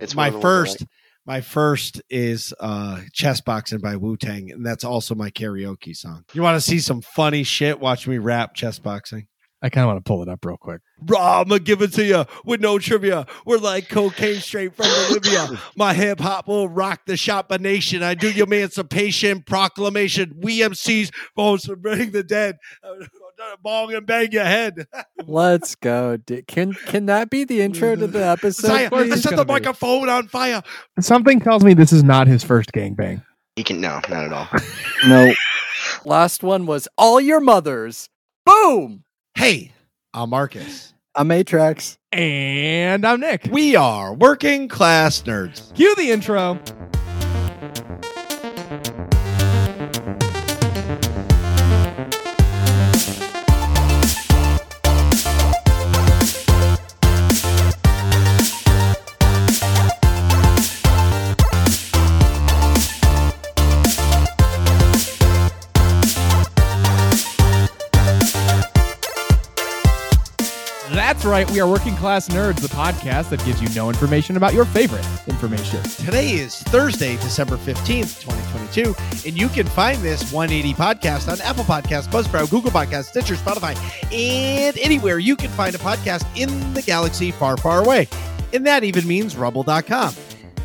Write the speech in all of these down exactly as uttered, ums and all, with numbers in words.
It's my first. Like. My first is uh, Chess Boxing by Wu-Tang, and that's also my karaoke song. You want to see some funny shit? Watch me rap Chess Boxing. I kind of want to pull it up real quick. Raw, I'm going to give it to you with no trivia. We're like cocaine straight from Bolivia. My hip hop will rock the shop of nation. I do your emancipation proclamation. We M Cs, bones for bringing the dead. Bong and bang your head. Let's go. Dude. Can can that be the intro to the episode? Messiah, I set the be. microphone on fire. Something tells me this is not his first gangbang. He can no, not at all. No. Last one was all your mothers. Boom. Hey, I'm Marcus. I'm Atrax. And I'm Nick. We are Working Class Nerds. Cue the intro. That's right, we are Working Class Nerds, the podcast that gives you no information about your favorite information. Today is Thursday, December fifteenth, twenty twenty-two, and you can find this one eighty podcast on Apple Podcasts, Buzzsprout, Google Podcasts, Stitcher, Spotify, and anywhere you can find a podcast in the galaxy far, far away. And that even means rubble dot com.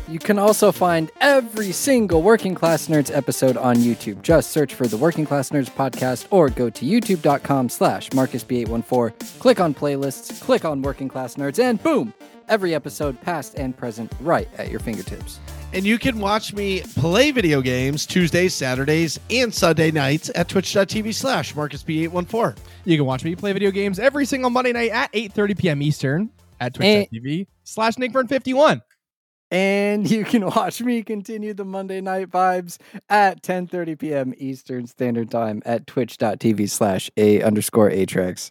You can also find every single Working Class Nerds episode on YouTube. Just search for the Working Class Nerds podcast or go to youtube.com slash MarcusB814. Click on playlists, click on Working Class Nerds, and boom, every episode past and present right at your fingertips. And you can watch me play video games Tuesdays, Saturdays, and Sunday nights at twitch.tv slash MarcusB814. You can watch me play video games every single Monday night at eight thirty p.m. Eastern at twitch.tv slash NickBurn51. And you can watch me continue the Monday night vibes at ten thirty p.m. Eastern Standard Time at twitch.tv slash a underscore Atrax.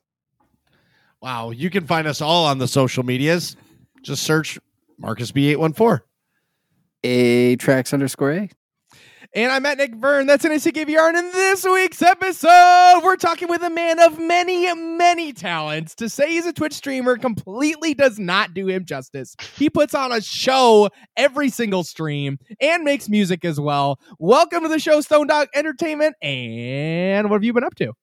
Wow. You can find us all on the social medias. Just search MarcusB814. Atrax underscore A. And I'm at Nick Vern. That's N A C K V R. And in this week's episode, we're talking with a man of many, many talents. To say he's a Twitch streamer completely does not do him justice. He puts on a show every single stream and makes music as well. Welcome to the show, Stone Dog Entertainment. And what have you been up to?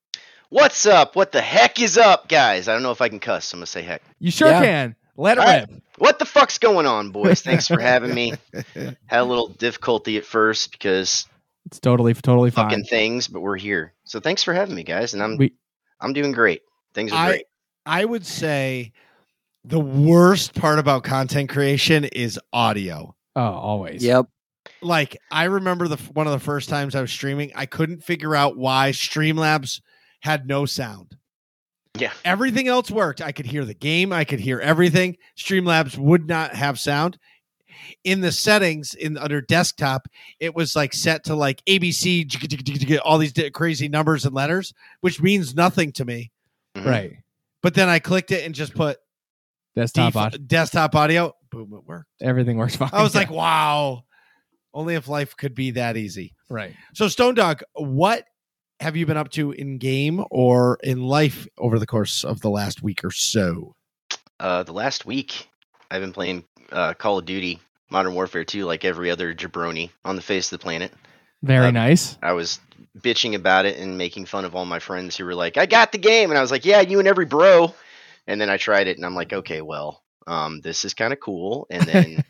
What's up? What the heck is up, guys? I don't know if I can cuss. I'm going to say heck. You sure yeah. can. Let it rip. Right. What the fuck's going on, boys? Thanks for having me. Had a little difficulty at first because it's totally, totally fucking fine. Things, but we're here. So thanks for having me, guys. And I'm, we, I'm doing great. Things are I, great. I would say the worst part about content creation is audio. Oh, always. Yep. Like I remember the one of the first times I was streaming, I couldn't figure out why Streamlabs had no sound. Yeah. Everything else worked. I could hear the game. I could hear everything. Streamlabs would not have sound. In the settings in under desktop, it was like set to like A B C, all these crazy numbers and letters, which means nothing to me. Mm-hmm. Right. But then I clicked it and just put desktop def- audio. desktop audio. Boom, it worked. Everything works fine. I was yeah. like, wow. Only if life could be that easy. Right. So Stone Dog, what have you been up to in game or in life over the course of the last week or so? Uh, the last week, I've been playing uh, Call of Duty Modern Warfare two like every other jabroni on the face of the planet. Very um, nice. I was bitching about it and making fun of all my friends who were like, I got the game. And I was like, yeah, you and every bro. And then I tried it and I'm like, okay, well, um, this is kind of cool. And then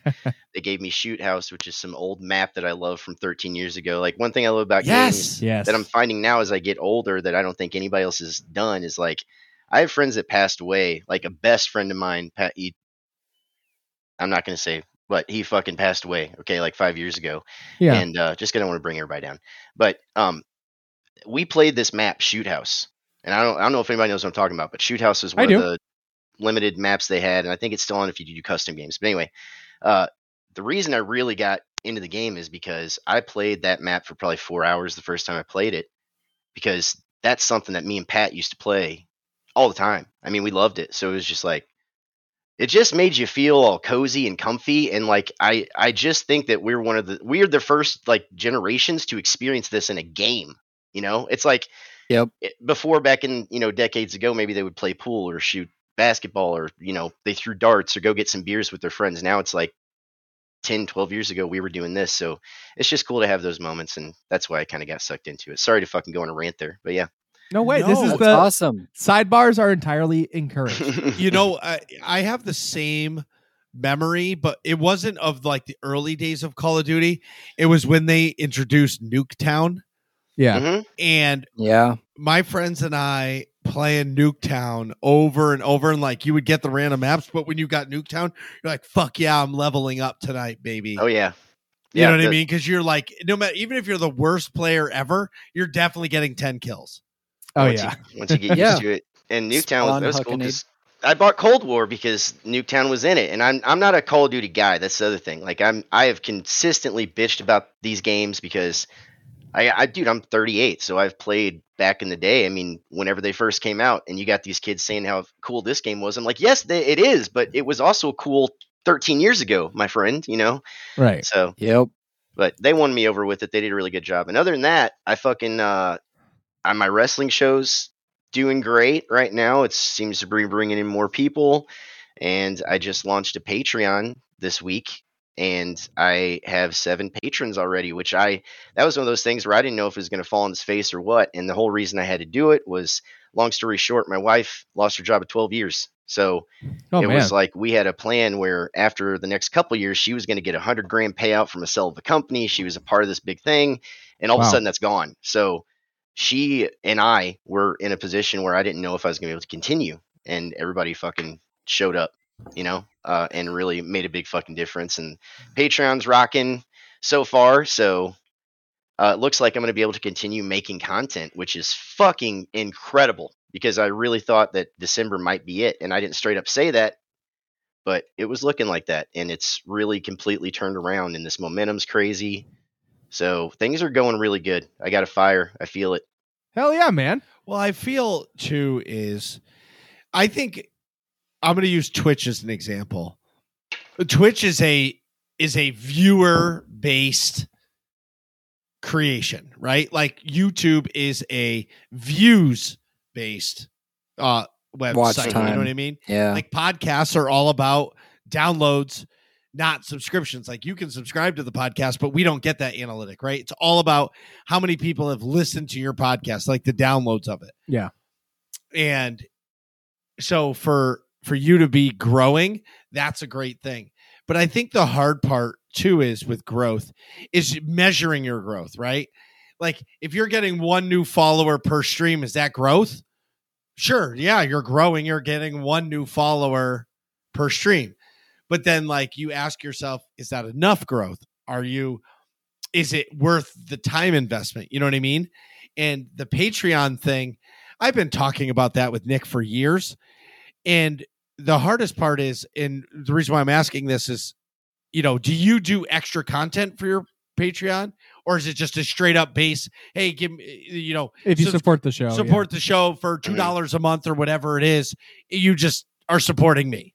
they gave me Shoot House, which is some old map that I love from thirteen years ago. Like one thing I love about yes, games yes. that I'm finding now as I get older that I don't think anybody else has done is like, I have friends that passed away. Like a best friend of mine, Pat, he, I'm not going to say, but he fucking passed away. Okay. Like five years ago. Yeah. And uh, just because I want to bring everybody down. But um, we played this map Shoot House and I don't, I don't know if anybody knows what I'm talking about, but Shoot House is one I of do. the limited maps they had, and I think it's still on if you do custom games. But anyway, uh, the reason I really got into the game is because I played that map for probably four hours the first time I played it, because that's something that me and Pat used to play all the time. I mean, we loved it. So it was just like, it just made you feel all cozy and comfy. And like, I, I just think that we're one of the, we're the first like generations to experience this in a game. You know, it's like, yep. before back in, you know, decades ago, maybe they would play pool or shoot basketball or, you know, they threw darts or go get some beers with their friends. Now it's like ten, twelve years ago, we were doing this. So it's just cool to have those moments. And that's why I kind of got sucked into it. Sorry to fucking go on a rant there, but yeah. No way. No, this is the awesome. Sidebars are entirely encouraged. You know, I, I have the same memory, but it wasn't of like the early days of Call of Duty. It was when they introduced Nuketown. Yeah. Mm-hmm. And yeah, my friends and I playing Nuketown over and over, and like you would get the random maps, but when you got Nuketown, you're like, fuck yeah, I'm leveling up tonight, baby. Oh yeah. You yeah, know what the- I mean? Because you're like, no matter, even if you're the worst player ever, you're definitely getting ten kills. Oh once yeah. You, once you get used yeah. to it. And Nuketown Spawn was, was cool because I bought Cold War because Nuketown was in it. And I'm I'm not a Call of Duty guy. That's the other thing. Like I'm I have consistently bitched about these games because I, I dude, I'm thirty-eight, so I've played back in the day. I mean, whenever they first came out, and you got these kids saying how cool this game was. I'm like, yes, they, it is, but it was also cool thirteen years ago, my friend. You know, right? So, yep. But they won me over with it. They did a really good job. And other than that, I fucking uh, I, my wrestling show's doing great right now. It seems to be bringing in more people, and I just launched a Patreon this week. And I have seven patrons already, which I, that was one of those things where I didn't know if it was going to fall on its face or what. And the whole reason I had to do it was, long story short, my wife lost her job at twelve years. So oh, it man. was like, we had a plan where after the next couple of years, she was going to get a hundred grand payout from a sale of a company. She was a part of this big thing. And all wow. of a sudden that's gone. So she and I were in a position where I didn't know if I was going to be able to continue, and everybody fucking showed up, you know, uh, and really made a big fucking difference. And Patreon's rocking so far. So uh, it looks like I'm going to be able to continue making content, which is fucking incredible, because I really thought that December might be it. And I didn't straight up say that, but it was looking like that. And it's really completely turned around, and this momentum's crazy. So things are going really good. I got a fire. I feel it. Hell yeah, man. Well, I feel too is I think I'm going to use Twitch as an example. Twitch is a is a viewer based creation, right? Like YouTube is a views based uh, website. Watch time. You know what I mean? Yeah. Like podcasts are all about downloads, not subscriptions. Like you can subscribe to the podcast, but we don't get that analytic, right? It's all about how many people have listened to your podcast, like the downloads of it. Yeah. And so for for you to be growing, that's a great thing. But I think the hard part too is with growth is measuring your growth, right? Like if you're getting one new follower per stream, is that growth? Sure. Yeah. You're growing. You're getting one new follower per stream. But then like you ask yourself, is that enough growth? Are you, is it worth the time investment? You know what I mean? And the Patreon thing, I've been talking about that with Nick for years. And the hardest part is, and the reason why I'm asking this is, you know, do you do extra content for your Patreon, or is it just a straight up base? Hey, give me, you know, if you so support the show, support yeah. the show for two dollars a month or whatever it is, you just are supporting me.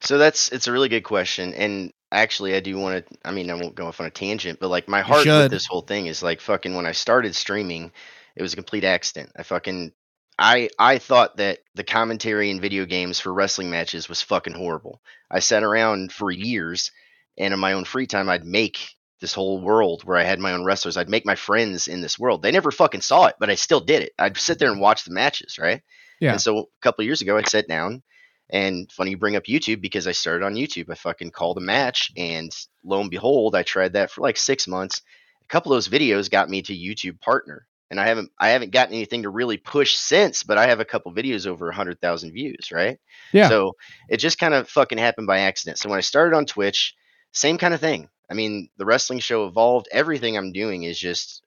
So that's, it's a really good question. And actually I do want to, I mean, I won't go off on a tangent, but like my heart with this whole thing is like fucking when I started streaming, it was a complete accident. I fucking, I I thought that the commentary in video games for wrestling matches was fucking horrible. I sat around for years, and in my own free time, I'd make this whole world where I had my own wrestlers. I'd make my friends in this world. They never fucking saw it, but I still did it. I'd sit there and watch the matches, right? Yeah. And so a couple of years ago, I sat down, and funny you bring up YouTube because I started on YouTube. I fucking called a match, and lo and behold, I tried that for like six months. A couple of those videos got me to YouTube Partner. And I haven't I haven't gotten anything to really push since, but I have a couple videos over one hundred thousand views, right? Yeah. So it just kind of fucking happened by accident. So when I started on Twitch, same kind of thing. I mean, the wrestling show evolved. Everything I'm doing is just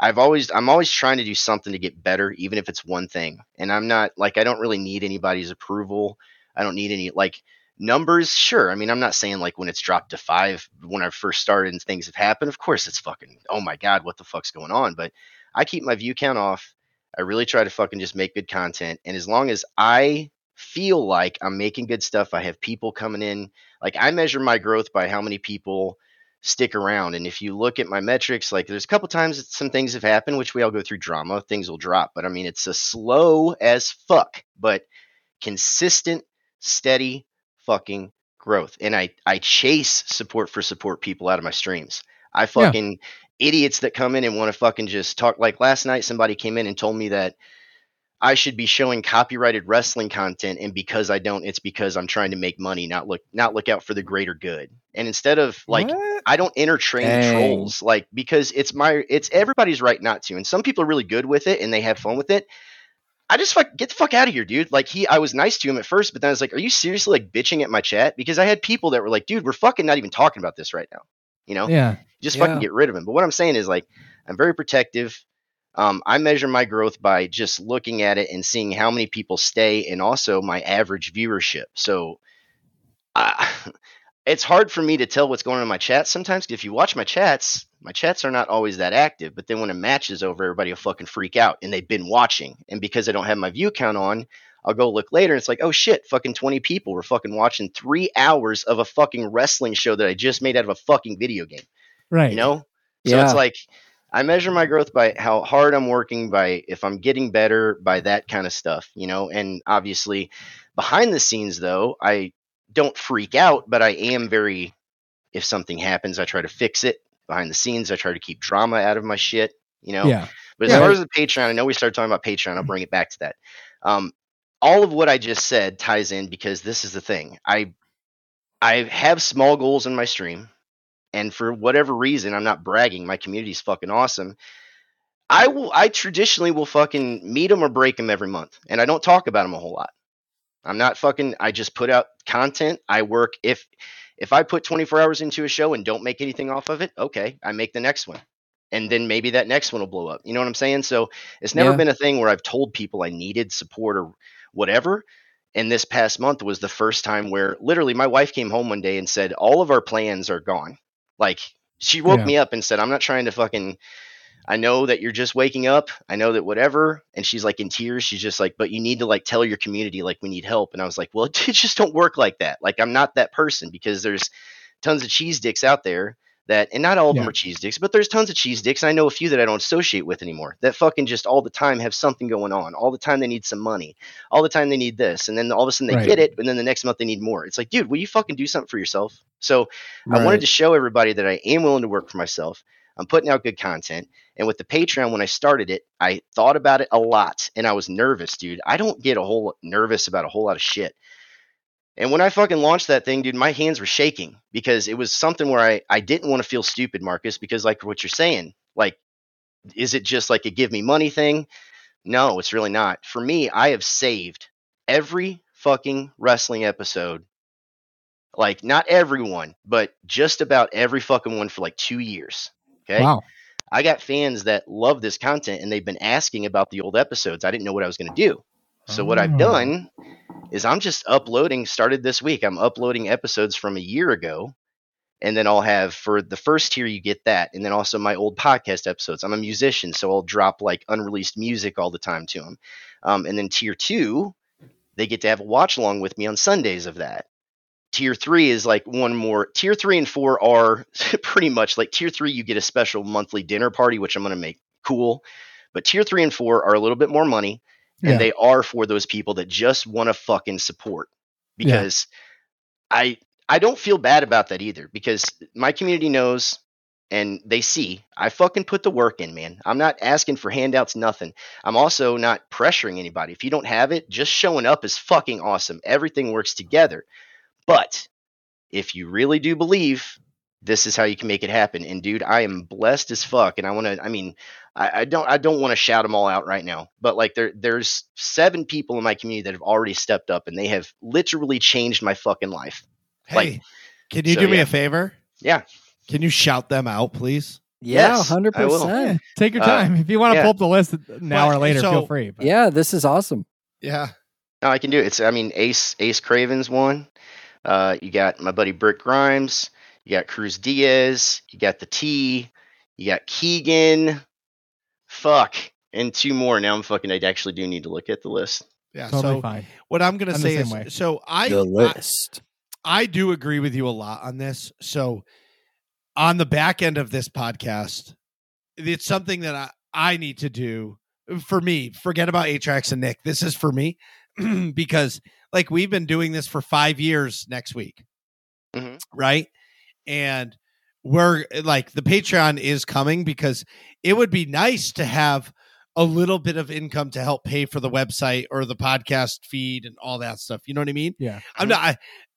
I've always I'm always trying to do something to get better, even if it's one thing. And I'm not like I don't really need anybody's approval. I don't need any like numbers. Sure. I mean, I'm not saying like when it's dropped to five, when I first started and things have happened, of course, it's fucking, oh, my God, what the fuck's going on? But I keep my view count off. I really try to fucking just make good content. And as long as I feel like I'm making good stuff, I have people coming in. Like I measure my growth by how many people stick around. And if you look at my metrics, like there's a couple times that some things have happened, which we all go through drama, things will drop. But I mean, it's a slow as fuck, but consistent, steady fucking growth. And I, I chase support for support people out of my streams. I fucking yeah. idiots that come in and want to fucking just talk. Like last night, somebody came in and told me that I should be showing copyrighted wrestling content. And because I don't, it's because I'm trying to make money, not look, not look out for the greater good. And instead of like, what? I don't enter train Dang. trolls, like, because it's my, it's everybody's right not to. And some people are really good with it and they have fun with it. I just fuck get the fuck out of here, dude. Like he, I was nice to him at first, but then I was like, are you seriously like bitching at my chat? Because I had people that were like, dude, we're fucking not even talking about this right now. You know, yeah, just yeah. fucking get rid of him. But what I'm saying is like, I'm very protective. Um, I measure my growth by just looking at it and seeing how many people stay and also my average viewership. So uh, it's hard for me to tell what's going on in my chat sometimes. If you watch my chats, my chats are not always that active. But then when a match is over, everybody will fucking freak out and they've been watching. And because I don't have my view count on, I'll go look later. And it's like, oh, shit, fucking twenty people were fucking watching three hours of a fucking wrestling show that I just made out of a fucking video game. Right. You know? So yeah. it's like. I measure my growth by how hard I'm working, by if I'm getting better, by that kind of stuff, you know, and obviously behind the scenes, though, I don't freak out, but I am very, if something happens, I try to fix it behind the scenes. I try to keep drama out of my shit, you know, yeah. but as yeah. far as the Patreon, I know we started talking about Patreon. I'll bring it back to that. Um, all of what I just said ties in because this is the thing. I, I have small goals in my stream. And for whatever reason, I'm not bragging. My community's fucking awesome. I will. I traditionally will fucking meet them or break them every month. And I don't talk about them a whole lot. I'm not fucking. I just put out content. I work. If if I put twenty-four hours into a show and don't make anything off of it, okay, I make the next one. And then maybe that next one will blow up. You know what I'm saying? So it's never yeah. been a thing where I've told people I needed support or whatever. And this past month was the first time where literally my wife came home one day and said, all of our plans are gone. Like she woke yeah. me up and said, I'm not trying to fucking, I know that you're just waking up. I know that whatever. And she's like in tears. She's just like, but you need to like tell your community, like we need help. And I was like, well, it just don't work like that. Like I'm not that person because there's tons of cheese dicks out there that, and not all of yeah. them are cheese dicks, but there's tons of cheese dicks. And I know a few that I don't associate with anymore that fucking just all the time have something going on. All the time they need some money. All the time they need this. And then all of a sudden they right. get it. And then the next month they need more. It's like, dude, will you fucking do something for yourself? So right. I wanted to show everybody that I am willing to work for myself. I'm putting out good content. And with the Patreon, when I started it, I thought about it a lot. And I was nervous, dude. I don't get a whole nervous about a whole lot of shit. And when I fucking launched that thing, dude, my hands were shaking because it was something where I, I didn't want to feel stupid, Marcus, because like what you're saying, like, is it just like a give me money thing? No, it's really not. For me, I have saved every fucking wrestling episode. Like not everyone, but just about every fucking one for like two years. Okay. Wow. I got fans that love this content and they've been asking about the old episodes. I didn't know what I was going to do. So what I've done is I'm just uploading, started this week, I'm uploading episodes from a year ago, and then I'll have, for the first tier, you get that, and then also my old podcast episodes. I'm a musician, so I'll drop, like, unreleased music all the time to them. Um, and then tier two, they get to have a watch-along with me on Sundays of that. Tier three is, like, one more. Tier three and four are pretty much, like, tier three, you get a special monthly dinner party, which I'm going to make cool. But tier three and four are a little bit more money. And yeah. they are for those people that just want to fucking support because yeah. I, I don't feel bad about that either because my community knows and they see I fucking put the work in, man. I'm not asking for handouts, nothing. I'm also not pressuring anybody. If you don't have it, just showing up is fucking awesome. Everything works together. But if you really do believe this is how you can make it happen. And dude, I am blessed as fuck. And I want to, I mean, I, I don't, I don't want to shout them all out right now, but like there, there's seven people in my community that have already stepped up and they have literally changed my fucking life. Hey, like, can you so, do me yeah. a favor? Yeah. Can you shout them out, please? Yes, yeah. one hundred percent. Take your time. Uh, if you want to yeah. pull up the list an hour well, later, so, feel free. But. Yeah. This is awesome. Yeah. No, I can do it. It's, I mean, Ace, Ace Craven's one. Uh, you got my buddy, Brick Grimes. You got Cruz Diaz, you got the T, you got Keegan, fuck, and two more. Now I'm fucking, I actually do need to look at the list. Yeah, totally so fine. What I'm going to say is, way. so I, the list. I, I do agree with you a lot on this. So on the back end of this podcast, it's something that I, I need to do for me. Forget about Atrax and Nick. This is for me because like we've been doing this for five years next week. mm-hmm. right? And we're like, the Patreon is coming because it would be nice to have a little bit of income to help pay for the website or the podcast feed and all that stuff. You know what I mean? Yeah. I'm not,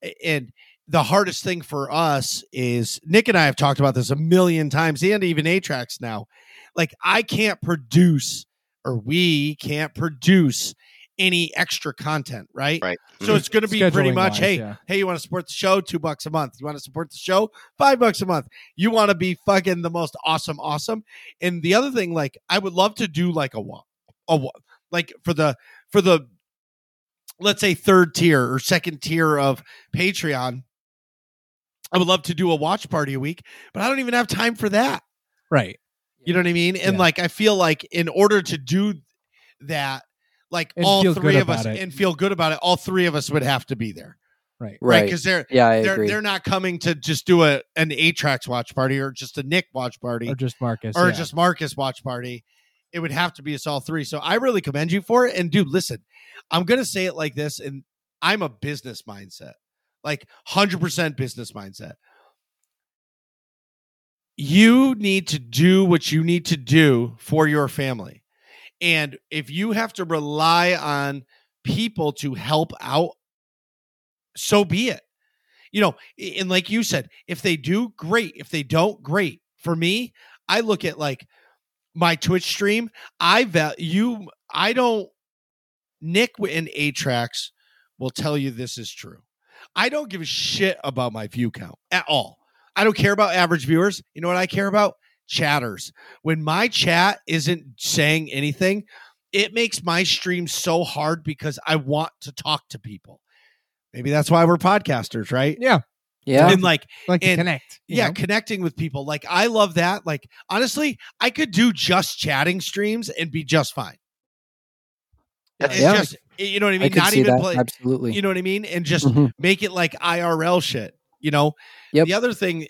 I, and the hardest thing for us is, Nick and I have talked about this a million times, and even Atrax now, like I can't produce or we can't produce any extra content. Right. Right. So it's going to be pretty much, wise, Hey, yeah. Hey, you want to support the show? Two bucks a month. You want to support the show? Five bucks a month. You want to be fucking the most awesome. Awesome. And the other thing, like, I would love to do like a walk, a walk, like for the, for the, let's say third tier or second tier of Patreon. I would love to do a watch party a week, but I don't even have time for that. Right. You know what I mean? And yeah. like, I feel like in order to do that, like and all three of us it. and feel good about it, all three of us would have to be there. Right. Right. Because they're, yeah, I they're, agree. they're not coming to just do a, an Atrax watch party or just a Nick watch party or just Marcus or yeah. just Marcus watch party. It would have to be us all three. So I really commend you for it. And dude, listen, I'm going to say it like this. And I'm a business mindset, like one hundred percent business mindset. You need to do what you need to do for your family. And if you have to rely on people to help out, so be it. You know, and like you said, if they do, great. If they don't, great. For me, I look at like my Twitch stream. I value, I don't, Nick and Atrax will tell you this is true. I don't give a shit about my view count at all. I don't care about average viewers. You know what I care about? Chatters. When my chat isn't saying anything, it makes my stream so hard because I want to talk to people. Maybe that's why we're podcasters, right? Yeah. Yeah. And like, like and connect. Yeah. Know? Connecting with people. Like, I love that. Like, honestly, I could do just chatting streams and be just fine. It's yeah. just, you know what I mean? I Not even play. Absolutely. You know what I mean? And just mm-hmm. make it like I R L shit, you know? Yep. The other thing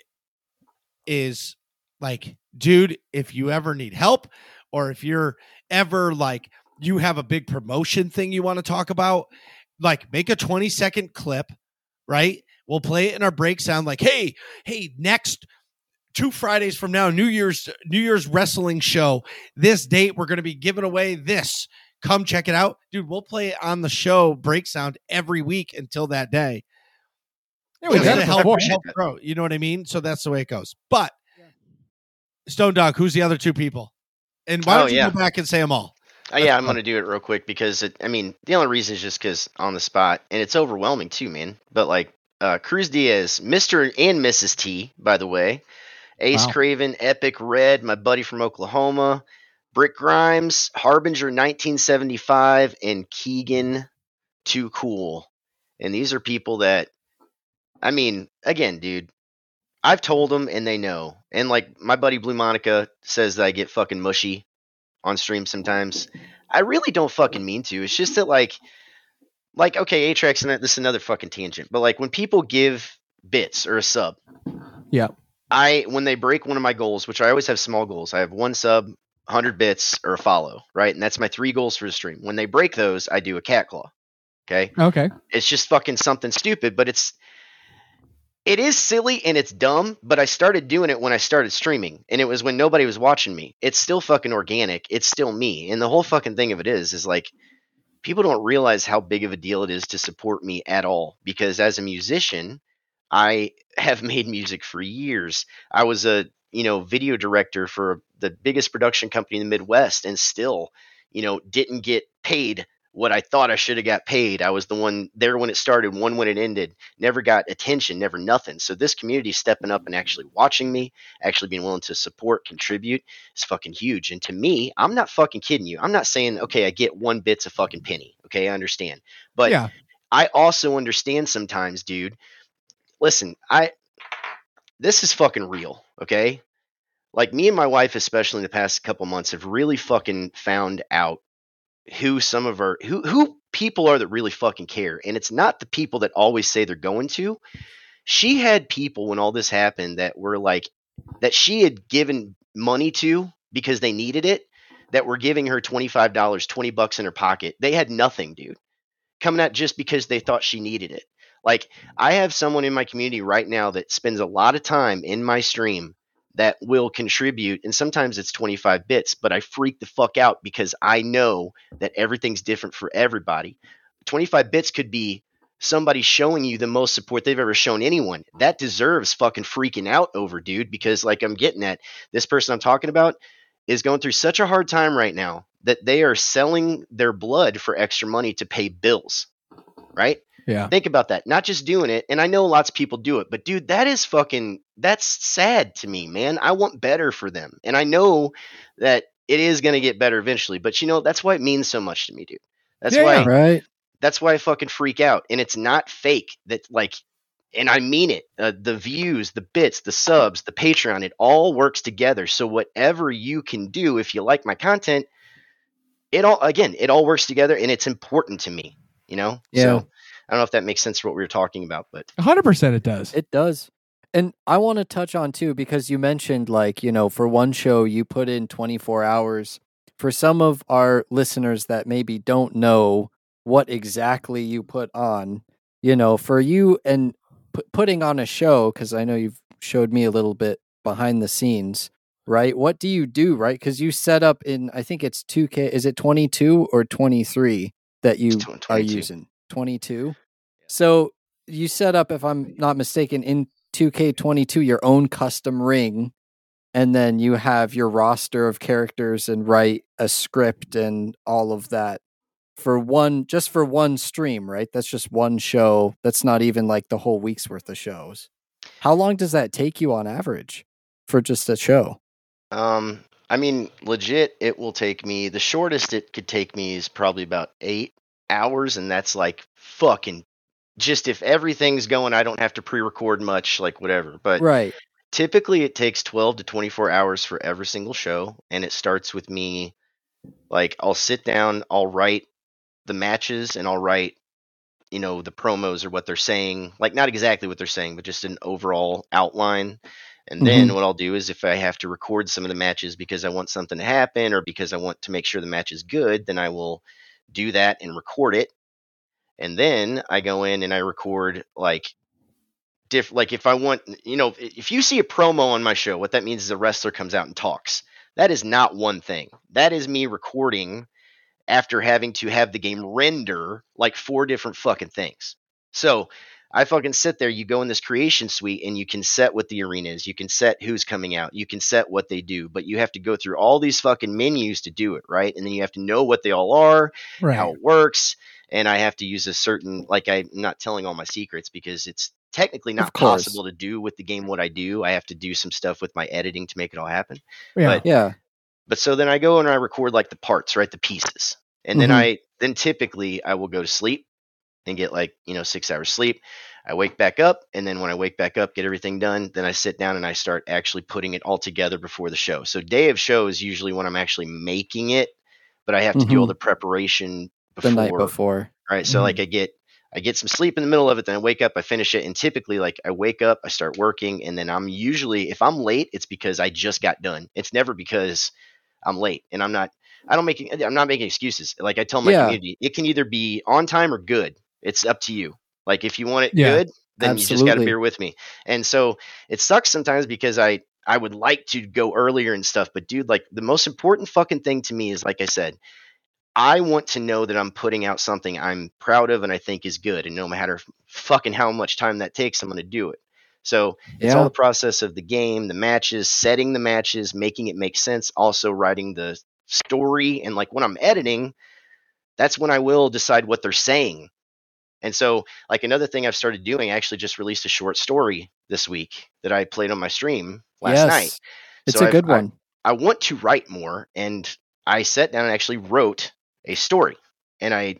is like, dude, if you ever need help or if you're ever like you have a big promotion thing you want to talk about, like make a twenty second clip, right? We'll play it in our break sound like, hey, hey, next two Fridays from now, New Year's New Year's wrestling show. This date, we're going to be giving away this. Come check it out. Dude, we'll play it on the show break sound every week until that day. There we go. Help, help grow, you know what I mean? So that's the way it goes. But Stone Dog, who's the other two people? And why don't oh, you yeah. go back and say them all? Uh, yeah, I'm going to do it real quick because, it, I mean, the only reason is just because on the spot. And it's overwhelming too, man. But like uh, Cruz Diaz, Mister and Missus T, by the way. Ace wow. Craven, Epic Red, my buddy from Oklahoma. Brick Grimes, Harbinger nineteen seventy-five, and Keegan Too Cool. And these are people that, I mean, again, dude. I've told them and they know. And like my buddy Blue Monica says that I get fucking mushy on stream sometimes. I really don't fucking mean to. It's just that like, like, okay, Atrax and that, this is another fucking tangent, but like when people give bits or a sub, yeah, I, when they break one of my goals, which I always have small goals, I have one sub, one hundred bits or a follow, right? And that's my three goals for the stream. When they break those, I do a cat claw. Okay. Okay. It's just fucking something stupid, but it's, It is silly and it's dumb, but I started doing it when I started streaming, and it was when nobody was watching me. It's still fucking organic. It's still me. And the whole fucking thing of it is, is like people don't realize how big of a deal it is to support me at all, because as a musician, I have made music for years. I was a, you know, video director for the biggest production company in the Midwest and still, you know, didn't get paid what I thought I should have got paid. I was the one there when it started, one when it ended, never got attention, never nothing. So this community stepping up and actually watching me, actually being willing to support, contribute is fucking huge. And to me, I'm not fucking kidding you. I'm not saying, okay, I get one bit's a fucking penny. Okay. I understand. But yeah. I also understand sometimes, dude, listen, I, this is fucking real. Okay. Like me and my wife, especially in the past couple months, have really fucking found out who some of our who who people are that really fucking care. And it's not the people that always say they're going to. She had people when all this happened that were like that she had given money to because they needed it, that were giving her twenty-five dollars, twenty bucks in her pocket. They had nothing, dude, coming out just because they thought she needed it. Like, I have someone in my community right now that spends a lot of time in my stream that will contribute, and sometimes it's twenty-five bits, but I freak the fuck out because I know that everything's different for everybody. twenty-five bits could be somebody showing you the most support they've ever shown anyone. That deserves fucking freaking out over, dude, because, like, I'm getting at this person I'm talking about is going through such a hard time right now that they are selling their blood for extra money to pay bills, right? Yeah. Think about that. Not just doing it. And I know lots of people do it, but dude, that is fucking, that's sad to me, man. I want better for them. And I know that it is going to get better eventually, but you know, that's why it means so much to me, dude. That's yeah, why, right? That's why I fucking freak out. And it's not fake that like, and I mean it, uh, the views, the bits, the subs, the Patreon, it all works together. So whatever you can do, if you like my content, it all, again, it all works together and it's important to me, you know? Yeah. So, I don't know if that makes sense for what we were talking about, but one hundred percent it does. It does. And I want to touch on too, because you mentioned like, you know, for one show you put in twenty-four hours. For some of our listeners that maybe don't know what exactly you put on, you know, for you and p- putting on a show, because I know you've showed me a little bit behind the scenes, right? What do you do, right? Because you set up in, I think it's two K, is it twenty-two or twenty-three that you twenty-two are using? twenty-two. So you set up, if I'm not mistaken, in two K twenty-two, your own custom ring, and then you have your roster of characters and write a script and all of that for one, just for one stream, right? That's just one show. That's not even like the whole week's worth of shows. How long does that take you on average for just a show? Um, I mean, legit, it will take me, the shortest it could take me is probably about eight hours, and that's like fucking just if everything's going, I don't have to pre-record much, like whatever. But right, typically it takes twelve to twenty-four hours for every single show, and it starts with me like I'll sit down, I'll write the matches, and I'll write, you know, the promos or what they're saying, like not exactly what they're saying, but just an overall outline. And then mm-hmm. what I'll do is if I have to record some of the matches because I want something to happen or because I want to make sure the match is good, then I will do that and record it. And then I go in and I record like diff like if I want, you know, if you see a promo on my show, what that means is a wrestler comes out and talks. That is not one thing. That is me recording after having to have the game render like four different fucking things. So I fucking sit there, you go in this creation suite and you can set what the arena is, you can set who's coming out, you can set what they do, but you have to go through all these fucking menus to do it, right? And then you have to know what they all are, right, how it works, and I have to use a certain, like I'm not telling all my secrets because it's technically not possible to do with the game what I do. I have to do some stuff with my editing to make it all happen. Yeah. But, yeah. but so then I go and I record like the parts, right, the pieces. And mm-hmm. then I, then typically I will go to sleep and get like, you know, six hours sleep. I wake back up, and then when I wake back up, get everything done, then I sit down and I start actually putting it all together before the show. So day of show is usually when I'm actually making it, but I have to mm-hmm. do all the preparation before. The night before. Right. So mm-hmm. like I get I get some sleep in the middle of it, then I wake up, I finish it, and typically like I wake up, I start working, and then I'm usually, if I'm late, it's because I just got done. It's never because I'm late, and I'm not I don't make I'm not making excuses. Like I tell my yeah. community, it can either be on time or good. It's up to you. Like if you want it yeah, good, then absolutely. You just got to be with me. And so it sucks sometimes because I, I would like to go earlier and stuff, but dude, like the most important fucking thing to me is, like I said, I want to know that I'm putting out something I'm proud of and I think is good. And no matter fucking how much time that takes, I'm going to do it. So it's yeah. all the process of the game, the matches, setting the matches, making it make sense. Also writing the story. And like when I'm editing, that's when I will decide what they're saying. And so, like, another thing I've started doing, I actually just released a short story this week that I played on my stream last yes, night. It's so a I've, good one. I, I want to write more, and I sat down and actually wrote a story. And I,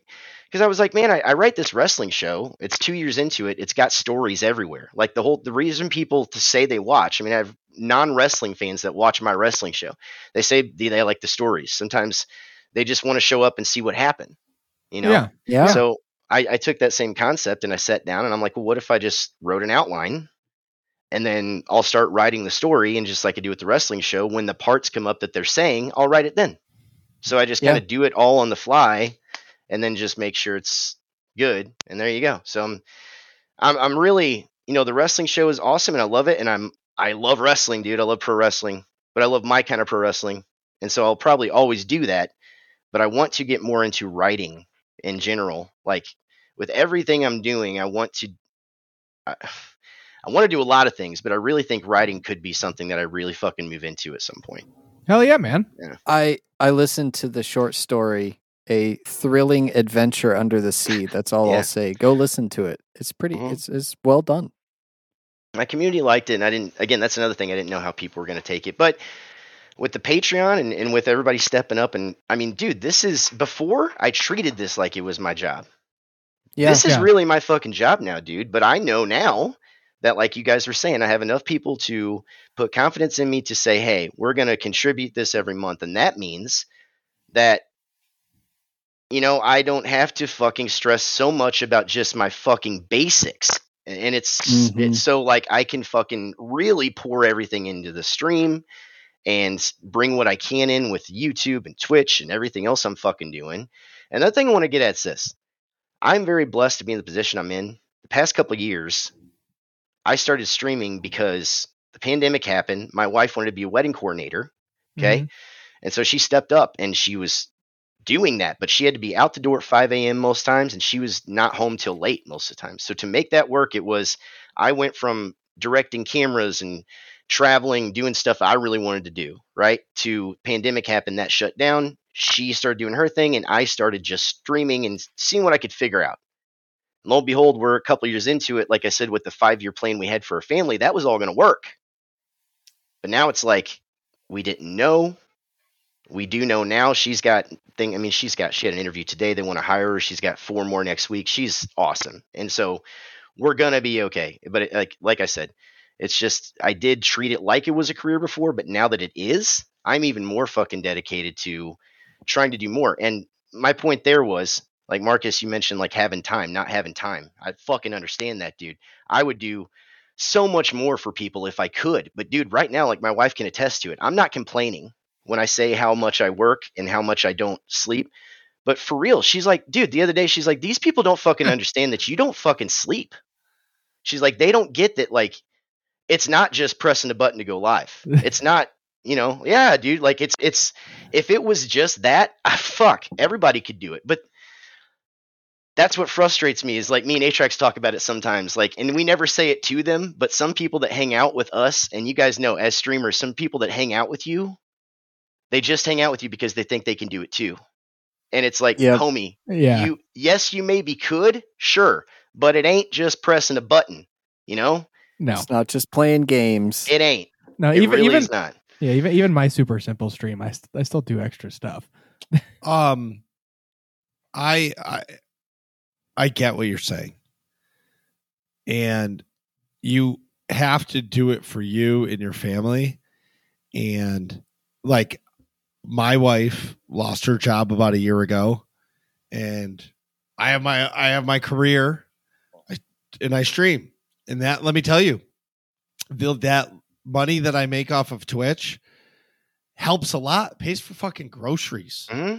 because I was like, man, I, I write this wrestling show. It's two years into it. It's got stories everywhere. Like, the whole, the reason people to say they watch, I mean, I have non-wrestling fans that watch my wrestling show. They say they, they like the stories. Sometimes they just want to show up and see what happened, you know? Yeah. yeah. So I, I took that same concept and I sat down and I'm like, well, what if I just wrote an outline and then I'll start writing the story, and just like I do with the wrestling show, when the parts come up that they're saying, I'll write it then. So I just yeah. kind of do it all on the fly and then just make sure it's good. And there you go. So I'm, I'm, I'm really, you know, the wrestling show is awesome and I love it. And I'm, I love wrestling, dude. I love pro wrestling, but I love my kind of pro wrestling. And so I'll probably always do that, but I want to get more into writing in general. Like with everything I'm doing, I want to, I, I want to do a lot of things, but I really think writing could be something that I really fucking move into at some point. Hell yeah, man. Yeah. I, I listened to the short story, A Thrilling Adventure Under the Sea. That's all yeah. I'll say. Go listen to it. It's pretty, mm-hmm. it's, it's well done. My community liked it. And I didn't, again, that's another thing. I didn't know how people were going to take it, but with the Patreon and, and with everybody stepping up and I mean, dude, this is before I treated this like it was my job. Yeah, this yeah. is really my fucking job now, dude. But I know now that like you guys were saying, I have enough people to put confidence in me to say, hey, we're going to contribute this every month. And that means that, you know, I don't have to fucking stress so much about just my fucking basics. And it's, mm-hmm. it's so like I can fucking really pour everything into the stream and bring what I can in with YouTube and Twitch and everything else I'm fucking doing. And that thing I want to get at is this. I'm very blessed to be in the position I'm in. The past couple of years, I started streaming because the pandemic happened. My wife wanted to be a wedding coordinator. Okay. Mm-hmm. And so she stepped up and she was doing that, but she had to be out the door at five a.m. most times. And she was not home till late most of the time. So to make that work, it was, I went from directing cameras and traveling, doing stuff I really wanted to do, right? To pandemic happened, that shut down. She started doing her thing and I started just streaming and seeing what I could figure out. And lo and behold, we're a couple years into it. Like I said, with the five-year plan we had for our family, that was all going to work. But now it's like, we didn't know. We do know now. She's got thing. I mean, she's got, she had an interview today. They want to hire her. She's got four more next week. She's awesome. And so we're going to be okay. But it, like, like I said, it's just, I did treat it like it was a career before, but now that it is, I'm even more fucking dedicated to trying to do more. And my point there was, like, Marcus, you mentioned like having time, not having time. I fucking understand that, dude. I would do so much more for people if I could, but dude, right now, like my wife can attest to it. I'm not complaining when I say how much I work and how much I don't sleep, but for real, she's like, dude, the other day, she's like, these people don't fucking understand that you don't fucking sleep. She's like, they don't get that. Like, it's not just pressing a button to go live. It's not, you know, yeah, dude. Like it's, it's, if it was just that, I fuck, everybody could do it. But that's what frustrates me is like me and Atrax talk about it sometimes, like, and we never say it to them, but some people that hang out with us, and you guys know as streamers, some people that hang out with you, they just hang out with you because they think they can do it too. And it's like, yep. homie, yeah. you, yes, you maybe could, sure, but it ain't just pressing a button, you know? No, it's not just playing games. It ain't. No, it even, really even is not. Yeah, even even my super simple stream, I st- I still do extra stuff. um, I I. I get what you're saying. And you have to do it for you and your family. And like my wife lost her job about a year ago and I have my, I have my career and I stream and that, let me tell you, the, that money that I make off of Twitch helps a lot, pays for fucking groceries. Mm-hmm.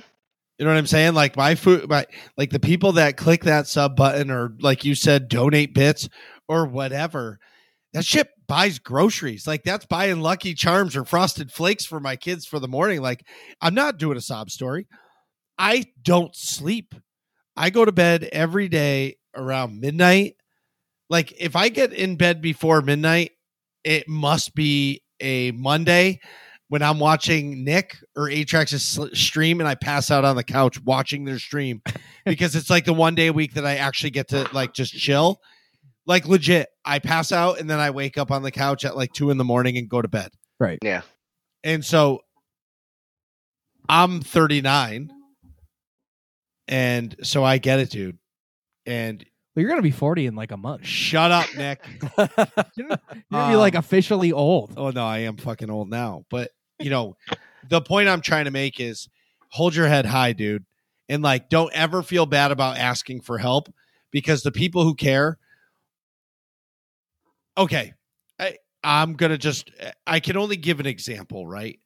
You know what I'm saying? Like my food, my, like the people that click that sub button or like you said, donate bits or whatever, that shit buys groceries. Like that's buying Lucky Charms or Frosted Flakes for my kids for the morning. Like I'm not doing a sob story. I don't sleep. I go to bed every day around midnight. Like if I get in bed before midnight, it must be a Monday when I'm watching Nick or Atrax's stream and I pass out on the couch watching their stream because it's like the one day a week that I actually get to like just chill. Like legit, I pass out and then I wake up on the couch at like two in the morning and go to bed. Right. Yeah. And so I'm thirty-nine. And so I get it, dude. And well, you're going to be forty in like a month. Shut up, Nick. You're going to be like officially old. Oh no, I am fucking old now, but you know, the point I'm trying to make is hold your head high, dude. And like, don't ever feel bad about asking for help because the people who care. Okay. I, I'm going to just, I can only give an example, right?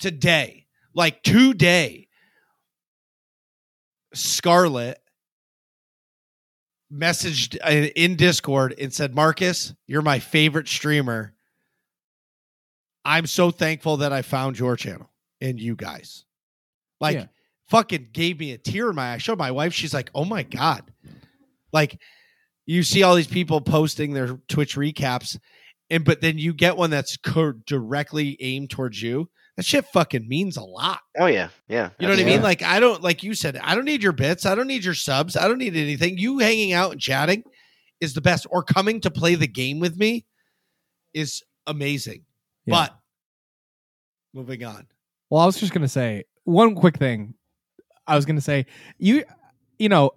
Today, like today, Scarlett messaged in Discord and said, Marcus, you're my favorite streamer. I'm so thankful that I found your channel and you guys. Like, yeah. Fucking gave me a tear in my eye. I showed my wife. She's like, oh my God. Like, you see all these people posting their Twitch recaps, and but then you get one that's co- directly aimed towards you. That shit fucking means a lot. Oh, yeah. Yeah. You know what I mean? Yeah. Like, I don't, like you said, I don't need your bits. I don't need your subs. I don't need anything. You hanging out and chatting is the best, or coming to play the game with me is amazing. Yeah. But moving on. Well, I was just going to say one quick thing. I was going to say, you, you know,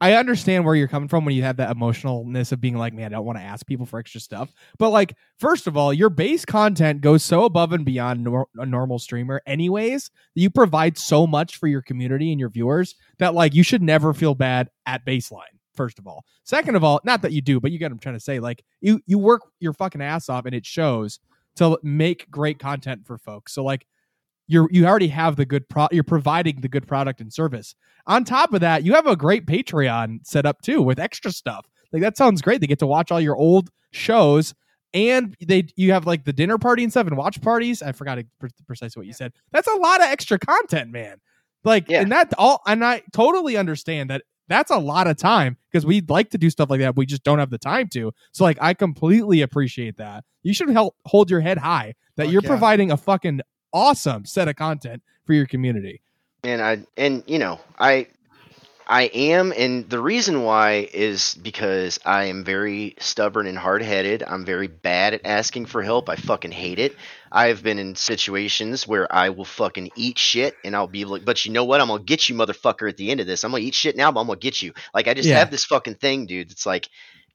I understand where you're coming from when you have that emotionalness of being like, man, I don't want to ask people for extra stuff. But like, first of all, your base content goes so above and beyond nor- a normal streamer anyways. You provide so much for your community and your viewers that like, you should never feel bad at baseline. First of all, second of all, not that you do, but you get what I'm trying to say. Like you, you work your fucking ass off and it shows to make great content for folks. So like, You're you already have the good pro. You're providing the good product and service. On top of that, you have a great Patreon set up too with extra stuff. Like that sounds great. They get to watch all your old shows, and they you have like the dinner party and stuff and watch parties. I forgot precisely what you yeah. said. That's a lot of extra content, man. Like yeah. and that all. And I totally understand that. That's a lot of time because we'd like to do stuff like that. We just don't have the time to. So like I completely appreciate that. You should help hold your head high that Fuck you're yeah. providing a fucking awesome set of content for your community. And I, and you know, I, I am. And the reason why is because I am very stubborn and hard headed. I'm very bad at asking for help. I fucking hate it. I've been in situations where I will fucking eat shit and I'll be like, but you know what? I'm going to get you, motherfucker. At the end of this, I'm going to eat shit now, but I'm going to get you. Like, I just yeah. have this fucking thing, dude. It's like,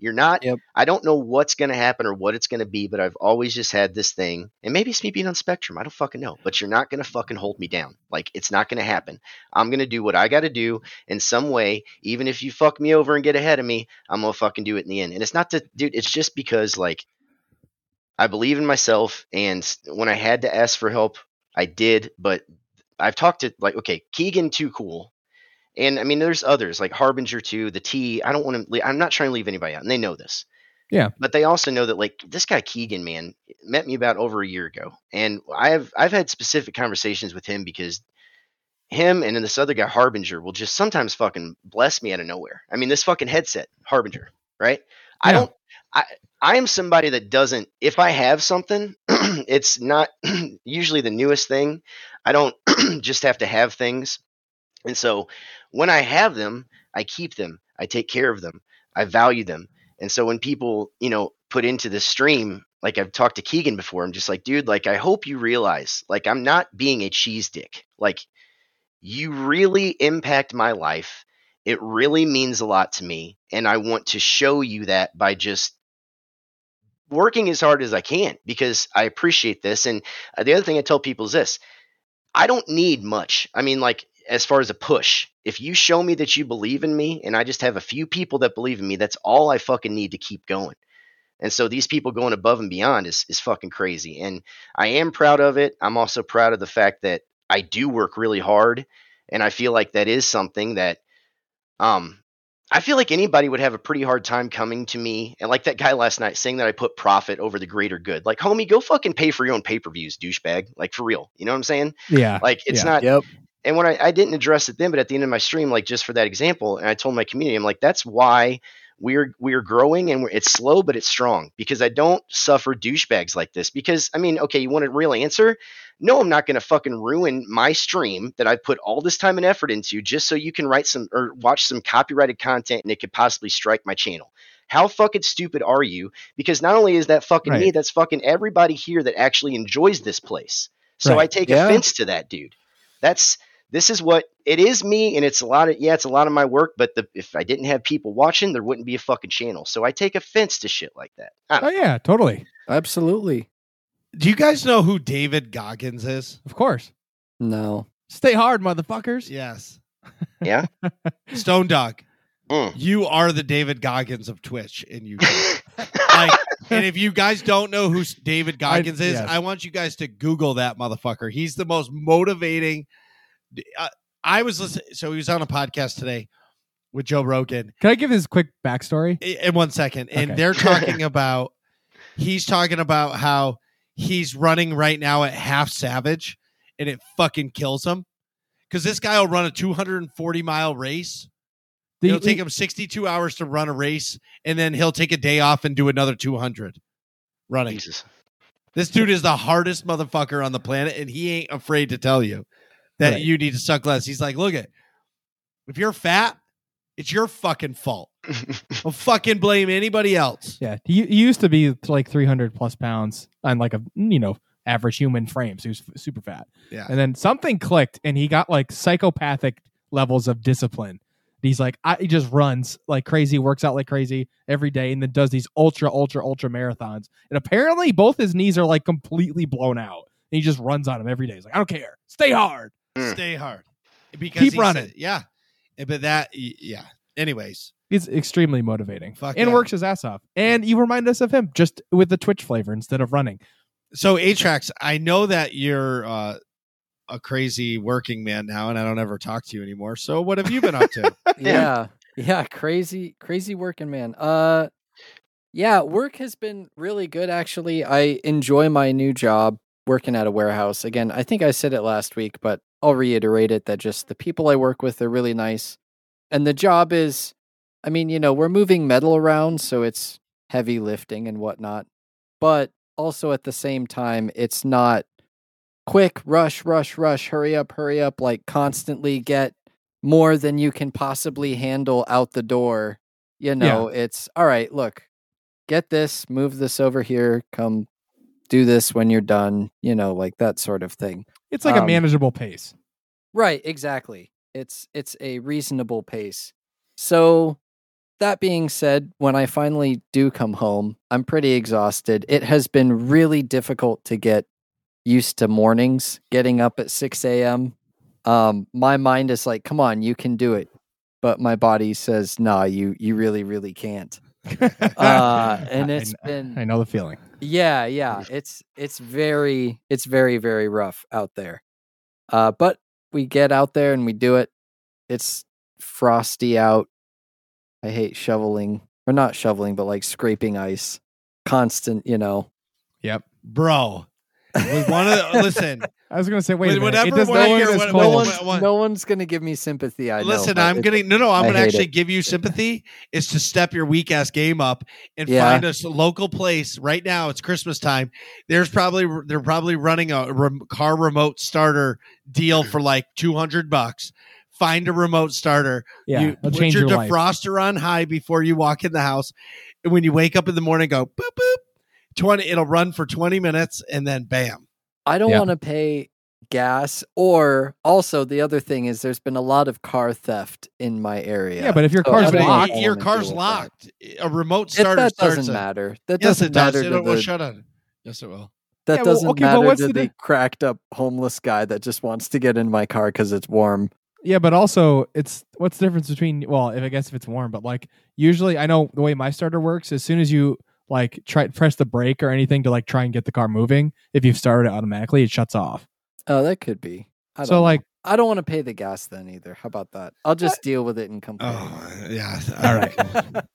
you're not, yep. I don't know what's going to happen or what it's going to be, but I've always just had this thing, and maybe it's me being on Spectrum. I don't fucking know, but you're not going to fucking hold me down. Like, it's not going to happen. I'm going to do what I got to do in some way. Even if you fuck me over and get ahead of me, I'm going to fucking do it in the end. And it's not to, dude, it's just because like I believe in myself, and when I had to ask for help, I did, but I've talked to like, okay, Keegan Too Cool. And I mean, there's others like Harbinger two, the T. I don't want to, I'm not trying to leave anybody out, and they know this. Yeah. But they also know that like this guy Keegan, man, met me about over a year ago. And I've, I've had specific conversations with him because him and then this other guy Harbinger will just sometimes fucking bless me out of nowhere. I mean, this fucking headset Harbinger, right? Yeah. I don't, I, I am somebody that doesn't, if I have something, it's not usually the newest thing. I don't just have to have things. And so when I have them, I keep them, I take care of them, I value them. And so when people, you know, put into this stream, like I've talked to Keegan before, I'm just like, dude, like, I hope you realize, like, I'm not being a cheese dick. Like, you really impact my life. It really means a lot to me. And I want to show you that by just working as hard as I can, because I appreciate this. And the other thing I tell people is this, I don't need much. I mean, like, as far as a push, if you show me that you believe in me and I just have a few people that believe in me, that's all I fucking need to keep going. And so these people going above and beyond is, is fucking crazy. And I am proud of it. I'm also proud of the fact that I do work really hard. And I feel like that is something that, um, I feel like anybody would have a pretty hard time coming to me. And like that guy last night saying that I put profit over the greater good, like, homie, go fucking pay for your own pay-per-views, douchebag. Like, for real. You know what I'm saying? Yeah. Like, it's yeah. not, yep. And when I, I didn't address it then, but at the end of my stream, like just for that example, and I told my community, I'm like, that's why we're we're growing, and we're, it's slow, but it's strong, because I don't suffer douchebags like this. Because, I mean, okay, you want a real answer? No, I'm not going to fucking ruin my stream that I put all this time and effort into just so you can write some or watch some copyrighted content and it could possibly strike my channel. How fucking stupid are you? Because not only is that fucking right. me, that's fucking everybody here that actually enjoys this place. So right. I take yeah. offense to that, dude. That's... This is what it is, me, and it's a lot of yeah, it's a lot of my work. But the, if I didn't have people watching, there wouldn't be a fucking channel. So I take offense to shit like that. Oh know. yeah, totally, absolutely. Do you guys know who David Goggins is? Of course. No. Stay hard, motherfuckers. Yes. Yeah. Stone Dog, mm. you are the David Goggins of Twitch, and you. Like, and if you guys don't know who David Goggins I, is, yes. I want you guys to Google that motherfucker. He's the most motivating. I was listening. So he was on a podcast today with Joe Rogan. Can I give his quick backstory? In one second. And okay. They're talking about, he's talking about how he's running right now at half savage and it fucking kills him. Because this guy will run a two hundred forty mile race. The, It'll take him sixty-two hours to run a race, and then he'll take a day off and do another two hundred running. Jesus. This dude is the hardest motherfucker on the planet, and he ain't afraid to tell you that right. you need to suck less. He's like, look it, if you're fat, it's your fucking fault. I'll fucking blame anybody else. Yeah, he, he used to be like three hundred plus pounds on like a, you know, average human frame, so he was super fat. Yeah. And then something clicked, and he got like psychopathic levels of discipline. He's like, I, he just runs like crazy, works out like crazy every day, and then does these ultra, ultra, ultra marathons. And apparently both his knees are like completely blown out. And he just runs on them every day. He's like, I don't care. Stay hard. Mm. Stay hard. Because Keep running. Said, yeah. But that, yeah. Anyways. It's extremely motivating. Fuck and yeah. works his ass off. And you remind us of him just with the Twitch flavor instead of running. So, Atrax, I know that you're uh, a crazy working man now, and I don't ever talk to you anymore. So what have you been up to? yeah. Yeah. Crazy, crazy working man. Uh, yeah. Work has been really good. Actually, I enjoy my new job working at a warehouse. Again, I think I said it last week, but I'll reiterate it that just the people I work with are really nice. And the job is, I mean, you know, we're moving metal around, so it's heavy lifting and whatnot, but also at the same time, it's not quick, rush, rush, rush, hurry up, hurry up, like constantly get more than you can possibly handle out the door. You know, yeah. It's all right, look, get this, move this over here, come do this when you're done, you know, like that sort of thing. It's like um, a manageable pace. Right, exactly. It's it's a reasonable pace. So that being said, when I finally do come home, I'm pretty exhausted. It has been really difficult to get used to mornings, getting up at six a.m. Um, my mind is like, come on, you can do it. But my body says, nah, you, you really, really can't. Uh, and it's I, been, I know the feeling. Yeah. Yeah. It's, it's very, it's very, very rough out there. Uh, but we get out there and we do it. It's frosty out. I hate shoveling or not shoveling, but like scraping ice constant, you know? Yep. Bro. One of the, listen, I was going to say, wait, a whatever. It does, no, one what, no, one's, no one's going to give me sympathy. I listen. Know, I'm going to no, no. I'm going to actually it. give you sympathy. Is to step your weak ass game up and yeah. find us a local place. Right now, it's Christmas time. There's probably they're probably running a rem, car remote starter deal for like two hundred bucks. Find a remote starter. Yeah, you put your, your defroster life. on high before you walk in the house. And when you wake up in the morning, go boop boop. twenty it'll run for twenty minutes and then bam. I don't yeah. want to pay gas. Or also the other thing is there's been a lot of car theft in my area. Yeah, but if your so car's locked, your car's locked. A remote starter it, that starts doesn't a, matter. That yes, doesn't it matter. Does. It the, will shut on. Yes, it will. That yeah, doesn't well, okay, matter. But what's to the, the cracked up homeless guy that just wants to get in my car because it's warm. Yeah, but also it's what's the difference between well, if I guess if it's warm, but like usually I know the way my starter works. As soon as you like try press the brake or anything to like try and get the car moving. If you've started it automatically, it shuts off. Oh, that could be. I don't so know. like, I don't want to pay the gas then either. How about that? I'll just I, deal with it and complain. Oh, yeah. All right.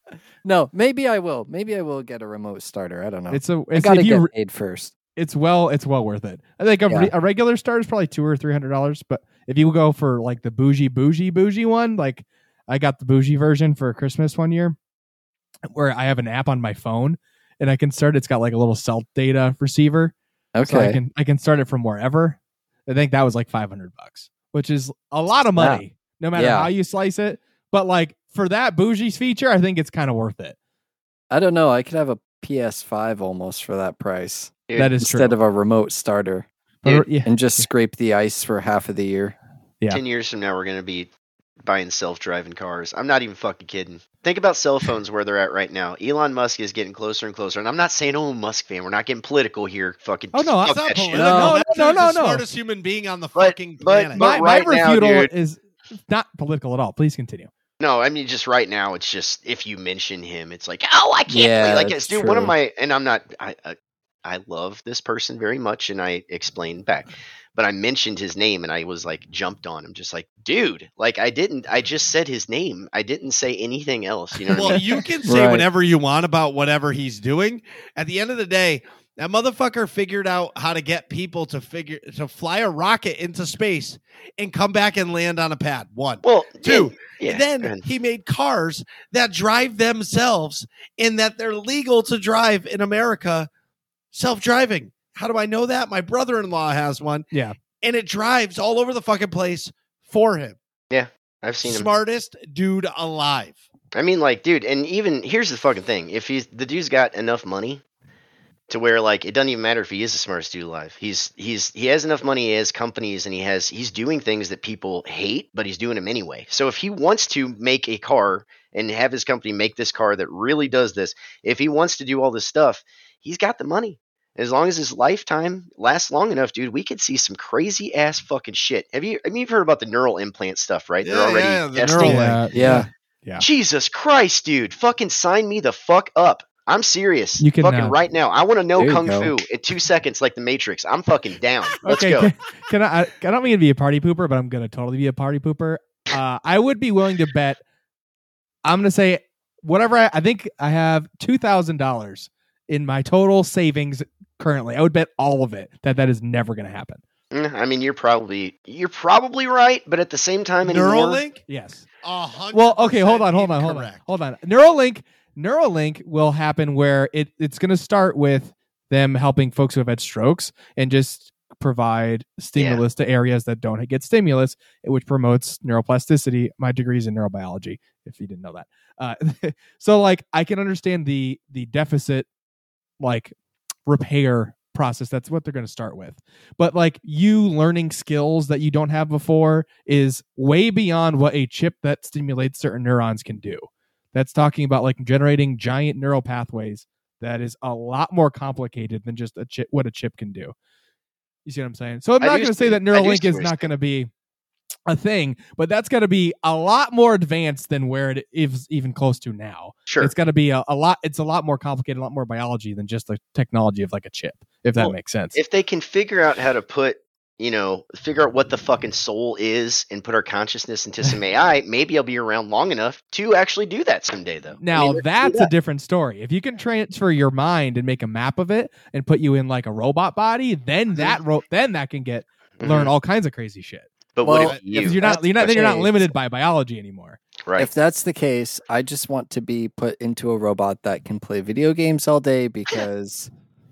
No, maybe I will. Maybe I will get a remote starter. I don't know. It's a. It's, I gotta if you, get paid first. It's well. It's well worth it. I think a, yeah. re, a regular starter is probably two or three hundred dollars. But if you go for like the bougie, bougie, bougie one, like I got the bougie version for Christmas one year. Where I have an app on my phone and I can start. It's got like a little cell data receiver. Okay. So I can, I can start it from wherever. I think that was like five hundred bucks, which is a lot of money, wow. no matter yeah. how you slice it. But like for that bougie feature, I think it's kind of worth it. I don't know. I could have a P S five almost for that price. Dude. That is Instead true. Instead of a remote starter Dude. and just scrape the ice for half of the year. Yeah. ten years from now, we're going to be buying self-driving cars. I'm not even fucking kidding. Think about cell phones where they're at right now. Elon Musk is getting closer and closer, and I'm not saying, oh, Musk fan, we're not getting political here. Fucking oh no, that's not political. No, no, no, no, the no. smartest human being on the but, fucking planet. But, but my right my now, refutal dude, is not political at all. Please continue. No, I mean just right now. It's just if you mention him, it's like, oh, I can't. Yeah, like it's dude. True. One of my and I'm not. I, I, I love this person very much, and I explained back. But I mentioned his name, and I was like jumped on. I'm just like, dude, like I didn't. I just said his name. I didn't say anything else. You know. Well, I mean? You can say right. whatever you want about whatever he's doing. At the end of the day, that motherfucker figured out how to get people to figure to fly a rocket into space and come back and land on a pad. One, well, two. Yeah. Yeah, and then and he made cars that drive themselves and that they're legal to drive in America, self-driving. How do I know that? My brother-in-law has one. Yeah. And it drives all over the fucking place for him. Yeah. I've seen Smartest him. Smartest dude alive. I mean, like, dude, and even here's the fucking thing. If he's the dude's got enough money to where, like, it doesn't even matter if he is the smartest dude alive. He's he's he has enough money, he has companies, and he has he's doing things that people hate, but he's doing them anyway. So if he wants to make a car and have his company make this car that really does this, if he wants to do all this stuff, he's got the money. As long as his lifetime lasts long enough, dude, we could see some crazy ass fucking shit. Have you? I mean, you've heard about the neural implant stuff, right? Yeah, They're already yeah, the testing. Neural, yeah, yeah, yeah. Jesus Christ, dude! Fucking sign me the fuck up. I'm serious. You can fucking uh, right now. I want to know kung fu in two seconds, like the Matrix. I'm fucking down. Let's okay, go. Can, can I? I don't mean to be a party pooper, but I'm gonna totally be a party pooper. Uh, I would be willing to bet. I'm gonna say whatever. I, I think I have two thousand dollars in my total savings. Currently, I would bet all of it that that is never going to happen. I mean, you're probably you're probably right, but at the same time, Neuralink, yes. Well, okay, hold on, hold on, hold on, hold on. Neuralink, Neuralink will happen where it, it's going to start with them helping folks who have had strokes and just provide stimulus yeah. to areas that don't get stimulus, which promotes neuroplasticity. My degree's in neurobiology, if you didn't know that. Uh, so, like, I can understand the the deficit, like. Repair process. That's what they're going to start with. But like you learning skills that you don't have before is way beyond what a chip that stimulates certain neurons can do. That's talking about like generating giant neural pathways. That is a lot more complicated than just a chip, what a chip can do. You see what I'm saying? So I'm not going to say that Neuralink is not going to be a thing, but that's got to be a lot more advanced than where it is even close to now. Sure. It's got to be a, a lot. It's a lot more complicated, a lot more biology than just the technology of like a chip, if well, that makes sense. If they can figure out how to put, you know, figure out what the fucking soul is and put our consciousness into some A I, maybe I'll be around long enough to actually do that someday though. Now I mean, that's that. a different story. If you can transfer your mind and make a map of it and put you in like a robot body, then that ro- then that can get mm-hmm. learn all kinds of crazy shit. But well, what if you? You're not, you're not, then you're not limited by biology anymore. Right. If that's the case, I just want to be put into a robot that can play video games all day because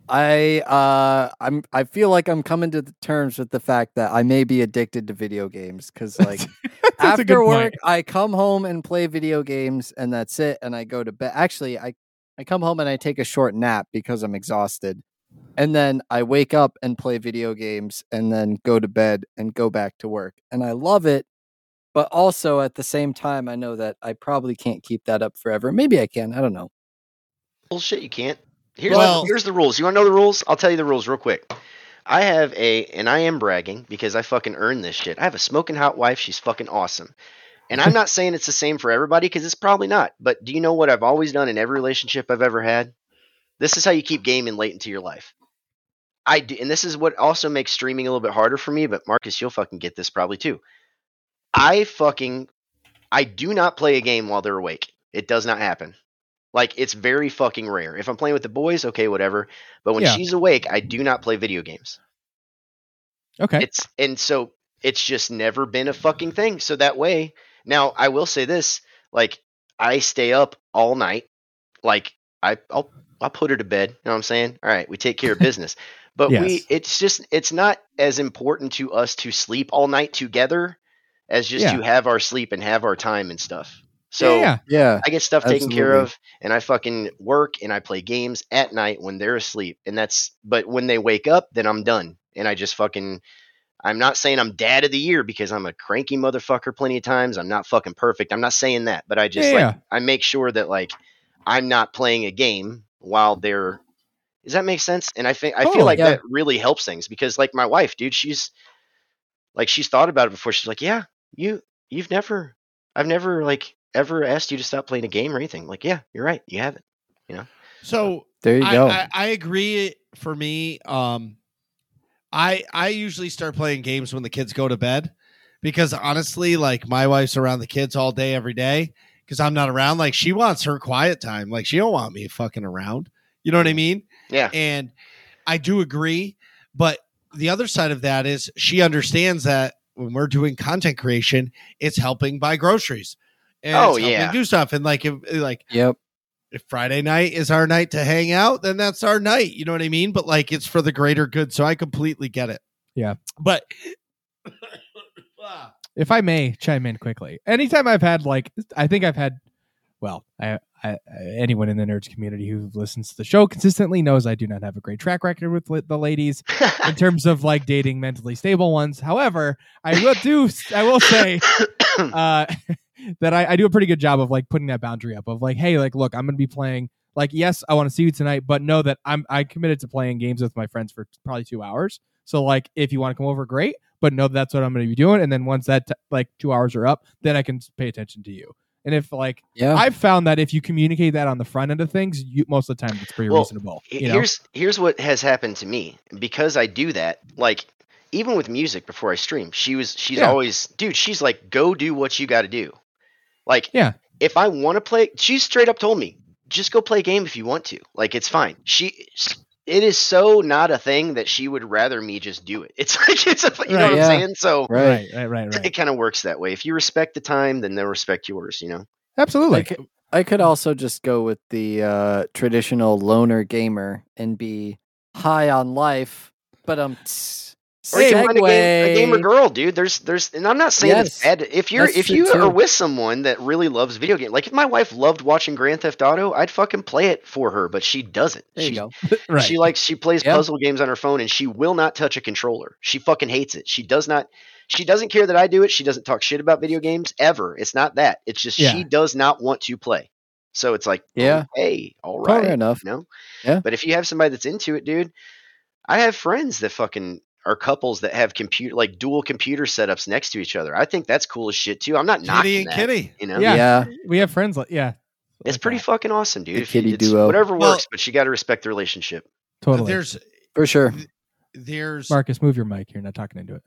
I, uh, I'm, I feel like I'm coming to terms with the fact that I may be addicted to video games because, like, after work, I come home and play video games and that's it. And I go to bed. Actually, I, I come home and I take a short nap because I'm exhausted. And then I wake up and play video games and then go to bed and go back to work. And I love it. But also at the same time, I know that I probably can't keep that up forever. Maybe I can. I don't know. Bullshit, you can't. Here's, well, the, here's the rules. You want to know the rules? I'll tell you the rules real quick. I have a, and I am bragging because I fucking earned this shit. I have a smoking hot wife. She's fucking awesome. And I'm not saying it's the same for everybody because it's probably not. But do you know what I've always done in every relationship I've ever had? This is how you keep gaming late into your life. I do, and this is what also makes streaming a little bit harder for me, but Marcus, you'll fucking get this probably too. I fucking, I do not play a game while they're awake. It does not happen. Like, it's very fucking rare. If I'm playing with the boys, okay, whatever. But when yeah. she's awake, I do not play video games. Okay. It's and so it's just never been a fucking thing. So that way, now I will say this, like, I stay up all night. Like, I, I'll, I'll put her to bed. You know what I'm saying? All right, we take care of business. But yes. we, it's just, it's not as important to us to sleep all night together as just yeah. to have our sleep and have our time and stuff. So yeah, yeah. I get stuff Absolutely. taken care of and I fucking work and I play games at night when they're asleep. And that's, but when they wake up, then I'm done. And I just fucking, I'm not saying I'm dad of the year because I'm a cranky motherfucker plenty of times. I'm not fucking perfect. I'm not saying that, but I just, yeah, like, yeah. I make sure that like, I'm not playing a game while they're, does that make sense? And I think I oh, feel like yeah. that really helps things because, like, my wife, dude, she's like, she's thought about it before. She's like, yeah, you, you've never, I've never like ever asked you to stop playing a game or anything. I'm like, yeah, you're right. You haven't, you know? So There you I, go. I, I agree. For me, um, I I usually start playing games when the kids go to bed, because honestly, like, my wife's around the kids all day every day because I'm not around. Like, she wants her quiet time. Like, she don't want me fucking around. You know what I mean? Yeah. And I do agree, but the other side of that is she understands that when we're doing content creation, it's helping buy groceries. And oh it's yeah, do stuff. And like, if, like, yep. If Friday night is our night to hang out, then that's our night. You know what I mean? But like, it's for the greater good. So I completely get it. Yeah. But if I may chime in quickly, anytime I've had, like, I think I've had, well, I, I, anyone in the nerds community who listens to the show consistently knows I do not have a great track record with li- the ladies in terms of like dating mentally stable ones. However, I will do, I will say, uh, that I, I do a pretty good job of like putting that boundary up of like, hey, like, look, I'm going to be playing, like, yes, I want to see you tonight, but know that I'm I committed to playing games with my friends for probably two hours. So like, if you want to come over, great, but know that that's what I'm going to be doing. And then once that t- like two hours are up, then I can pay attention to you. And if like, yeah. I've found that if you communicate that on the front end of things, you, most of the time it's pretty well, reasonable. You here's, know? here's what has happened to me because I do that. Like, even with music before I stream, she was, she's yeah. always, dude, she's like, go do what you got to do. Like, yeah. if I want to play, she straight up told me, just go play a game if you want to. Like, it's fine. She, it is so not a thing that she would rather me just do it. It's like, it's a, you right, know what yeah. I'm saying? So right, right, right, right. It kind of works that way. If you respect the time, then they'll respect yours, you know? Absolutely. I could, I could also just go with the uh, traditional loner gamer and be high on life, but I'm... T- Or you can find a, game, a gamer girl, dude. There's, there's, and I'm not saying yes, it's bad. If you're, if you too. are with someone that really loves video games, like if my wife loved watching Grand Theft Auto, I'd fucking play it for her, but she doesn't. There she, you go. right. She likes, she plays yep. puzzle games on her phone and she will not touch a controller. She fucking hates it. She does not, she doesn't care that I do it. She doesn't talk shit about video games ever. It's not that. It's just yeah. she does not want to play. So it's like, yeah, oh, hey, all right. Fair enough. You know? Yeah. But if you have somebody that's into it, dude, I have friends that fucking, are couples that have computer like dual computer setups next to each other. I think that's cool as shit too. I'm not knocking and that, Kitty, you know? Yeah. yeah. We have friends like, yeah. It's like pretty that. fucking awesome, dude. If kitty it's, duo. Whatever well, works, but you got to respect the relationship. Totally. There's for sure. There's Marcus, move your mic. You're not talking into it.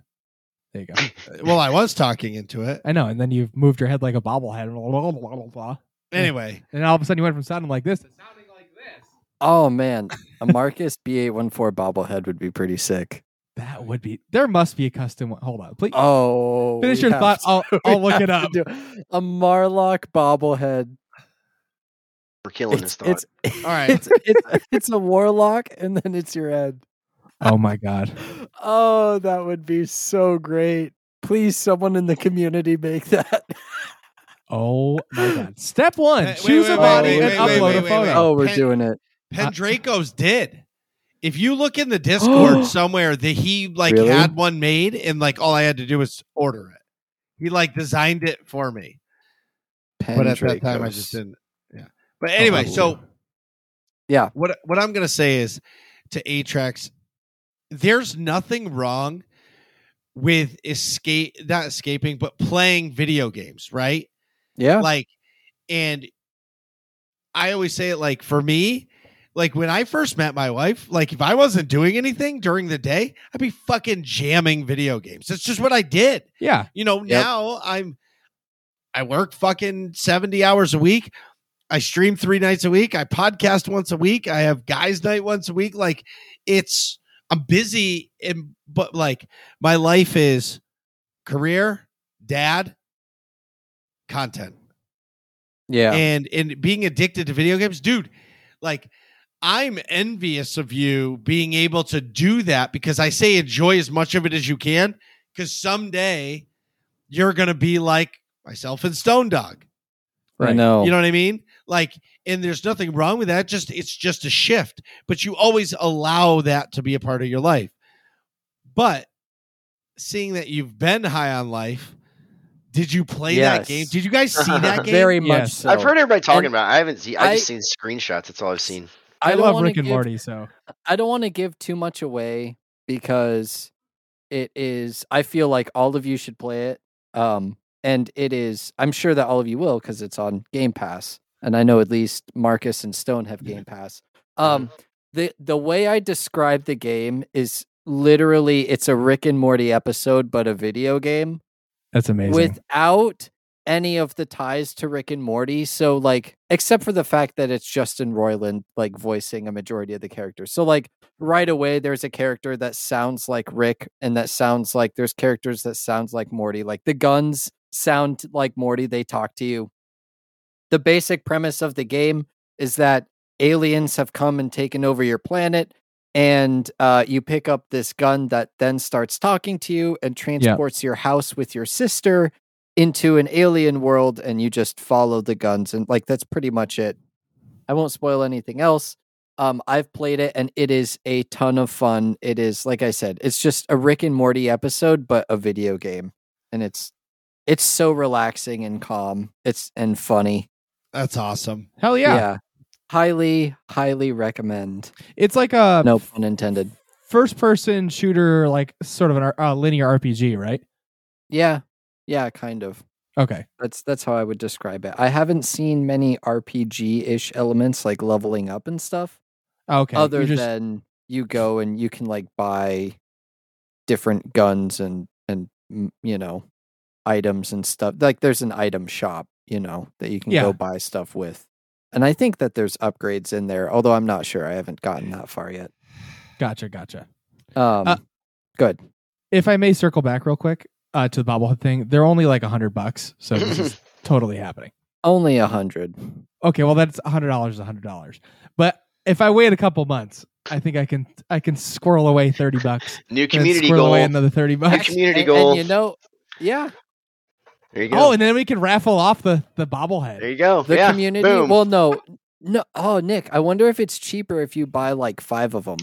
There you go. Well, I was talking into it. I know. And then you've moved your head like a bobblehead. Blah, blah, blah, blah, blah. Anyway. And all of a sudden you went from sounding like this to sounding like this. Oh man. A Marcus B eight one four bobblehead would be pretty sick. That would be, there must be a custom one. Hold on, please. Oh, finish your thought. To, I'll, I'll look it up. It. A Marlock bobblehead. We're killing it's, this thought. It's, all right. It's, it's, it's a warlock and then it's your head. Oh my God. Oh, that would be so great. Please, someone in the community make that. Oh my God. Step one, wait, choose wait, a body wait, and wait, upload wait, wait, a photo. Wait, wait, wait. Oh, we're Pen, doing it. Pendraco's did. If you look in the Discord somewhere that he like really? had one made and like all I had to do was order it. He like designed it for me. Pendraco's. But at that time I just didn't. Yeah. But anyway, oh. so yeah. What what I'm gonna say is to Atrax, there's nothing wrong with escape not escaping, but playing video games, right? Yeah. Like, and I always say it like for me. Like when I first met my wife, like if I wasn't doing anything during the day, I'd be fucking jamming video games. It's just what I did. Yeah. You know, yep. now I'm, I work fucking seventy hours a week. I stream three nights a week. I podcast once a week. I have guys night once a week. Like it's, I'm busy. And, but like my life is career, dad, content. Yeah. And, and being addicted to video games, dude, like, I'm envious of you being able to do that because I say enjoy as much of it as you can because someday you're going to be like myself and Stone Dog. Right. I know. You know what I mean? Like, and there's nothing wrong with that. Just, it's just a shift, but you always allow that to be a part of your life. But seeing that you've been high on life, did you play yes. that game? Did you guys see that game? Very much yes. so. I've heard everybody talking and about it. I haven't seen, I just I, seen screenshots. That's all I've seen. I, I love Rick and give, Morty, so I don't want to give too much away because it is. I feel like all of you should play it, um, and it is. I'm sure that all of you will because it's on Game Pass, and I know at least Marcus and Stone have Game Pass. Um, the the way I describe the game is literally it's a Rick and Morty episode, but a video game. That's amazing. Without any of the ties to Rick and Morty. So like, except for the fact that it's Justin Roiland, like voicing a majority of the characters. So like right away, there's a character that sounds like Rick and that sounds like there's characters that sounds like Morty. Like the guns sound like Morty. They talk to you. The basic premise of the game is that aliens have come and taken over your planet. And uh, you pick up this gun that then starts talking to you and transports yeah. your house with your sister into an alien world, and you just follow the guns, and like that's pretty much it. I won't spoil anything else. Um, I've played it, and it is a ton of fun. It is, like I said, it's just a Rick and Morty episode, but a video game, and it's it's so relaxing and calm. It's and funny. That's awesome. Hell yeah! Yeah, highly, highly recommend. It's like a no pun intended first-person shooter, like sort of a uh, linear R P G, right? Yeah. Yeah, kind of. Okay. That's that's how I would describe it. I haven't seen many R P G-ish elements like leveling up and stuff. Okay. Other just... than you go and you can like buy different guns and, and you know, items and stuff. Like there's an item shop, you know, that you can yeah. go buy stuff with. And I think that there's upgrades in there, although I'm not sure. I haven't gotten that far yet. Gotcha, gotcha. Um, uh, good. If I may circle back real quick. Uh, to the bobblehead thing, they're only like a hundred bucks, so this is totally happening. Only a hundred. Okay, well that's a hundred dollars, a hundred dollars. But if I wait a couple months, I think I can I can squirrel away thirty bucks. New community goal. Away another thirty bucks. New community and, goal. And, you know, yeah. There you go. Oh, and then we can raffle off the the bobblehead. There you go. The yeah. community. Boom. Well, no, no. Oh, Nick, I wonder if it's cheaper if you buy like five of them.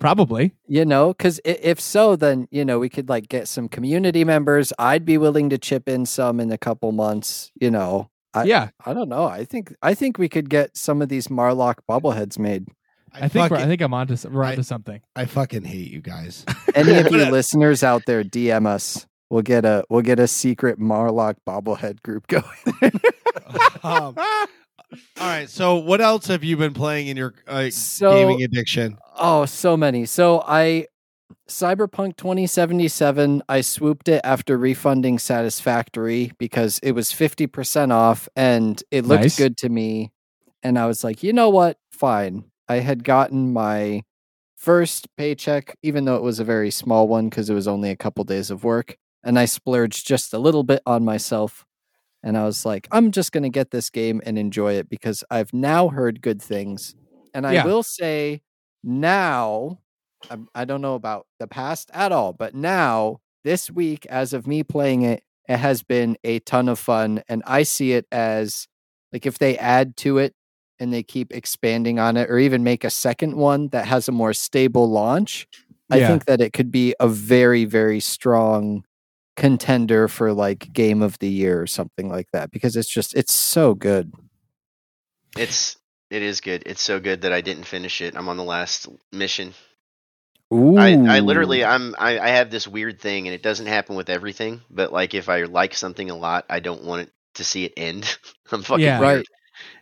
Probably, you know, because if so, then, you know, we could like get some community members. I'd be willing to chip in some in a couple months, you know. I, yeah, I don't know. I think I think we could get some of these Marlock bobbleheads made. I, I think fucking, I think I'm onto, we're onto I, something. I fucking hate you guys. Any of you listeners out there, D M us. We'll get a we'll get a secret Marlock bobblehead group going. um, All right, so what else have you been playing in your uh, so, gaming addiction? Oh, so many. So I, Cyberpunk twenty seventy-seven, I swooped it after refunding Satisfactory because it was fifty percent off and it looked nice. Good to me. And I was like, you know what? Fine. I had gotten my first paycheck, even though it was a very small one because it was only a couple days of work. And I splurged just a little bit on myself. And I was like, I'm just going to get this game and enjoy it because I've now heard good things. And I yeah. will say now, I'm, I don't know about the past at all, but now this week, as of me playing it, it has been a ton of fun. And I see it as like if they add to it and they keep expanding on it or even make a second one that has a more stable launch, yeah. I think that it could be a very, very strong contender for like game of the year or something like that, because it's just it's so good. It's it is good. It's so good that I didn't finish it. I'm on the last mission. Ooh. I, I literally I'm I, I have this weird thing, and it doesn't happen with everything, but like if I like something a lot, I don't want it to see it end. I'm fucking yeah. right.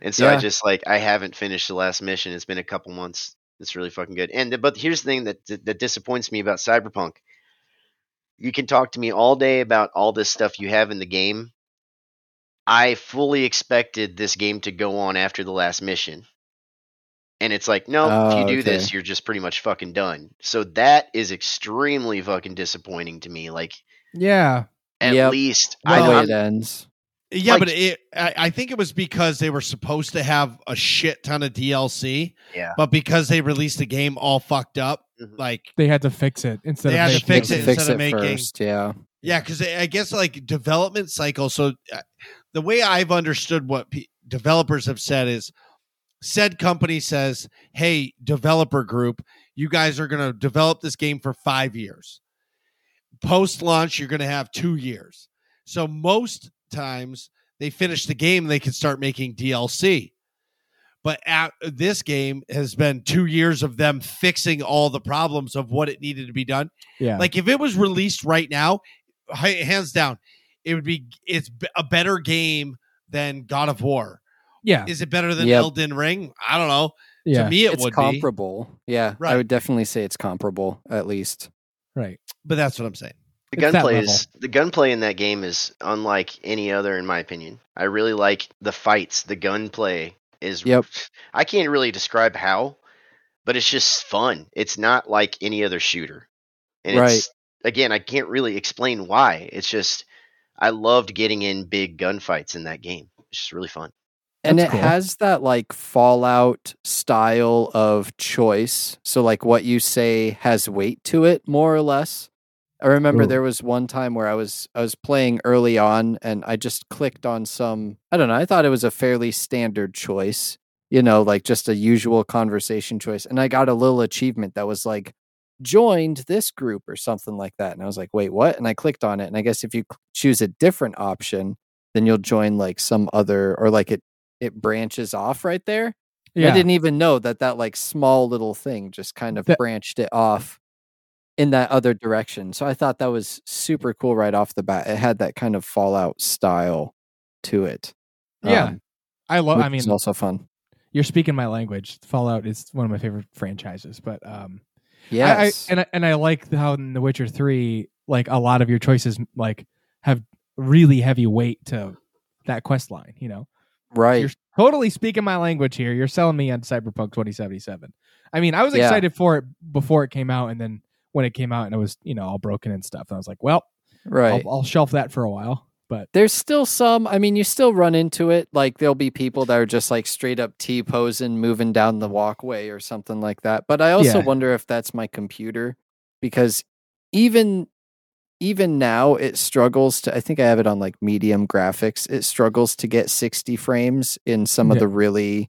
And so yeah. I just like I haven't finished the last mission. It's been a couple months. It's really fucking good. And but here's the thing that that disappoints me about Cyberpunk. You can talk to me all day about all this stuff you have in the game. I fully expected this game to go on after the last mission. And it's like, no, oh, if you do okay. this, you're just pretty much fucking done. So that is extremely fucking disappointing to me. Like, yeah, at yep. least well, I know it ends. Yeah, like, but it, I, I think it was because they were supposed to have a shit ton of D L C. Yeah. But because they released the game all fucked up, like they had to fix it instead they of had making, to fix it instead fix of making first, yeah yeah because I guess like development cycle. So uh, the way I've understood what p- developers have said is said company says, hey developer group, you guys are going to develop this game for five years, post launch you're going to have two years. So most times they finish the game and they can start making D L C. But at, this game has been two years of them fixing all the problems of what it needed to be done. Yeah. Like if it was released right now, hands down, it would be, it's a better game than God of War. Yeah. Is it better than yep. Elden Ring? I don't know. Yeah. To me, it it's would comparable. be comparable. Yeah, right. I would definitely say it's comparable, at least. Right, but that's what I'm saying. The gunplay is the gunplay in that game is unlike any other, in my opinion. I really like the fights. The gunplay is. Yep. I can't really describe how, but it's just fun. It's not like any other shooter. And right. It's, again, I can't really explain why. It's just I loved getting in big gunfights in that game. It's just really fun. And That's it cool. has that like Fallout style of choice. So like what you say has weight to it, more or less. I remember Ooh. there was one time where I was I was playing early on and I just clicked on some, I don't know, I thought it was a fairly standard choice, you know, like just a usual conversation choice. And I got a little achievement that was like, joined this group or something like that. And I was like, wait, what? And I clicked on it. And I guess if you choose a different option, then you'll join like some other, or like it, it branches off right there. Yeah. I didn't even know that that like small little thing just kind of that, branched it off in that other direction. So I thought that was super cool right off the bat. It had that kind of Fallout style to it. Yeah. Um, I love, I mean, it's also fun. You're speaking my language. Fallout is one of my favorite franchises, but, um, yes. I, I, and I, and I like how in The Witcher three, like a lot of your choices, like have really heavy weight to that quest line, you know? Right. You're totally speaking my language here. You're selling me on Cyberpunk twenty seventy-seven. I mean, I was yeah. excited for it before it came out, and then when it came out and it was, you know, all broken and stuff, and I was like, well, right. I'll, I'll shelf that for a while. But there's still some, I mean, you still run into it. Like there'll be people that are just like straight up T-posing, moving down the walkway or something like that. But I also yeah. wonder if that's my computer, because even even now it struggles to, I think I have it on like medium graphics. It struggles to get sixty frames in some yeah. of the really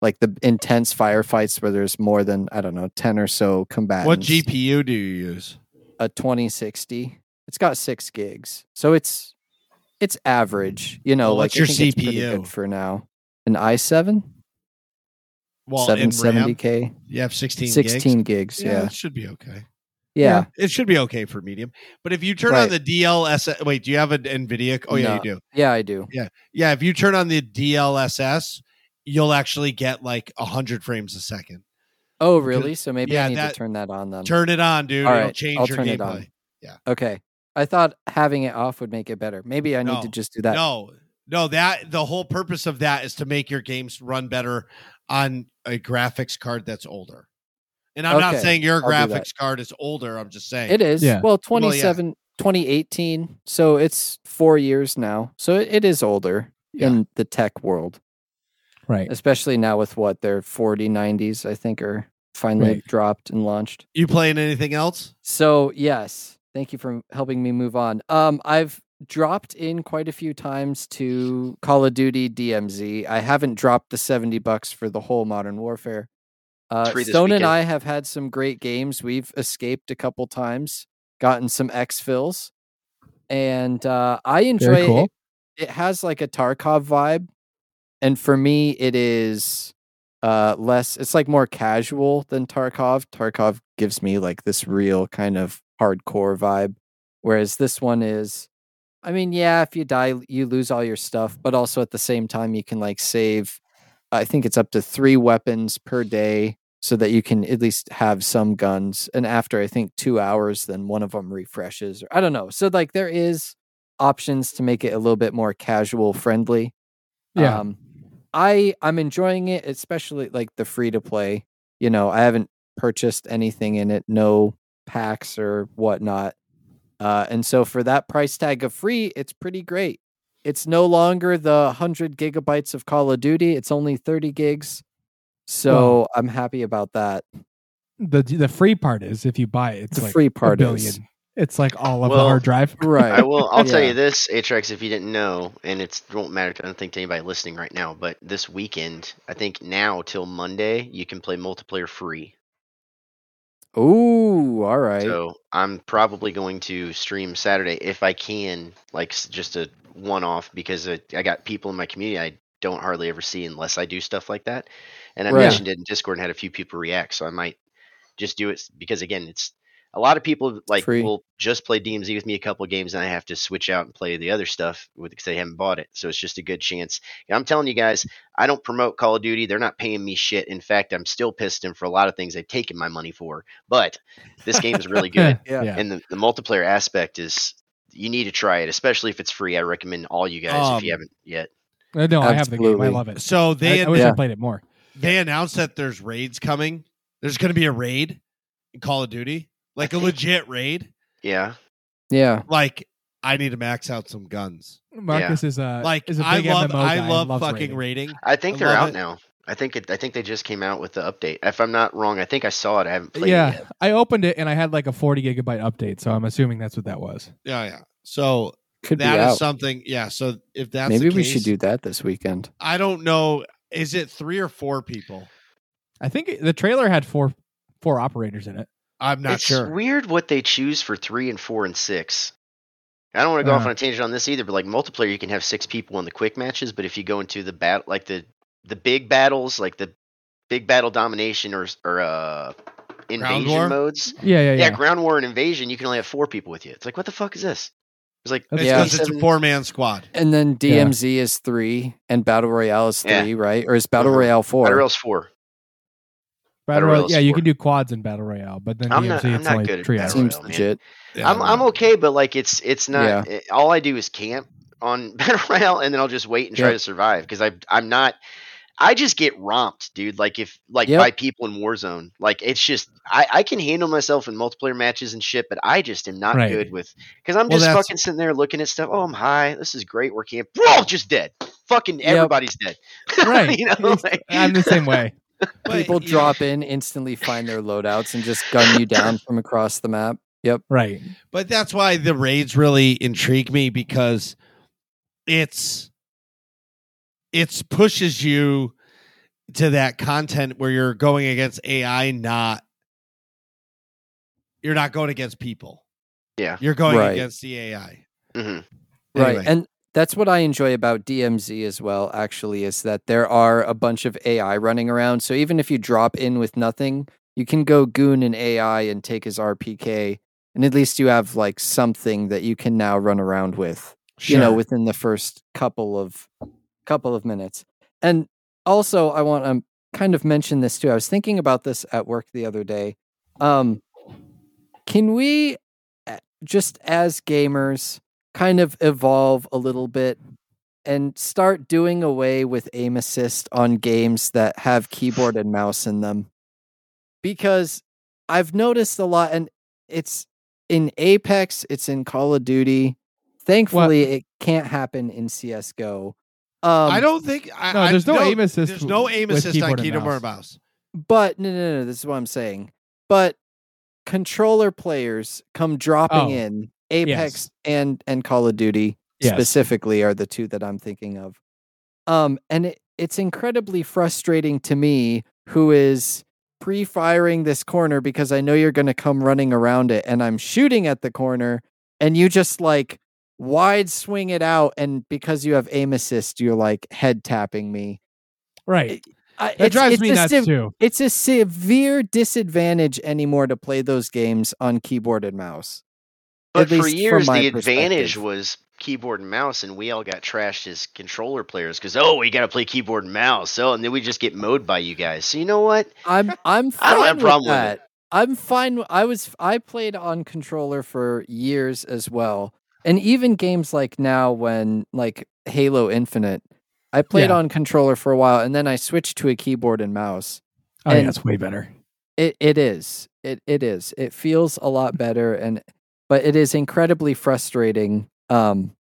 like the intense firefights where there's more than, I don't know, ten or so combatants. What G P U do you use? A twenty sixty. It's got six gigs. So it's, It's average, you know, well, like your C P U, it's pretty good for now. An i seven? Well, seven seventy K. You have sixteen, sixteen gigs. gigs yeah, yeah. It should be okay. Yeah. yeah. It should be okay for medium. But if you turn right. on the D L S S, wait, do you have an NVIDIA? Oh, yeah, no. you do. Yeah, I do. Yeah. Yeah. If you turn on the D L S S, you'll actually get like one hundred frames a second. Oh, really? Because, so maybe yeah, I need that, to turn that on then. Turn it on, dude. All right. It'll change I'll your turn gameplay. It on. Yeah. Okay. I thought having it off would make it better. Maybe I need no, to just do that. No, no, that the whole purpose of that is to make your games run better on a graphics card that's older. And I'm okay, not saying your I'll graphics card is older. I'm just saying it is. Yeah. Well, twenty-seven, well, yeah. twenty eighteen. So it's four years now. So it, it is older yeah. in the tech world. Right. Especially now with what their forty nineties, I think, are finally right. dropped and launched. You playing anything else? So, yes. Thank you for helping me move on. Um, I've dropped in quite a few times to Call of Duty D M Z. I haven't dropped the seventy bucks for the whole Modern Warfare. Uh, Stone and I have had some great games. We've escaped a couple times, gotten some X-fills, and uh, I enjoy cool. it. It has like a Tarkov vibe, and for me, it is uh, less. It's like more casual than Tarkov. Tarkov gives me like this real kind of hardcore vibe, whereas this one is, I mean, yeah, if you die you lose all your stuff, but also at the same time you can like save, I think it's up to three weapons per day so that you can at least have some guns, and after I think two hours then one of them refreshes, or I don't know, so like there is options to make it a little bit more casual friendly. Yeah. um I I'm enjoying it, especially like the free to play, you know. I haven't purchased anything in it, no packs or whatnot, uh and so for that price tag of free, it's pretty great. It's no longer the one hundred gigabytes of Call of Duty, it's only thirty gigs, so oh. I'm happy about that. The the free part is if you buy it, it's the like free part a billion. Is it's like all of well, the hard drive. Right. I will I'll yeah. tell you this, Atrax, if you didn't know, and it won't matter, I don't think, to anybody listening right now, but this weekend, I think now till Monday, you can play multiplayer free. Oh, all right. So I'm probably going to stream Saturday if I can, like just a one-off, because I, I got people in my community I don't hardly ever see unless I do stuff like that. And I right. mentioned it in Discord and had a few people react, so I might just do it because, again, it's a lot of people like Free. will just play D M Z with me a couple of games, and I have to switch out and play the other stuff because they haven't bought it. So it's just a good chance. And I'm telling you guys, I don't promote Call of Duty. They're not paying me shit. In fact, I'm still pissed at them for a lot of things they've taken my money for. But this game is really good. yeah. Yeah. And the, the multiplayer aspect is, you need to try it, especially if it's free. I recommend all you guys um, if you haven't yet. No, Absolutely. I have the game. I love it. So they I, I wish yeah. I played it more. They announced that there's raids coming. There's going to be a raid in Call of Duty, like a legit raid. Yeah, yeah. Like I need to max out some guns. Marcus yeah. is a like is a big I love M M O guy. I love fucking raiding. raiding. I think I they're out it. now. I think it, I think they just came out with the update. If I'm not wrong, I think I saw it. I haven't played yeah. it yet. I opened it and I had like a forty gigabyte update, so I'm assuming that's what that was. Yeah, yeah. So Could that is out. something. Yeah. So if that's maybe the case, we should do that this weekend. I don't know. Is it three or four people? I think the trailer had four four operators in it. I'm not it's sure. It's weird what they choose for three and four and six. I don't want to go uh, off on a tangent on this either, but like multiplayer, you can have six people in the quick matches. But if you go into the bat, like the the big battles, like the big battle domination or or uh, invasion modes, yeah, yeah, yeah, yeah, ground war and invasion, you can only have four people with you. It's like, what the fuck is this? It's like because yeah. it's a poor man squad. And then D M Z yeah. is three, and Battle Royale is three, yeah. right? Or is Battle mm-hmm. Royale four? Battle Royale's four. Battle, Battle Royale, yeah, four. You can do quads in Battle Royale, but then I'm D M Z not, I'm it's not only good trio. It seems legit. Yeah. I'm I'm okay, but like it's it's not. Yeah. It, all I do is camp on Battle Royale, and then I'll just wait and try yeah. to survive because I I'm not. I just get romped, dude. Like if like yep. by people in Warzone, like it's just I, I can handle myself in multiplayer matches and shit, but I just am not right. good with because I'm well, just fucking sitting there looking at stuff. Oh, I'm high. This is great. We're camping. Whoa, just dead. Fucking yep. everybody's dead. Right. You know, like, I'm the same way. People but, drop yeah. in, instantly find their loadouts, and just gun you down from across the map. Yep. Right. But that's why the raids really intrigue me because it's. It pushes you to that content where you're going against A I, not you're not going against people. Yeah, you're going right. against the A I. Mm-hmm. Anyway. Right, and that's what I enjoy about D M Z as well. Actually, is that there are a bunch of A I running around. So even if you drop in with nothing, you can go goon an A I and take his R P K, and at least you have like something that you can now run around with. Sure. You know, within the first couple of. couple of minutes. And also I want to um, kind of mention this too. I was thinking about this at work the other day. Um, can we just as gamers kind of evolve a little bit and start doing away with aim assist on games that have keyboard and mouse in them? Because I've noticed a lot, and it's in Apex, it's in Call of Duty. Thankfully, what? It can't happen in C S G O. Um, I don't think I, no, there's no, no aim assist. There's no aim assist on keyboard and mouse. But no, no, no. This is what I'm saying. But controller players come dropping oh, in. Apex yes. and and Call of Duty yes. specifically are the two that I'm thinking of. Um, and it, it's incredibly frustrating to me, who is pre-firing this corner because I know you're going to come running around it, and I'm shooting at the corner, and you just like. Wide swing it out, and because you have aim assist, you're like head tapping me. Right. It, it drives it's me nuts sev- too. It's a severe disadvantage anymore to play those games on keyboard and mouse. But for years, the advantage was keyboard and mouse, and we all got trashed as controller players because oh, we got to play keyboard and mouse. So and then we just get mowed by you guys. So you know what? I'm I'm fine I don't have a problem with that. With it. I'm fine. I was I played on controller for years as well. And even games like now when, like, Halo Infinite, I played yeah. on controller for a while, and then I switched to a keyboard and mouse. Oh, and yeah, it's way better. It It is. It It is. It feels a lot better, and but it is incredibly frustrating. Um,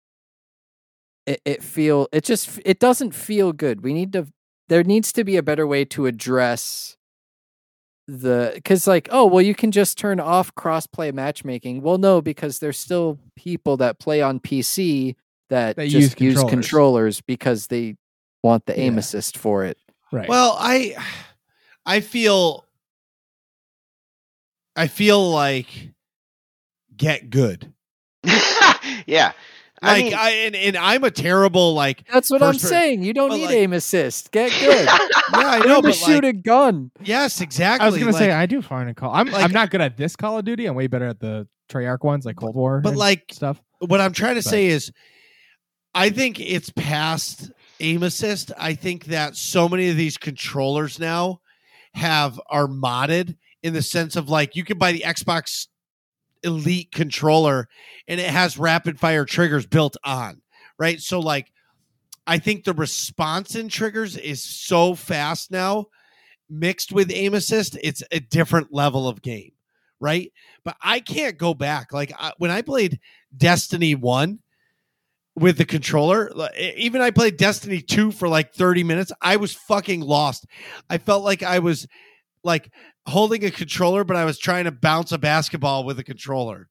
it, it feel, it just, it doesn't feel good. We need to, there needs to be a better way to address the because like oh well you can just turn off cross-play matchmaking. Well, no, because there's still people that play on P C that they just use controllers. use controllers because they want the aim yeah. assist for it. Right. Well, I I feel I feel like get good. yeah. Like I, mean, I and, and I'm a terrible like. That's what I'm person. saying. You don't need like, aim assist. Get good. Yeah, I know. Learn to shoot like, a gun. Yes, exactly. I was gonna like, say I do fire and call. I'm like, I'm not good at this Call of Duty. I'm way better at the Treyarch ones, like Cold War. But like stuff. What I'm trying to but. say is, I think it's past aim assist. I think that so many of these controllers now have are modded in the sense of like you can buy the Xbox Elite controller and it has rapid fire triggers built on, right? So like I think the response in triggers is so fast now, mixed with aim assist, it's a different level of game, right? But I can't go back. Like I, when I played Destiny one with the controller, even I played Destiny two for like thirty minutes, I was fucking lost. I felt like I was like holding a controller, but I was trying to bounce a basketball with a controller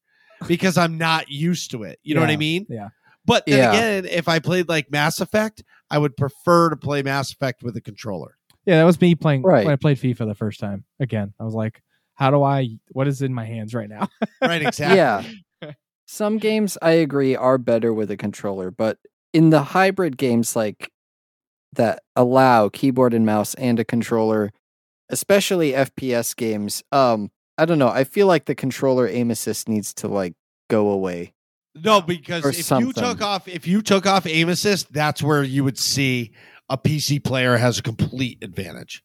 because I'm not used to it. You know yeah, what I mean? Yeah. But then yeah. again, if I played like Mass Effect, I would prefer to play Mass Effect with a controller. Yeah, that was me playing right. when I played FIFA the first time. Again, I was like, how do I, what is in my hands right now? Right, exactly. Yeah. Some games I agree are better with a controller, but in the hybrid games like that allow keyboard and mouse and a controller, especially F P S games. Um, I don't know. I feel like the controller aim assist needs to like go away. No, because if something. you took off, if you took off aim assist, that's where you would see a P C player has a complete advantage.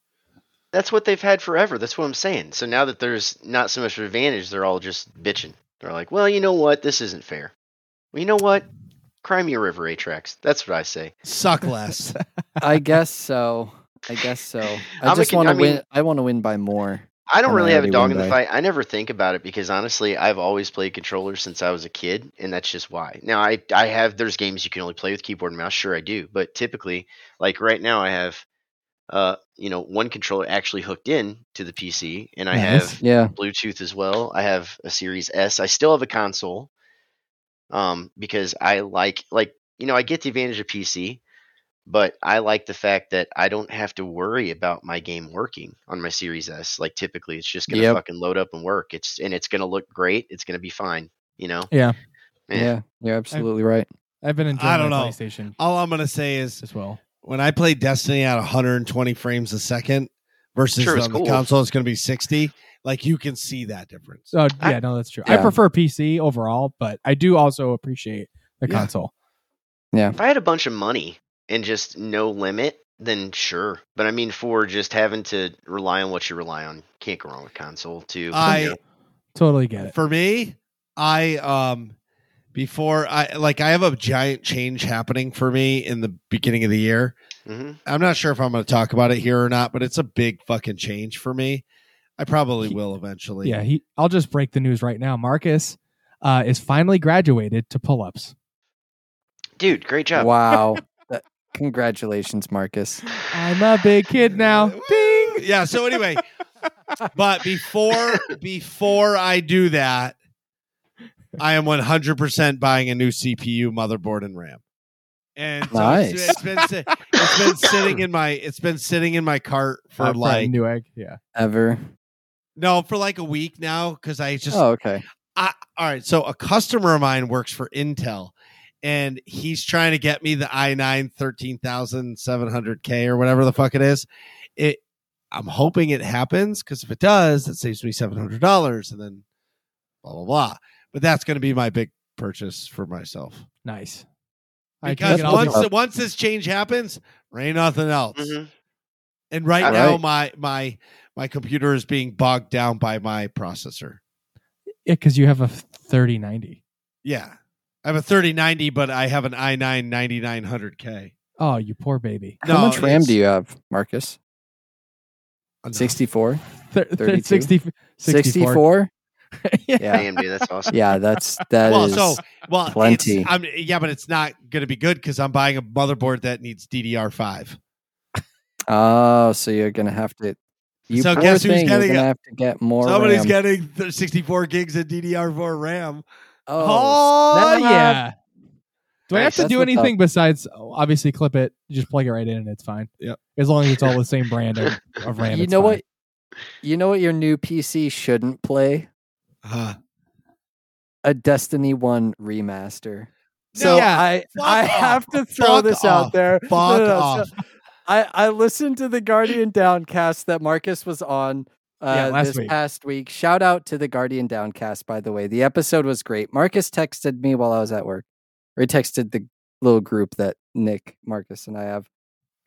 That's what they've had forever. That's what I'm saying. So now that there's not so much advantage, they're all just bitching. They're like, well, you know what? This isn't fair. Well, you know what? Cry me a river, Atrax. That's what I say. Suck less. I guess so. I guess so. I I'm just want to I mean, win. I want to win by more. I don't really I have a dog in the fight. I never think about it because honestly, I've always played controllers since I was a kid, and that's just why. Now, I, I have there's games you can only play with keyboard and mouse. Sure, I do, but typically, like right now, I have uh you know one controller actually hooked in to the P C, and I nice. have yeah. Bluetooth as well. I have a Series S. I still have a console, um, because I like like you know I get the advantage of P C. But I like the fact that I don't have to worry about my game working on my Series S. Like typically, it's just gonna yep. fucking load up and work. It's and it's gonna look great. It's gonna be fine. You know. Yeah. Man. Yeah. You're absolutely I've, right. I've been enjoying I don't my know. PlayStation. All I'm gonna say is as well when I play Destiny at one hundred twenty frames a second versus sure, on cool. the console, it's gonna be sixty. Like you can see that difference. Oh yeah, I, no, that's true. Yeah. I prefer P C overall, but I do also appreciate the yeah. console. Yeah. If I had a bunch of money and just no limit, then sure. But I mean, for just having to rely on what you rely on, can't go wrong with console too. I you know. totally get it. For me, I um, before I like, I have a giant change happening for me in the beginning of the year. Mm-hmm. I'm not sure if I'm going to talk about it here or not, but it's a big fucking change for me. I probably he, will eventually. Yeah, he. I'll just break the news right now. Marcus uh, is finally graduated to pull-ups. Dude, great job! Wow. Congratulations, Marcus. I'm a big kid now. Ding. Yeah. So anyway, but before, before I do that, I am one hundred percent buying a new C P U, motherboard, and RAM. And so nice. it's, been, it's, been, it's been sitting in my, it's been sitting in my cart for Not like Newegg. Yeah. Ever. No, for like a week now. Cause I just, oh, okay. I, all right. So a customer of mine works for Intel, and he's trying to get me the i nine thirteen thousand seven hundred K or whatever the fuck it is. It, I'm hoping it happens because if it does, it saves me seven hundred dollars and then blah, blah, blah. But that's going to be my big purchase for myself. Nice. Because once, once this change happens, there ain't nothing else. Mm-hmm. And right All now, right. my my my computer is being bogged down by my processor. Yeah, because you have a thirty ninety. Yeah. I have a thirty ninety, but I have an i nine ninety-nine hundred K. Oh, you poor baby. How no, much RAM do you have, Marcus? sixty-four? thirty-two? sixty, sixty-four? sixty-four? Yeah. Damn, dude, that's awesome. Yeah, that's, that well, is so, well, plenty. I'm, yeah, but it's not going to be good because I'm buying a motherboard that needs D D R five. Oh, so you're going to have to... You so guess who's getting it? You're going to have to get more Somebody's RAM. Getting sixty-four gigs of D D R four RAM. Oh, oh yeah. Do I have to do anything besides obviously clip it? You just plug it right in and it's fine. Yep. As long as it's all the same brand of, of RAM. You know what? You know what your new P C shouldn't play? Uh, a Destiny one remaster. So yeah, I I off. have to throw Fuck this off. out there. Fuck no, no, no. off. So I, I listened to the Guardian Downcast that Marcus was on uh, yeah, this week. past week. Shout out to the Guardian Downcast, by the way. The episode was great. Marcus texted me while I was at work. Or he texted the little group that Nick, Marcus, and I have.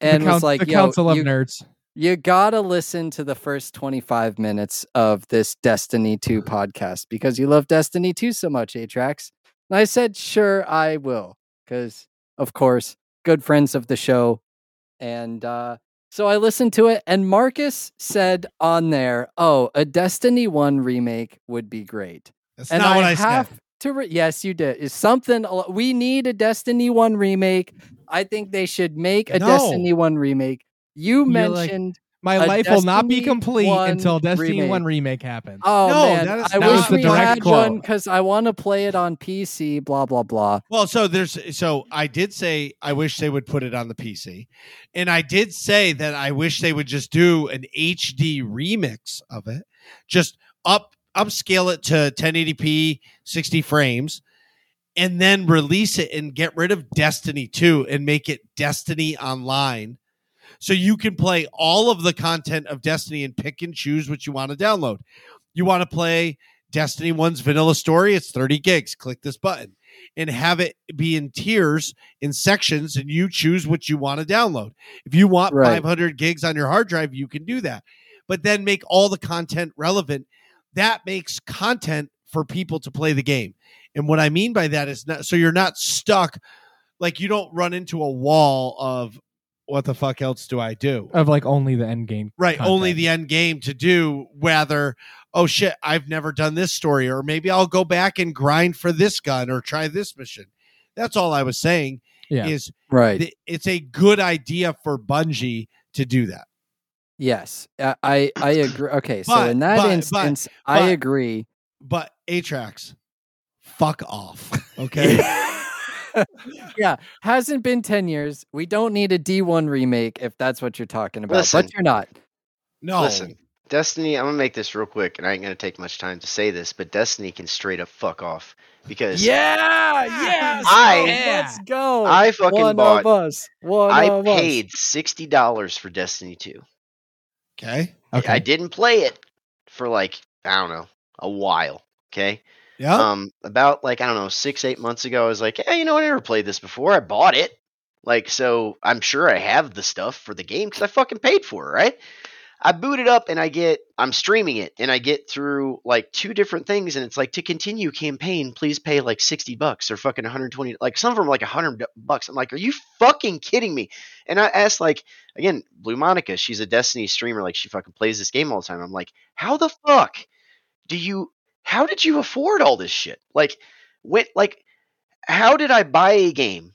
And count, was like, the Yo, Council of you, Nerds. You gotta listen to the first twenty-five minutes of this Destiny two podcast because you love Destiny two so much, Atrax. And I said, sure, I will. Because, of course, good friends of the show. And uh, so I listened to it, and Marcus said on there, oh, a Destiny one remake would be great. That's and not I what I have said. To re- yes, you did. It's something. We need a Destiny one remake. I think they should make a no. Destiny one remake. You You're mentioned... Like- My life Destiny will not be complete until Destiny remake. one remake happens. Oh, no, man. That is I not wish the we direct had quote. one because I want to play it on P C, blah, blah, blah. Well, so there's so I did say I wish they would put it on the P C. And I did say that I wish they would just do an H D remix of it. Just up upscale it to ten eighty p, sixty frames, and then release it and get rid of Destiny two and make it Destiny Online. So you can play all of the content of Destiny and pick and choose what you want to download. You want to play Destiny one's vanilla story? It's thirty gigs. Click this button and have it be in tiers, in sections, and you choose what you want to download. If you want right. five hundred gigs on your hard drive, you can do that. But then make all the content relevant. That makes content for people to play the game. And what I mean by that is not, so you're not stuck, like you don't run into a wall of, what the fuck else do I do? Of like only the end game. Right. Content. Only the end game to do whether, oh shit, I've never done this story, or maybe I'll go back and grind for this gun or try this mission. That's all I was saying yeah. is right. Th- it's a good idea for Bungie to do that. Yes. I, I, I agree. Okay. So but, in that but, instance, but, I but, agree. But Atrax, fuck off. Okay. Yeah, hasn't been ten years. We don't need a D one remake if that's what you're talking about. Listen, but you're not. No. Listen, Destiny, I'm going to make this real quick, and I ain't going to take much time to say this, but Destiny can straight up fuck off. Because yeah, yes, I, yeah. Let's go. I fucking One bought. Of us. One I of paid us. sixty dollars for Destiny two. Okay. Okay. I didn't play it for like, I don't know, a while. Okay. Yeah. Um, about like, I don't know, six, eight months ago, I was like, hey, you know, I never played this before. I bought it. Like, so I'm sure I have the stuff for the game because I fucking paid for it, right? I boot it up and I get, I'm streaming it and I get through like two different things. And it's like, to continue campaign, please pay like sixty bucks or fucking one hundred twenty, like some of them like one hundred bucks. I'm like, are you fucking kidding me? And I asked like, again, Blue Monica, she's a Destiny streamer. Like she fucking plays this game all the time. I'm like, how the fuck do you, How did you afford all this shit? Like, when, like, how did I buy a game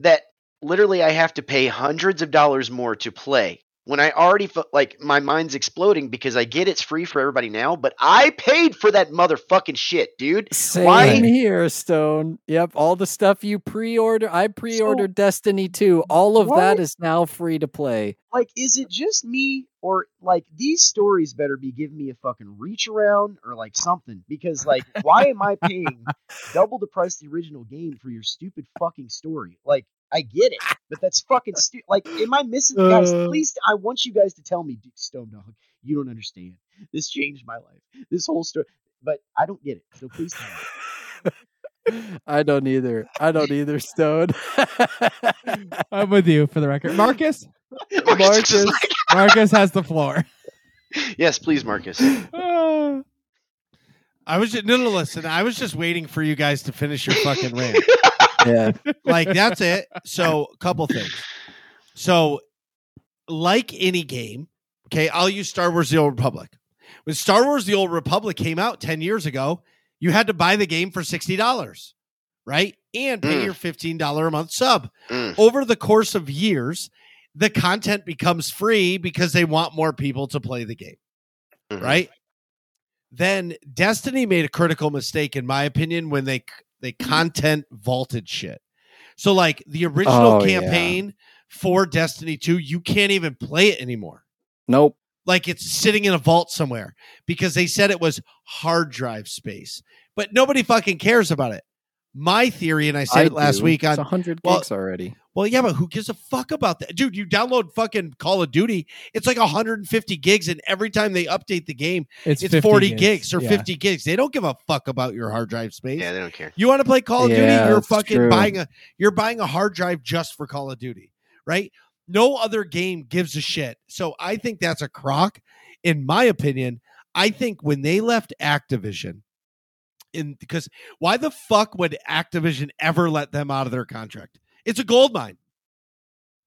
that literally I have to pay hundreds of dollars more to play when I already, like, my mind's exploding because I get it's free for everybody now, but I paid for that motherfucking shit, dude. Same Why? here, Stone. Yep, all the stuff you pre-order. I pre-ordered so, Destiny two. All of what? that is now free to play. Like, is it just me? Or, like, these stories better be giving me a fucking reach around or, like, something. Because, like, why am I paying double the price of the original game for your stupid fucking story? Like, I get it, but that's fucking stupid. Like, am I missing uh, guys? At least I want you guys to tell me, Stone Dog, you don't understand. This changed my life. This whole story. But I don't get it, so please tell me. I don't either. I don't either, Stone. I'm with you, for the record. Marcus? Marcus, like... Marcus has the floor. Yes, please, Marcus. Uh, I was just, no, no, listen, I was just waiting for you guys to finish your fucking rant. Yeah. Like, that's it. So, a couple things. So, like any game, okay, I'll use Star Wars The Old Republic. When Star Wars The Old Republic came out ten years ago, you had to buy the game for sixty dollars, right? And pay mm. your fifteen dollars a month sub. Mm. Over the course of years, the content becomes free because they want more people to play the game, mm-hmm. right? Then Destiny made a critical mistake, in my opinion, when they they content vaulted shit. So like the original oh, campaign yeah. for Destiny two, you can't even play it anymore. Nope. Like it's sitting in a vault somewhere because they said it was hard drive space, but nobody fucking cares about it. My theory, and I said I it last do. week on it's one hundred well, gigs already. Well, yeah, but who gives a fuck about that? Dude, you download fucking Call of Duty. It's like one hundred fifty gigs, and every time they update the game, it's, it's forty gigs, gigs or yeah. fifty gigs. They don't give a fuck about your hard drive space. Yeah, they don't care. You want to play Call of yeah, Duty? You're fucking true. buying a you're buying a hard drive just for Call of Duty, right? No other game gives a shit. So I think that's a crock. In my opinion, I think when they left Activision, in because why the fuck would Activision ever let them out of their contract? It's a gold mine.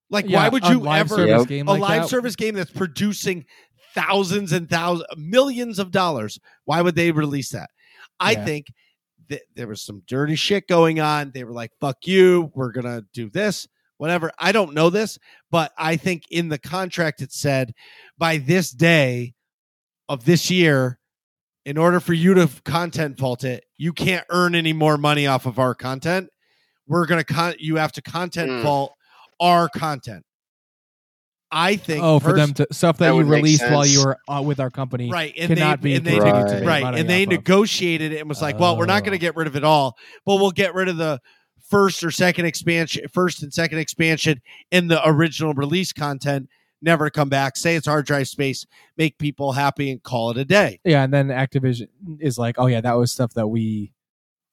Like, yeah, why would you live ever service game a like live that? service game that's producing thousands and thousands, millions of dollars? Why would they release that? I yeah. think th- there was some dirty shit going on. They were like, fuck you. We're going to do this, whatever. I don't know this, but I think in the contract, it said by this day of this year, in order for you to content vault it, you can't earn any more money off of our content. We're going to con- you have to content mm. vault our content. I think oh for pers- them to stuff that, that you released while you were uh, with our company, right? And cannot they, be and they right, neg- right. and they negotiated it and was like, oh. well, we're not going to get rid of it all, but we'll get rid of the first or second expansion, first and second expansion, in the original release content. Never come back. Say it's hard drive space. Make people happy and call it a day. Yeah, and then Activision is like, oh yeah, that was stuff that we.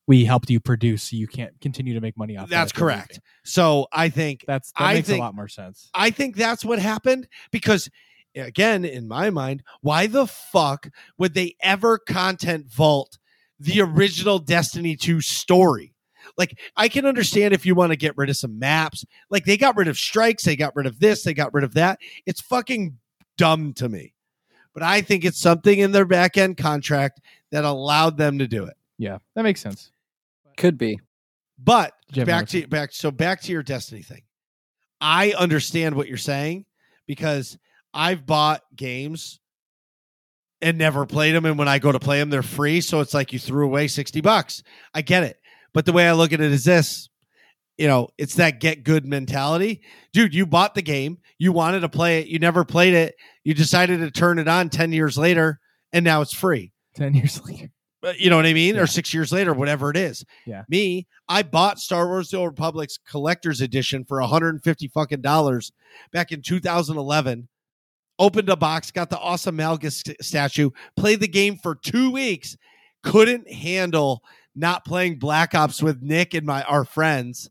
We helped you produce, so you can't continue to make money off. That's that correct. So I think that's that I makes think, a lot more sense. I think that's what happened because, again, in my mind, why the fuck would they ever content vault the original Destiny two story? Like, I can understand if you want to get rid of some maps. Like, they got rid of strikes, they got rid of this, they got rid of that. It's fucking dumb to me, but I think it's something in their back end contract that allowed them to do it. Yeah, that makes sense. Could be, but back to back. So back to your Destiny thing. I understand what you're saying because I've bought games and never played them. And when I go to play them, they're free. So it's like you threw away sixty bucks. I get it. But the way I look at it is this, you know, it's that get good mentality. Dude, you bought the game. You wanted to play it. You never played it. You decided to turn it on ten years later. And now it's free. ten years later. You know what I mean? Yeah. Or six years later, whatever it is. Yeah. Me, I bought Star Wars The Old Republic's collector's edition for one hundred fifty fucking dollars back in two thousand eleven. Opened a box, got the awesome Malgus st- statue, played the game for two weeks, couldn't handle not playing Black Ops with Nick and my our friends.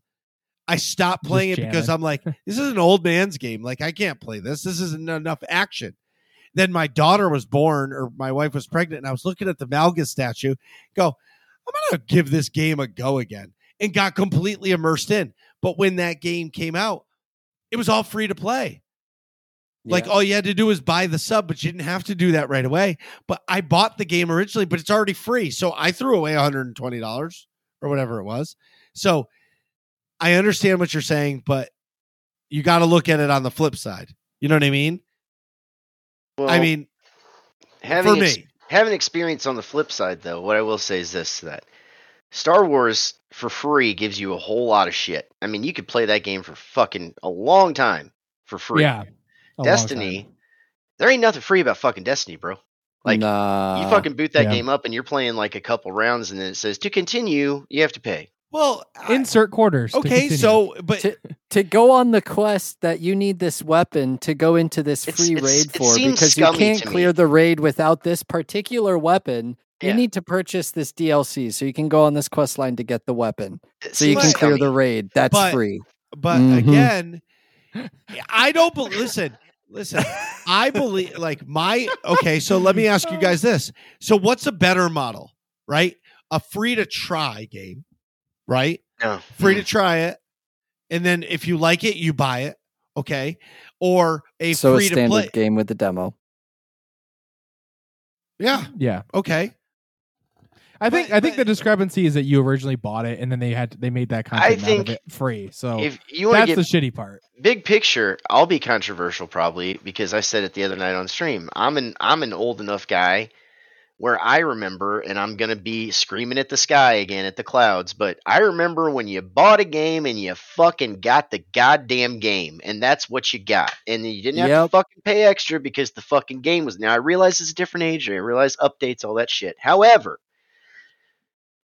I stopped playing Just it jamming. because I'm like, this is an old man's game. Like, I can't play this. This isn't enough action. Then my daughter was born, or my wife was pregnant, and I was looking at the Malgus statue, go, I'm going to give this game a go again, and got completely immersed in. But when that game came out, it was all free to play. Yeah. Like, all you had to do was buy the sub, but you didn't have to do that right away. But I bought the game originally, but it's already free. So I threw away one hundred twenty dollars or whatever it was. So I understand what you're saying, but you got to look at it on the flip side. You know what I mean? Well, I mean, having for me. ex- having experience on the flip side, though, what I will say is this, that Star Wars for free gives you a whole lot of shit. I mean, you could play that game for fucking a long time for free. Yeah, Destiny, there ain't nothing free about fucking Destiny, bro. Like, nah. you fucking boot that yeah. game up and you're playing like a couple rounds and then it says to continue, you have to pay. Well, insert quarters. Okay, so but to, to go on the quest that you need this weapon to go into this free it's, it's, raid for because you can't clear me. the raid without this particular weapon. Yeah. You need to purchase this D L C so you can go on this quest line to get the weapon. So you can clear the raid. That's but, free. But mm-hmm. again, I don't be- listen. Listen, I believe like my okay, so let me ask you guys this. So what's a better model, right? A free to try game. Right? No. Free to try it. And then if you like it, you buy it. Okay. Or a so free a standard to play game with the demo. Yeah. Yeah. Okay. I think but, I think but, the discrepancy is that you originally bought it and then they had they made that content I think out of it free. So if you that's get the shitty part. Big picture, I'll be controversial probably because I said it the other night on stream. I'm an I'm an old enough guy where I remember, and I'm going to be screaming at the sky again, at the clouds, but I remember when you bought a game and you fucking got the goddamn game, and that's what you got. And you didn't have yep. to fucking pay extra because the fucking game was... Now, I realize it's a different age, I realize updates, all that shit. However,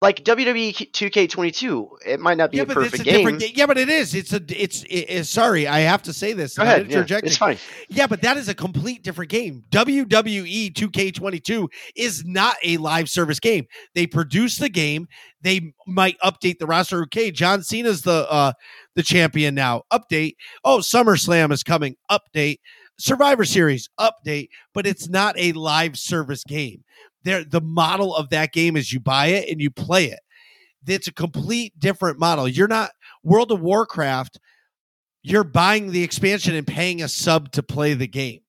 Like W W E two K twenty-two, it might not be yeah, a perfect a game. Ga- yeah, but it is. It's a. It's. It, it, sorry, I have to say this. Go ahead. Interjecting. Yeah, it's fine. Yeah, but that is a complete different game. W W E two K twenty-two is not a live service game. They produce the game. They might update the roster. Okay, John Cena's the uh, the champion now. Update. Oh, SummerSlam is coming. Update. Survivor Series. Update. But it's not a live service game. There, the model of that game is you buy it and you play it. It's a complete different model. You're not World of Warcraft. You're buying the expansion and paying a sub to play the game.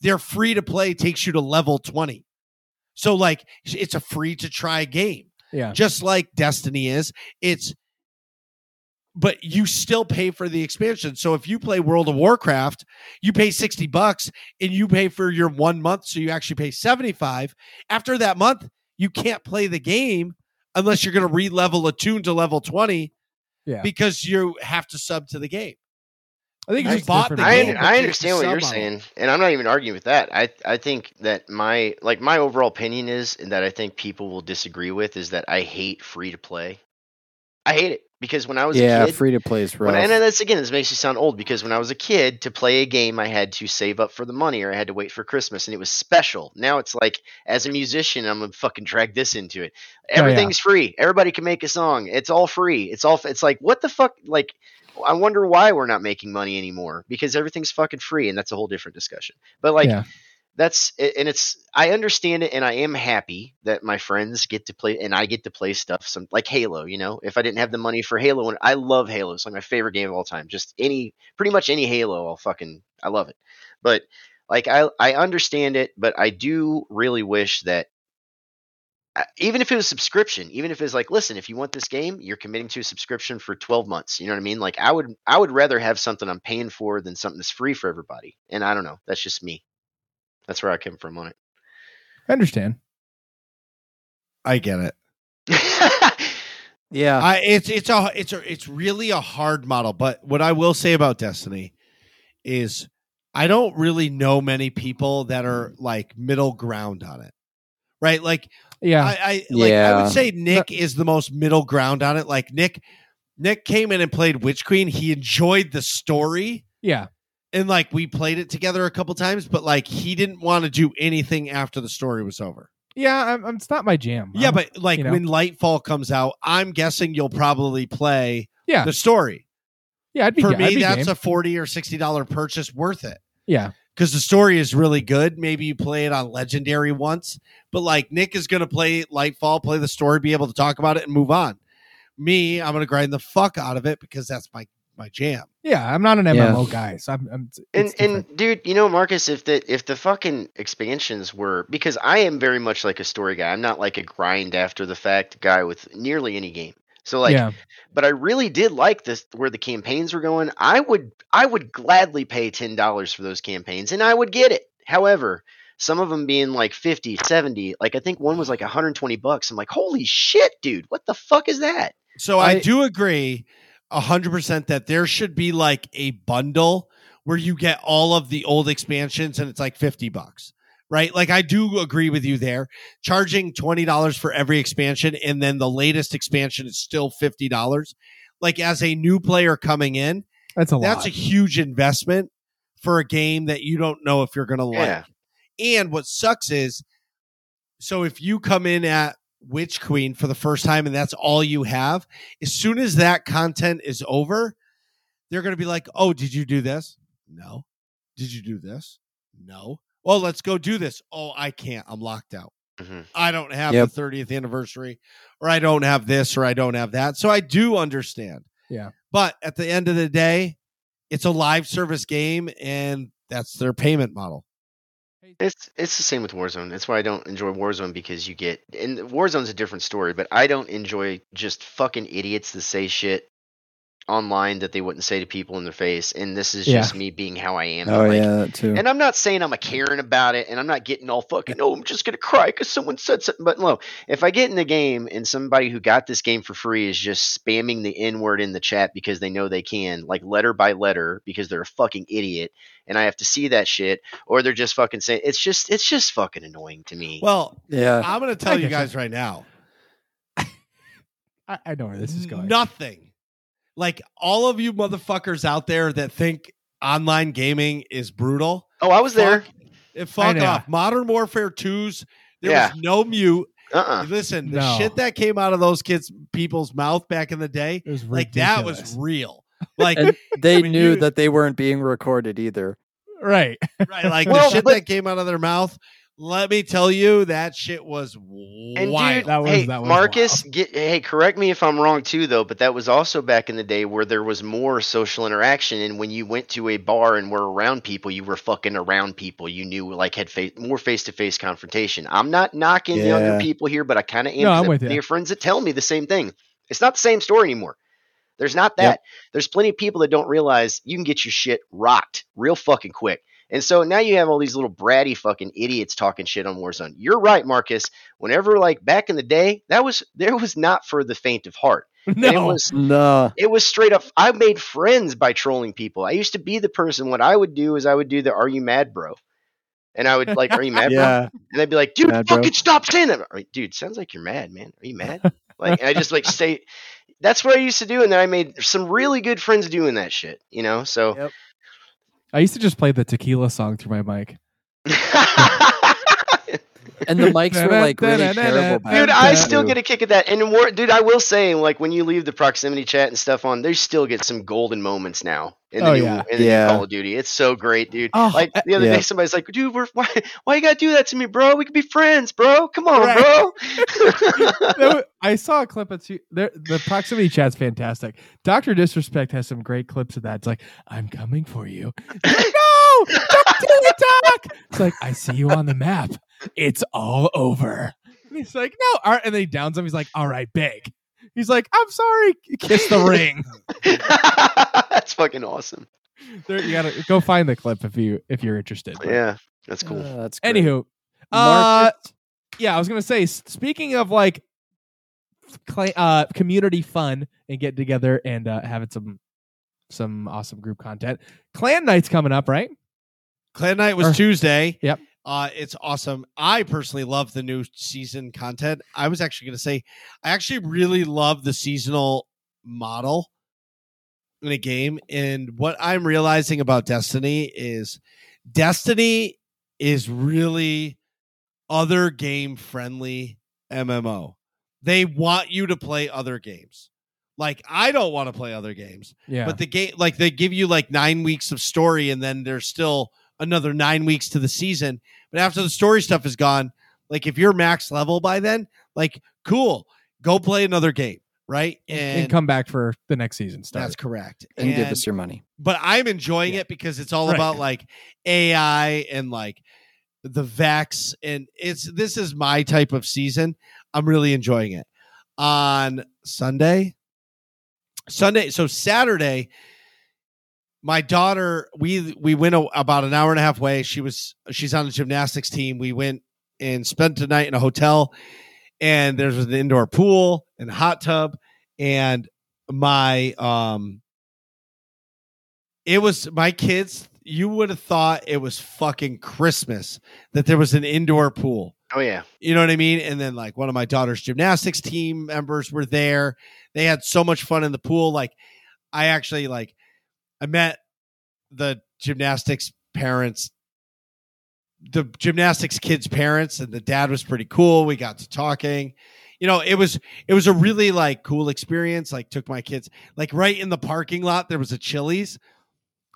Their free to play takes you to level twenty. So like it's a free to try game. Yeah. Just like Destiny is. It's, but you still pay for the expansion. So if you play World of Warcraft, you pay sixty bucks and you pay for your one month. So you actually pay seventy-five. After that month, you can't play the game unless you're going to re-level a tune to level twenty yeah. because you have to sub to the game. I think you bought the I, game. I, I understand what you're saying. And I'm not even arguing with that. I, I think that my, like my overall opinion is, and that I think people will disagree with, is that I hate free to play. I hate it. Because when I was yeah, a kid, free to play is rough. And that's again, this makes me sound old. Because when I was a kid, to play a game, I had to save up for the money, or I had to wait for Christmas, and it was special. Now it's like, as a musician, I'm gonna fucking drag this into it. Everything's oh, yeah. free. Everybody can make a song. It's all free. It's all. It's like, what the fuck? Like, I wonder why we're not making money anymore, because everything's fucking free, and that's a whole different discussion. But like. Yeah. That's and it's I understand it, and I am happy that my friends get to play and I get to play stuff some like Halo. You know, if I didn't have the money for Halo, and I love Halo, it's like my favorite game of all time. Just any pretty much any Halo, I'll fucking I love it. But like I I understand it, but I do really wish that even if it was subscription, even if it's like, listen, if you want this game, you're committing to a subscription for twelve months. You know what I mean? Like I would I would rather have something I'm paying for than something that's free for everybody. And I don't know, that's just me. That's where I came from on it. I understand. I get it. yeah. I, it's, it's a, it's a, it's really a hard model, but what I will say about Destiny is I don't really know many people that are like middle ground on it. Right. Like, yeah, I, I, like, yeah. I would say Nick is the most middle ground on it. Like Nick, Nick came in and played Witch Queen. He enjoyed the story. Yeah. And like we played it together a couple times, but like he didn't want to do anything after the story was over. Yeah, I'm, I'm, it's not my jam. Yeah, I'm, but like you know. When Lightfall comes out, I'm guessing you'll probably play yeah. the story. Yeah, I'd be for me. I'd be that's game. A forty or sixty dollar purchase worth it. Yeah, because the story is really good. Maybe you play it on Legendary once, but like Nick is going to play Lightfall, play the story, be able to talk about it, and move on. Me, I'm going to grind the fuck out of it because that's my. my jam. Yeah, I'm not an M M O yeah. guy. So I'm, I'm and different. And dude, you know, Marcus, if the if the fucking expansions were, because I am very much like a story guy. I'm not like a grind after the fact guy with nearly any game. So like yeah. but I really did like this where the campaigns were going. I would I would gladly pay ten dollars for those campaigns and I would get it. However, some of them being like fifty, seventy, like I think one was like one hundred twenty bucks. I'm like, "Holy shit, dude. What the fuck is that?" So I, I do agree A hundred percent that there should be like a bundle where you get all of the old expansions and it's like fifty bucks, right? Like I do agree with you there. Charging twenty dollars for every expansion. And then the latest expansion is still fifty dollars. Like as a new player coming in, that's a that's lot. a huge investment for a game that you don't know if you're going to yeah. like. And what sucks is, so if you come in at Witch Queen for the first time and that's all you have, as soon as that content is over, they're going to be like, oh, did you do this? No. Did you do this? No. Well, let's go do this. Oh, I can't. I'm locked out. Mm-hmm. I don't have yep. the thirtieth anniversary, or I don't have this, or I don't have that. So I do understand. Yeah. But at the end of the day, it's a live service game and that's their payment model. It's it's the same with Warzone. That's why I don't enjoy Warzone, because you get, and Warzone's a different story, but I don't enjoy just fucking idiots that say shit online that they wouldn't say to people in their face. And this is yeah. just me being how I am. Oh, like, yeah, that too. And I'm not saying I'm a Karen about it, and I'm not getting all fucking, oh, I'm just going to cry because someone said something. But no, if I get in the game and somebody who got this game for free is just spamming the N-word in the chat because they know they can, like letter by letter, because they're a fucking idiot, and I have to see that shit, or they're just fucking saying, it's just, it's just fucking annoying to me. Well, yeah, I'm going to tell you guys right now, I, I know where this is going. Nothing. Like, all of you motherfuckers out there that think online gaming is brutal. Oh, I was fuck, there. Fuck off. Modern Warfare two's. There yeah. was no mute. Uh-uh. Listen, the no. shit that came out of those kids, people's mouth back in the day, it was like that was real. Like and they I mean, knew you, that they weren't being recorded either. Right. Right. Like well, the shit but, that came out of their mouth. Let me tell you, that shit was wild. Dude, that was, hey, that was Marcus, wild. Get, hey, correct me if I'm wrong too, though, but that was also back in the day where there was more social interaction. And when you went to a bar and were around people, you were fucking around people you knew, like had face, more face-to-face confrontation. I'm not knocking yeah. younger people here, but I kind of am. No, I'm with you. Your friends that tell me the same thing. It's not the same story anymore. There's not that. Yep. There's plenty of people that don't realize you can get your shit rocked real fucking quick. And so now you have all these little bratty fucking idiots talking shit on Warzone. You're right, Marcus. Whenever, like, back in the day, that was there was not for the faint of heart. No. It was, no. It was straight up. I made friends by trolling people. I used to be the person. What I would do is I would do the, are you mad, bro? And I would, like, are you mad, yeah. bro? And I'd be like, dude, mad, fucking bro. Stop saying that. Like, dude, sounds like you're mad, man. Are you mad? Like, and I just, like, say, that's what I used to do. And then I made some really good friends doing that shit, you know? So. Yep. I used to just play the tequila song through my mic. And the mics were like really terrible. Dude, I still get a kick at that. And war, dude, I will say, like, when you leave the proximity chat and stuff on, they still get some golden moments now in the, oh, new, yeah. in the yeah. new Call of Duty. It's so great, dude. Oh, like the other yeah. day, somebody's like, dude, we're, why, why you got to do that to me, bro? We could be friends, bro. Come on, right. bro. I saw a clip of two, the proximity chat's fantastic. Doctor Disrespect has some great clips of that. It's like, I'm coming for you. No, don't do it, Doc. It's like, I see you on the map. It's all over. And he's like, no. All right, and then he downs him. He's like, all right, big. He's like, I'm sorry. Kiss the ring. That's fucking awesome. There, you gotta go find the clip if you if you're interested. But. Yeah, that's cool. Uh, that's great. Anywho, uh, yeah, I was gonna say. Speaking of like, cl- uh, community fun and get together and uh, having some some awesome group content. Clan night's coming up, right? Clan night was or, Tuesday. Yep. Uh, it's awesome. I personally love the new season content. I was actually going to say, I actually really love the seasonal model in a game. And what I'm realizing about Destiny is Destiny is really other game friendly M M O. They want you to play other games. Like, I don't want to play other games, yeah. but the game, like they give you like nine weeks of story and then there's still another nine weeks to the season. But after the story stuff is gone, like if you're max level by then, like cool, go play another game, right? And, and come back for the next season. Start. That's correct. And, and give us your money. But I'm enjoying yeah. it because it's all right. about like A I and like the Vex, and it's this is my type of season. I'm really enjoying it. On Sunday, Sunday, so Saturday. My daughter, we we went a, about an hour and a half way. She was she's on the gymnastics team. We went and spent the night in a hotel, and there's an indoor pool and a hot tub. And my um, it was my kids. You would have thought it was fucking Christmas that there was an indoor pool. Oh yeah, you know what I mean. And then like one of my daughter's gymnastics team members were there. They had so much fun in the pool. Like I actually like. I met the gymnastics parents, the gymnastics kids' parents, and the dad was pretty cool. We got to talking. You know, it was it was a really like cool experience. Like took my kids like right in the parking lot. There was a Chili's.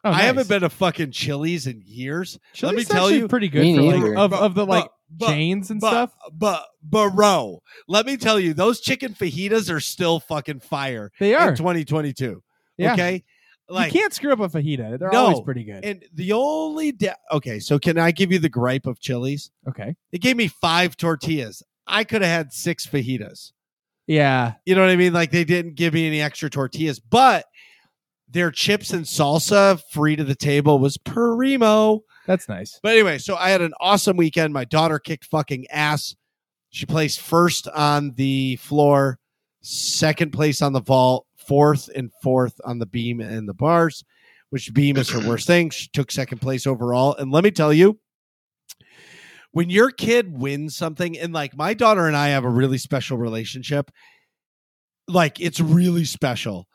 Oh, nice. I haven't been to fucking Chili's in years. Chili's Let me tell you, pretty good for like, of of the like but, chains and but, stuff. But bro, let me tell you, those chicken fajitas are still fucking fire. They are in twenty twenty-two. Yeah. Okay. Like, you can't screw up a fajita. They're no, always pretty good. And the only... De- okay, so can I give you the gripe of Chili's? Okay. They gave me five tortillas. I could have had six fajitas. Yeah. You know what I mean? Like, they didn't give me any extra tortillas, but their chips and salsa free to the table was primo. That's nice. But anyway, so I had an awesome weekend. My daughter kicked fucking ass. She placed first on the floor, second place on the vault, fourth and fourth on the beam and the bars, which beam is her worst thing. She took second place overall. And let me tell you, when your kid wins something, and like my daughter and I have a really special relationship, like, it's really special.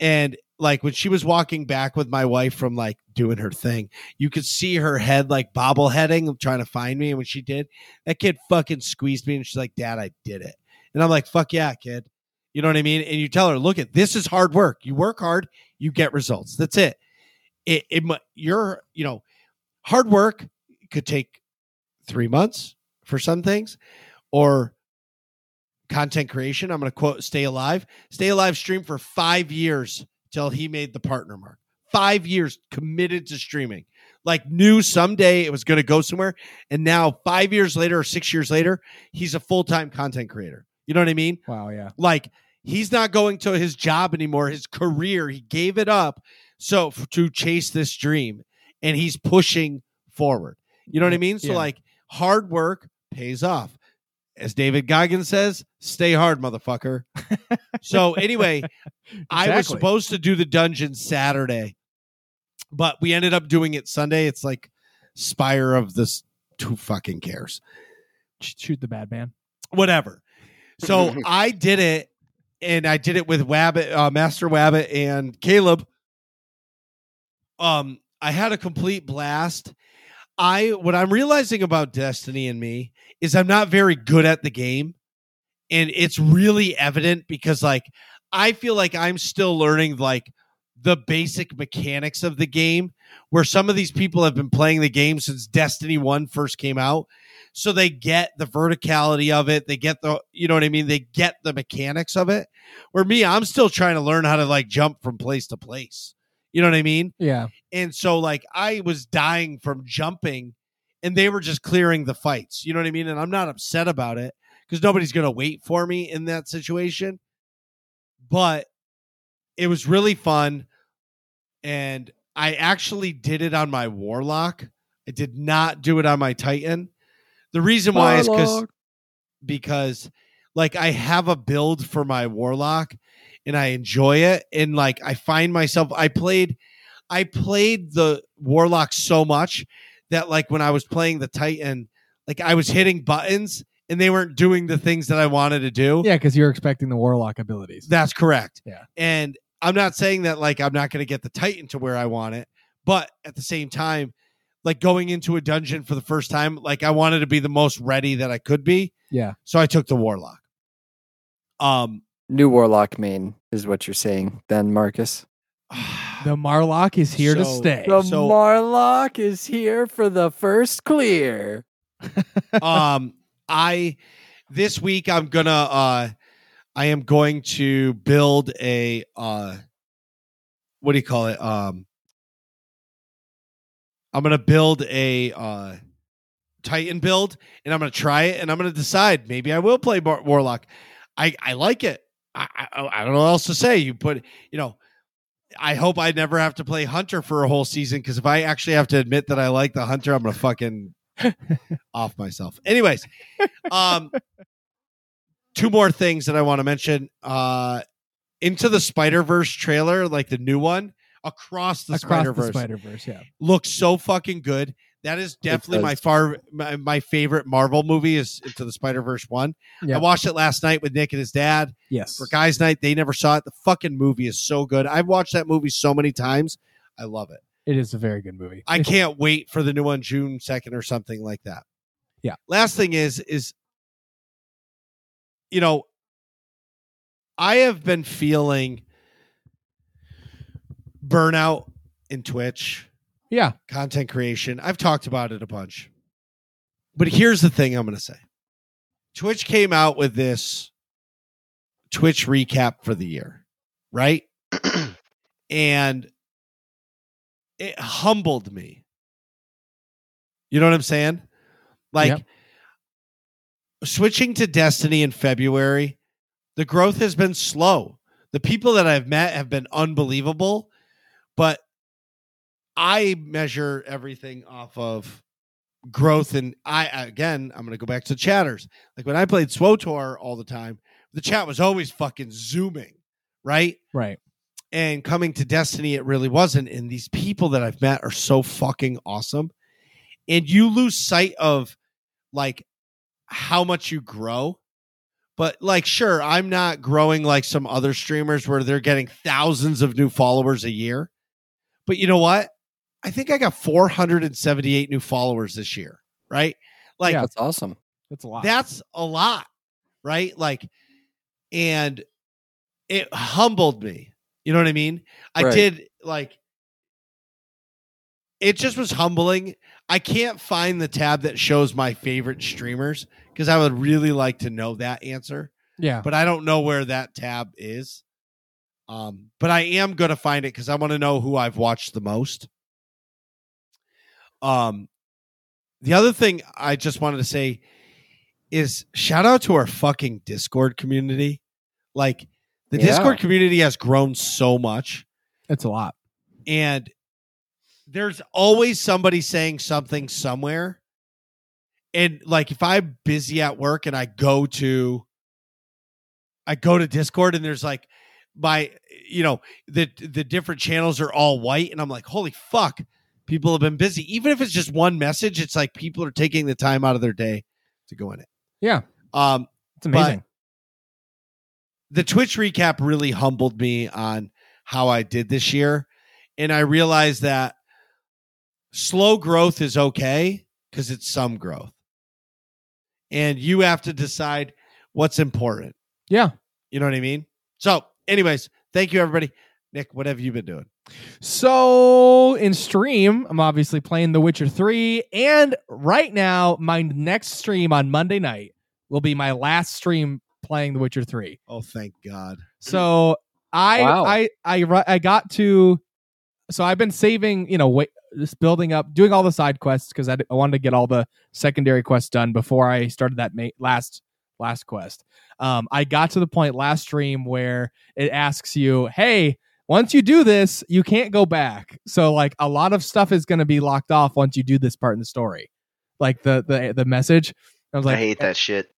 And like when she was walking back with my wife from like doing her thing, you could see her head like bobbleheading, trying to find me. And when she did, that kid fucking squeezed me and she's like, Dad, I did it. And I'm like, fuck yeah, kid. You know what I mean? And you tell her, look, at this is hard work. You work hard, you get results. That's it. It, it you're, you know, hard work could take three months for some things, or content creation. I'm going to quote Stay Alive. Stay Alive streamed for five years till he made the partner mark. Five years committed to streaming. Like, knew someday it was going to go somewhere. And now five years later or six years later, he's a full-time content creator. You know what I mean? Wow, yeah. Like, he's not going to his job anymore, his career. He gave it up so f- to chase this dream, and he's pushing forward. You know what I mean? So, yeah. Like, hard work pays off. As David Goggins says, stay hard, motherfucker. So anyway, exactly. I was supposed to do the dungeon Saturday, but we ended up doing it Sunday. It's like Spire of this. Who fucking cares? Shoot the bad man. Whatever. So I did it, and I did it with Wabbit, uh, Master Wabbit and Caleb. Um, I had a complete blast. I what I'm realizing about Destiny and me is I'm not very good at the game, and it's really evident because like I feel like I'm still learning like the basic mechanics of the game, where some of these people have been playing the game since Destiny one first came out, so they get the verticality of it, they get the, you know what I mean, they get the mechanics of it, where me, I'm still trying to learn how to like jump from place to place. You know what I mean? Yeah. And so like I was dying from jumping, and they were just clearing the fights. You know what I mean? And I'm not upset about it because nobody's going to wait for me in that situation. But it was really fun. And I actually did it on my Warlock. I did not do it on my Titan. The reason why Warlock. is because because like I have a build for my Warlock. And I enjoy it. And like, I find myself, I played, I played the Warlock so much that like when I was playing the Titan, like I was hitting buttons and they weren't doing the things that I wanted to do. Yeah. Cause you're expecting the Warlock abilities. That's correct. Yeah. And I'm not saying that like, I'm not going to get the Titan to where I want it, but at the same time, like going into a dungeon for the first time, like I wanted to be the most ready that I could be. Yeah. So I took the Warlock. Um, New Warlock main is what you're saying then, Marcus. The Marlock is here so, to stay. The so, Marlock is here for the first clear. um, I, this week I'm gonna, uh, I am going to build a, uh, what do you call it? Um, I'm going to build a, uh, Titan build, and I'm going to try it, and I'm going to decide maybe I will play Bar- Warlock. I, I like it. I, I I don't know what else to say. You put, you know, I hope I never have to play Hunter for a whole season, because if I actually have to admit that I like the Hunter, I'm going to fucking off myself. Anyways, um, two more things that I want to mention. Uh, Into the Spider-Verse trailer, like the new one, Across the Across Spider-Verse, the Spider-Verse yeah. looks so fucking good. That is definitely my far my, my favorite Marvel movie is Into the Spider-Verse one. Yeah. I watched it last night with Nick and his dad. Yes. For guys' night, they never saw it. The fucking movie is so good. I've watched that movie so many times. I love it. It is a very good movie. I can't wait for the new one June second or something like that. Yeah. Last thing is is you know, I have been feeling burnout in Twitch. Yeah. Content creation. I've talked about it a bunch. But here's the thing I'm going to say. Twitch came out with this Twitch recap for the year, right? And it humbled me. You know what I'm saying? Like, yep. Switching to Destiny in February, the growth has been slow. The people that I've met have been unbelievable, but I measure everything off of growth. And I, again, I'm going to go back to chatters. Like when I played SWTOR all the time, the chat was always fucking zooming. Right. Right. And coming to Destiny, it really wasn't. And these people that I've met are so fucking awesome. And you lose sight of like how much you grow But like, sure, I'm not growing like some other streamers where they're getting thousands of new followers a year. But you know what? I think I got four hundred seventy-eight new followers this year, right? Like, yeah, that's awesome. That's a lot. That's a lot, right? Like, and it humbled me. You know what I mean? I right. did like, it just was humbling. I can't find the tab that shows my favorite streamers because I would really like to know that answer. Yeah. But I don't know where that tab is. Um, but I am going to find it because I want to know who I've watched the most. Um, the other thing I just wanted to say is shout out to our fucking Discord community. Like the yeah. Discord community has grown so much. It's a lot. And there's always somebody saying something somewhere. And like, if I'm busy at work and I go to, I go to Discord and there's like my, you know, the, the different channels are all white. And I'm like, holy fuck, people have been busy. Even if it's just one message, it's like people are taking the time out of their day to go in it. Yeah. Um, it's amazing. The Twitch recap really humbled me on how I did this year. And I realized that slow growth is okay because it's some growth. And you have to decide what's important. Yeah. You know what I mean? So anyways, thank you, everybody. Nick, what have you been doing? So in stream, I'm obviously playing The Witcher three. And right now, my next stream on Monday night will be my last stream playing The Witcher three. Oh, thank God. So I, wow. I, I, I got to... So I've been saving, you know, wait, just building up, doing all the side quests because I, d- I wanted to get all the secondary quests done before I started that ma- last last quest. Um, I got to the point last stream where it asks you, hey, once you do this, you can't go back. So like a lot of stuff is going to be locked off once you do this part in the story, like the the the message. I was like, I hate that shit.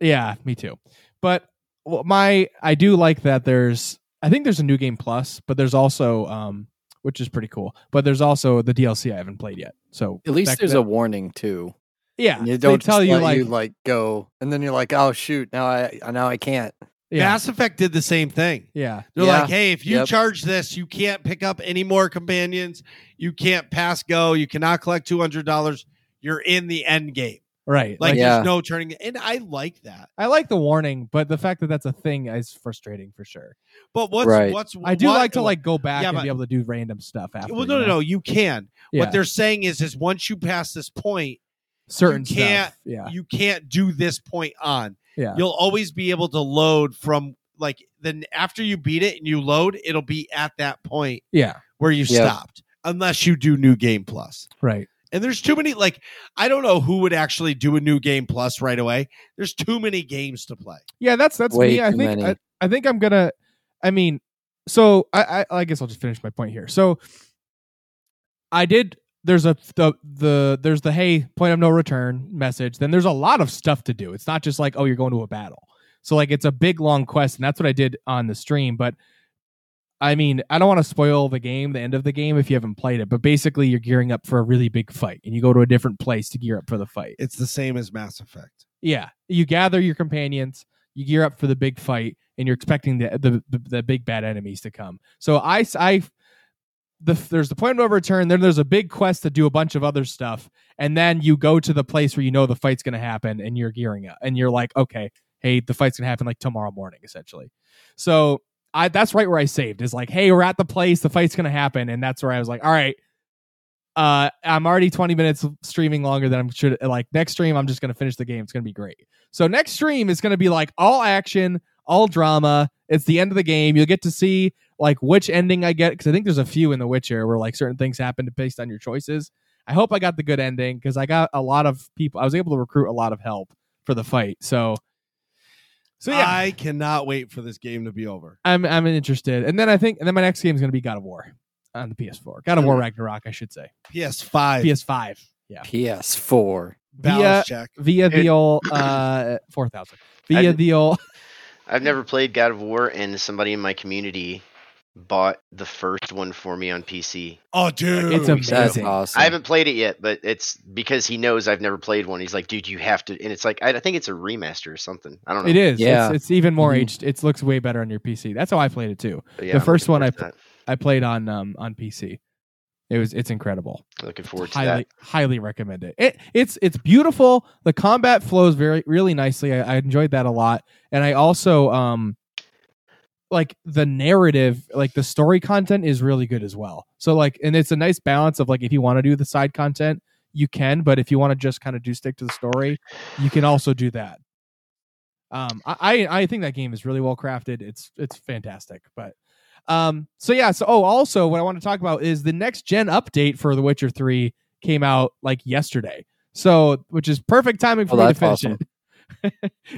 Yeah, me too. But my I do like that. There's I think there's a new game plus, but there's also um. which is pretty cool. But there's also the D L C I haven't played yet. So at least there's then. a warning too. Yeah. And you don't tell you like, you like go and then you're like, oh shoot, now I now I can't. Yeah. Mass Effect did the same thing. Yeah. They're yeah. like, hey, if you yep. charge this, you can't pick up any more companions. You can't pass go. You cannot collect two hundred dollars. You're in the end game. Right. Like, like yeah. there's no turning. And I like that. I like the warning, but the fact that that's a thing is frustrating for sure. But what's, right. what's, I do what, like to like go back yeah, and but, be able to do random stuff after. Well, no, no, know? no, you can. Yeah. What they're saying is, is once you pass this point, certain you can't, stuff. Yeah. you can't do this point on. Yeah. You'll always be able to load from like, then after you beat it and you load, it'll be at that point yeah. where you yep. stopped, unless you do New Game Plus. Right. And there's too many, like, I don't know who would actually do a new game plus right away. There's too many games to play. Yeah, that's that's Way me. I think I, I think I'm going to, I mean, so I, I I guess I'll just finish my point here. So I did, there's a, the, the, there's the, hey, point of no return message. Then there's a lot of stuff to do. It's not just like, oh, you're going to a battle. So like, it's a big, long quest. And that's what I did on the stream. But I mean, I don't want to spoil the game, the end of the game, if you haven't played it, but basically you're gearing up for a really big fight and you go to a different place to gear up for the fight. It's the same as Mass Effect. Yeah. You gather your companions, you gear up for the big fight, and you're expecting the the, the, the big bad enemies to come. So I, I the, there's the point of no return, then there's a big quest to do a bunch of other stuff, and then you go to the place where you know the fight's going to happen and you're gearing up and you're like, okay, hey, the fight's going to happen like tomorrow morning, essentially. So... I, that's right where I saved is like, hey, we're at the place, the fight's going to happen. And that's where I was like, all right, uh, I'm already twenty minutes streaming longer than I'm should. Like next stream, I'm just going to finish the game. It's going to be great. So next stream is going to be like all action, all drama. It's the end of the game. You'll get to see like which ending I get. Cause I think there's a few in The Witcher where like certain things happen based on your choices. I hope I got the good ending. Cause I got a lot of people. I was able to recruit a lot of help for the fight. So So yeah. I cannot wait for this game to be over. I'm I'm interested. And then I think and then my next game is going to be God of War on the P S four. God of War Ragnarok, I should say. P S five. P S five. Yeah. P S four. Balance check. Via the old uh four thousand. Via I've, the old I've never played God of War, and somebody in my community bought the first one for me on P C. Oh, dude, it's amazing. Awesome. I haven't played it yet, but it's because he knows I've never played one. He's like, dude, you have to. And it's like, I, I think it's a remaster or something. I don't know. It is. Yeah. It's, it's even more mm-hmm. aged. It looks way better on your P C. That's how I played it too. Yeah, the I'm first one I p- I played on um on P C. It was it's incredible. Looking forward to highly, that. Highly recommend it. It it's it's beautiful. The combat flows very really nicely. I, I enjoyed that a lot, and I also um. like the narrative, like the story content is really good as well. So like, and it's a nice balance of like, if you want to do the side content, you can, but if you want to just kind of do stick to the story, you can also do that. Um, I, I think that game is really well crafted. It's, it's fantastic, but um, so yeah. So, oh, also what I want to talk about is the next gen update for The Witcher three came out like yesterday. So, which is perfect timing for oh, me to finish awesome. it.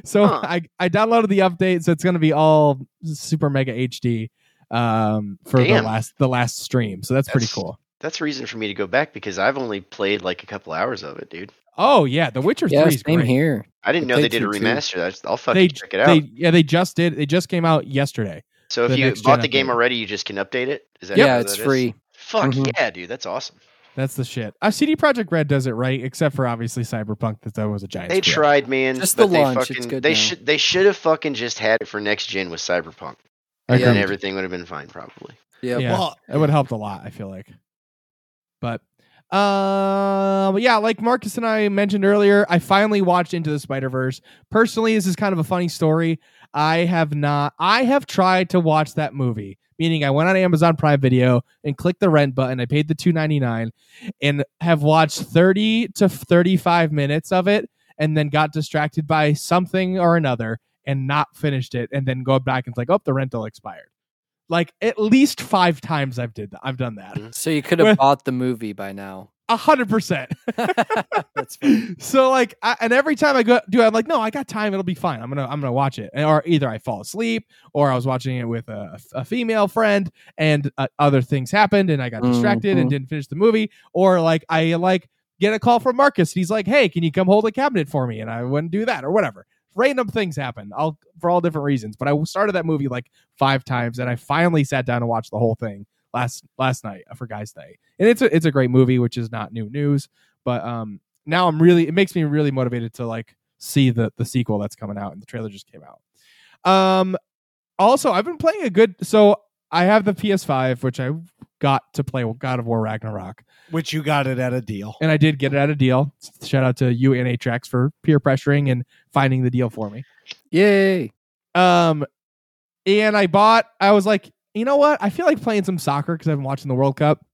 so huh. I, I downloaded the update, so it's going to be all super mega H D um, for Damn. the last the last stream. So that's, that's pretty cool. That's reason for me to go back because I've only played like a couple hours of it, dude. Oh yeah, The Witcher yeah, three is great. Here. I didn't know they, they did a remaster. That's, I'll fucking they, check it out. They, yeah, they just did. They just came out yesterday. So if you bought the update. game already, you just can update it. Is that yeah? How it's that free. Is? Fuck mm-hmm. yeah, dude. That's awesome. That's the shit. Uh, C D Projekt Red does it right, except for obviously Cyberpunk. That that was a giant. They screw. tried, man. Just the they launch. Fucking, it's good they should they should have fucking just had it for next gen with Cyberpunk, and then everything would have been fine, probably. Yeah, yeah well, it would have helped a lot. I feel like, but uh, but yeah, like Marcus and I mentioned earlier, I finally watched Into the Spider-Verse. Personally, this is kind of a funny story. I have not. I have tried to watch that movie. Meaning I went on Amazon Prime Video and clicked the rent button. I paid the two ninety-nine and have watched thirty to thirty-five minutes of it and then got distracted by something or another and not finished it and then go back and it's like, oh, the rental expired. Like at least five times I've did that. I've done that. So you could have With- bought the movie by now. A hundred percent. That's funny. So like, I, and every time I go do, I'm like, no, I got time. It'll be fine. I'm gonna, I'm gonna watch it. And, or either I fall asleep, or I was watching it with a, a female friend, and uh, other things happened, and I got distracted mm-hmm. and didn't finish the movie. Or like, I like get a call from Marcus, and he's like, hey, can you come hold a cabinet for me? And I wouldn't do that, or whatever. Random things happen. I'll for all different reasons. But I started that movie like five times, and I finally sat down and watched the whole thing. Last last night for guys' night, and it's a it's a great movie, which is not new news. But um, now I'm really it makes me really motivated to like see the the sequel that's coming out, and the trailer just came out. Um, also I've been playing a good so I have the P S five, which I got to play God of War Ragnarok, which you got it at a deal, and I did get it at a deal. Shout out to you and Atrax for peer pressuring and finding the deal for me. Yay! Um, and I bought. I was like. You know what? I feel like playing some soccer because I've been watching the World Cup.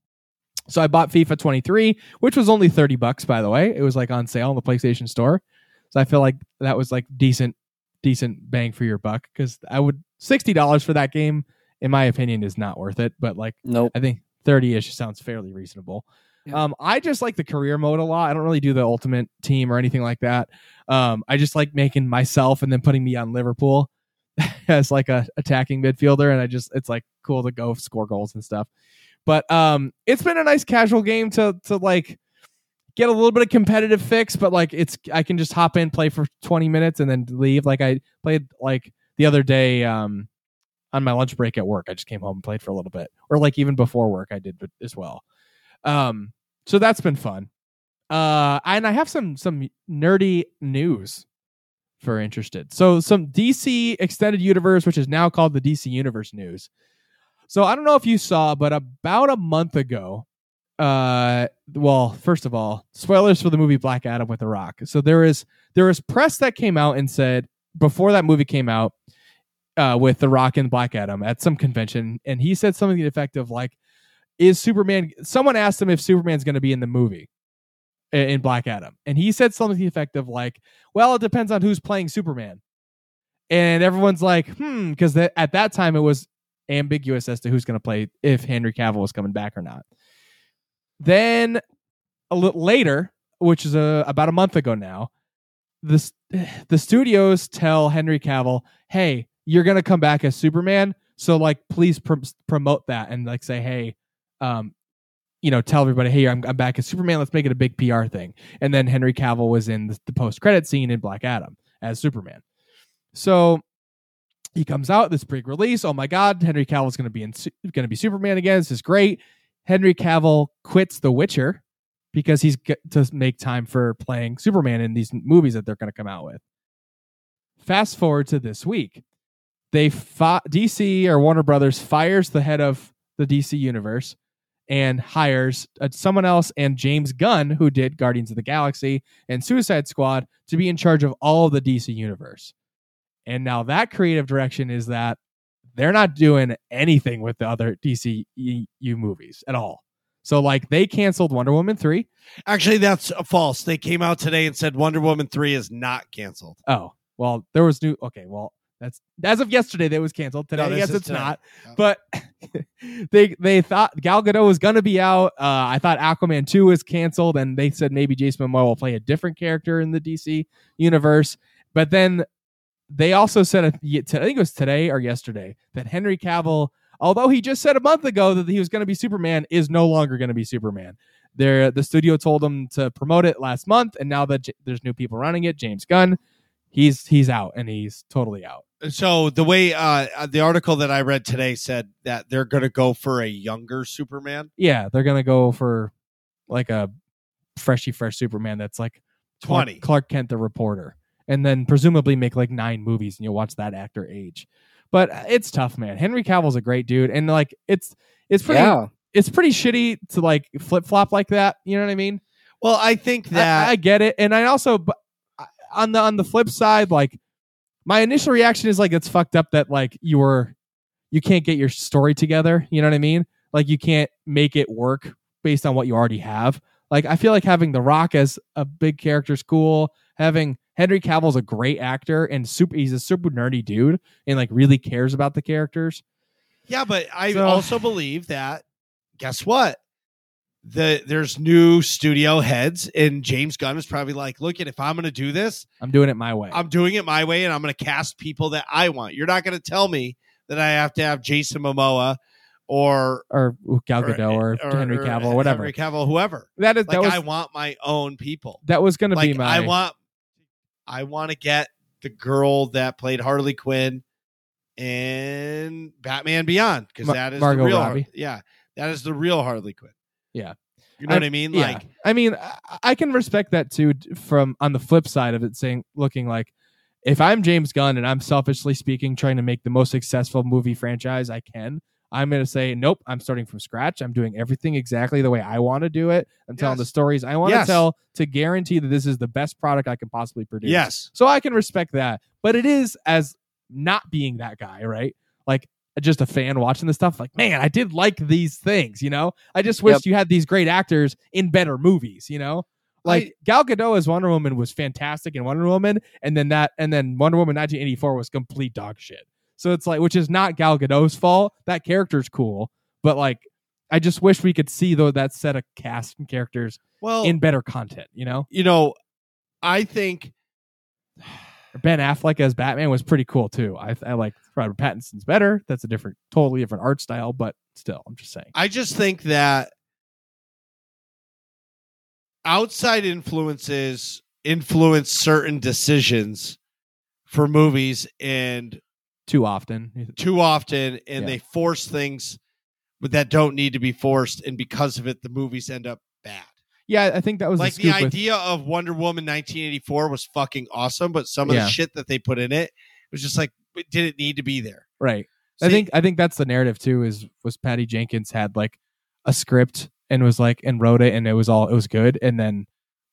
So I bought FIFA twenty-three, which was only thirty bucks, by the way. It was like on sale in the PlayStation Store. So I feel like that was like decent, decent bang for your buck because I would sixty dollars for that game, in my opinion, is not worth it. But like, nope. I think thirty-ish sounds fairly reasonable. Yeah. Um, I just like the career mode a lot. I don't really do the ultimate team or anything like that. Um, I just like making myself and then putting me on Liverpool as like a attacking midfielder, and I just it's like cool to go score goals and stuff. But um it's been a nice casual game to to like get a little bit of competitive fix, but like it's I can just hop in, play for twenty minutes and then leave. Like I played like the other day um on my lunch break at work. I just came home and played for a little bit, or like even before work I did as well. Um so that's been fun. Uh and I have some some nerdy news for interested. So some D C Extended Universe, which is now called the D C Universe news. So I don't know if you saw, but about a month ago, uh, well, first of all, spoilers for the movie Black Adam with The Rock. So there is there is press that came out and said before that movie came out uh, with The Rock and Black Adam at some convention, and he said something to the effect of like, "Is Superman?" Someone asked him if Superman's going to be in the movie. In Black Adam, and he said something to the effect of like, "Well, it depends on who's playing Superman," and everyone's like, "Hmm," because th- at that time it was ambiguous as to who's going to play if Henry Cavill was coming back or not. Then a little later, which is a, about a month ago now, this the studios tell Henry Cavill, "Hey, you're going to come back as Superman, so like please pr- promote that and like say, hey." um You know, tell everybody, hey, I'm, I'm back as Superman. Let's make it a big P R thing. And then Henry Cavill was in the, the post-credit scene in Black Adam as Superman. So He comes out this big release. Oh my God, Henry Cavill is going to be in, going to be Superman again. This is great. Henry Cavill quits The Witcher because he's g- to make time for playing Superman in these movies that they're going to come out with. Fast forward to this week, they fought, D C or Warner Brothers fires the head of the D C universe and hires uh, someone else and James Gunn, who did Guardians of the Galaxy and Suicide Squad, to be in charge of all of the D C universe. And now that creative direction is that they're not doing anything with the other D C U movies at all. So, like, they canceled Wonder Woman three. Actually, that's false. They came out today and said Wonder Woman three is not canceled. Oh, well, there was new. Okay, well, that's as of yesterday, that was canceled. Today, no, I guess it's today. Not. Oh. But they they thought Gal Gadot was going to be out. Uh, I thought Aquaman two was canceled, and they said maybe Jason Momoa will play a different character in the D C universe. But then they also said, I think it was today or yesterday, that Henry Cavill, although he just said a month ago that he was going to be Superman, is no longer going to be Superman. There, the studio told him to promote it last month, and now that J- there's new people running it, James Gunn, he's he's out, and he's totally out. So the way uh, the article that I read today said that they're going to go for a younger Superman. Yeah, they're going to go for like a freshy fresh Superman that's like twenty. Clark Kent, the reporter. And then presumably make like nine movies and you'll watch that actor age. But it's tough, man. Henry Cavill's a great dude. And like, it's, it's pretty, yeah. it's pretty shitty to like flip flop like that. You know what I mean? Well, I think that I, I get it. And I also, on the, on the flip side, like my initial reaction is like, it's fucked up that like you were, you can't get your story together. You know what I mean? Like you can't make it work based on what you already have. Like, I feel like having The Rock as a big character is cool. Having Henry Cavill's a great actor and super, he's a super nerdy dude and like really cares about the characters. Yeah, but I so, also believe that, guess what? The there's new studio heads and James Gunn is probably like, look, if I'm going to do this, I'm doing it my way. I'm doing it my way and I'm going to cast people that I want. You're not going to tell me that I have to have Jason Momoa or or Gal Gadot or, or, or Henry Cavill or whatever. Henry Cavill, whoever. That is like, that was, I want my own people. That was going to like, be my I want I want to get the girl that played Harley Quinn in Batman Beyond because Ma- that is Margot the real, Robbie. Yeah, that is the real Harley Quinn. Yeah, you know I, what I mean. Yeah. Like, I mean, I, I can respect that too. From on the flip side of it, saying, looking like, if I'm James Gunn and I'm selfishly speaking, trying to make the most successful movie franchise I can, I'm going to say, nope, I'm starting from scratch. I'm doing everything exactly the way I want to do it. I'm yes. telling the stories I want yes. to tell to guarantee that this is the best product I can possibly produce. Yes. So I can respect that. But it is as not being that guy, right? Like just a fan watching this stuff like, man, I did like these things, you know? I just wished yep. you had these great actors in better movies, you know? Like I, Gal Gadot as Wonder Woman was fantastic in Wonder Woman. And then that, and then Wonder Woman nineteen eighty-four was complete dog shit. So it's like, which is not Gal Gadot's fault. That character's cool, but like, I just wish we could see though that set of cast and characters well in better content. You know, you know, I think Ben Affleck as Batman was pretty cool too. I, I like Robert Pattinson's better. That's a different, totally different art style, but still, I'm just saying. I just think that outside influences influence certain decisions for movies and. Too often. Too often, and yeah. they force things that don't need to be forced, and because of it, the movies end up bad. Yeah, I think that was... Like, the, the idea with... of Wonder Woman nineteen eighty-four was fucking awesome, but some of yeah. the shit that they put in it, it was just like, it didn't need to be there. Right. See? I think I think that's the narrative, too, is was Patty Jenkins had, like, a script and was like, and wrote it, and it was all, it was good, and then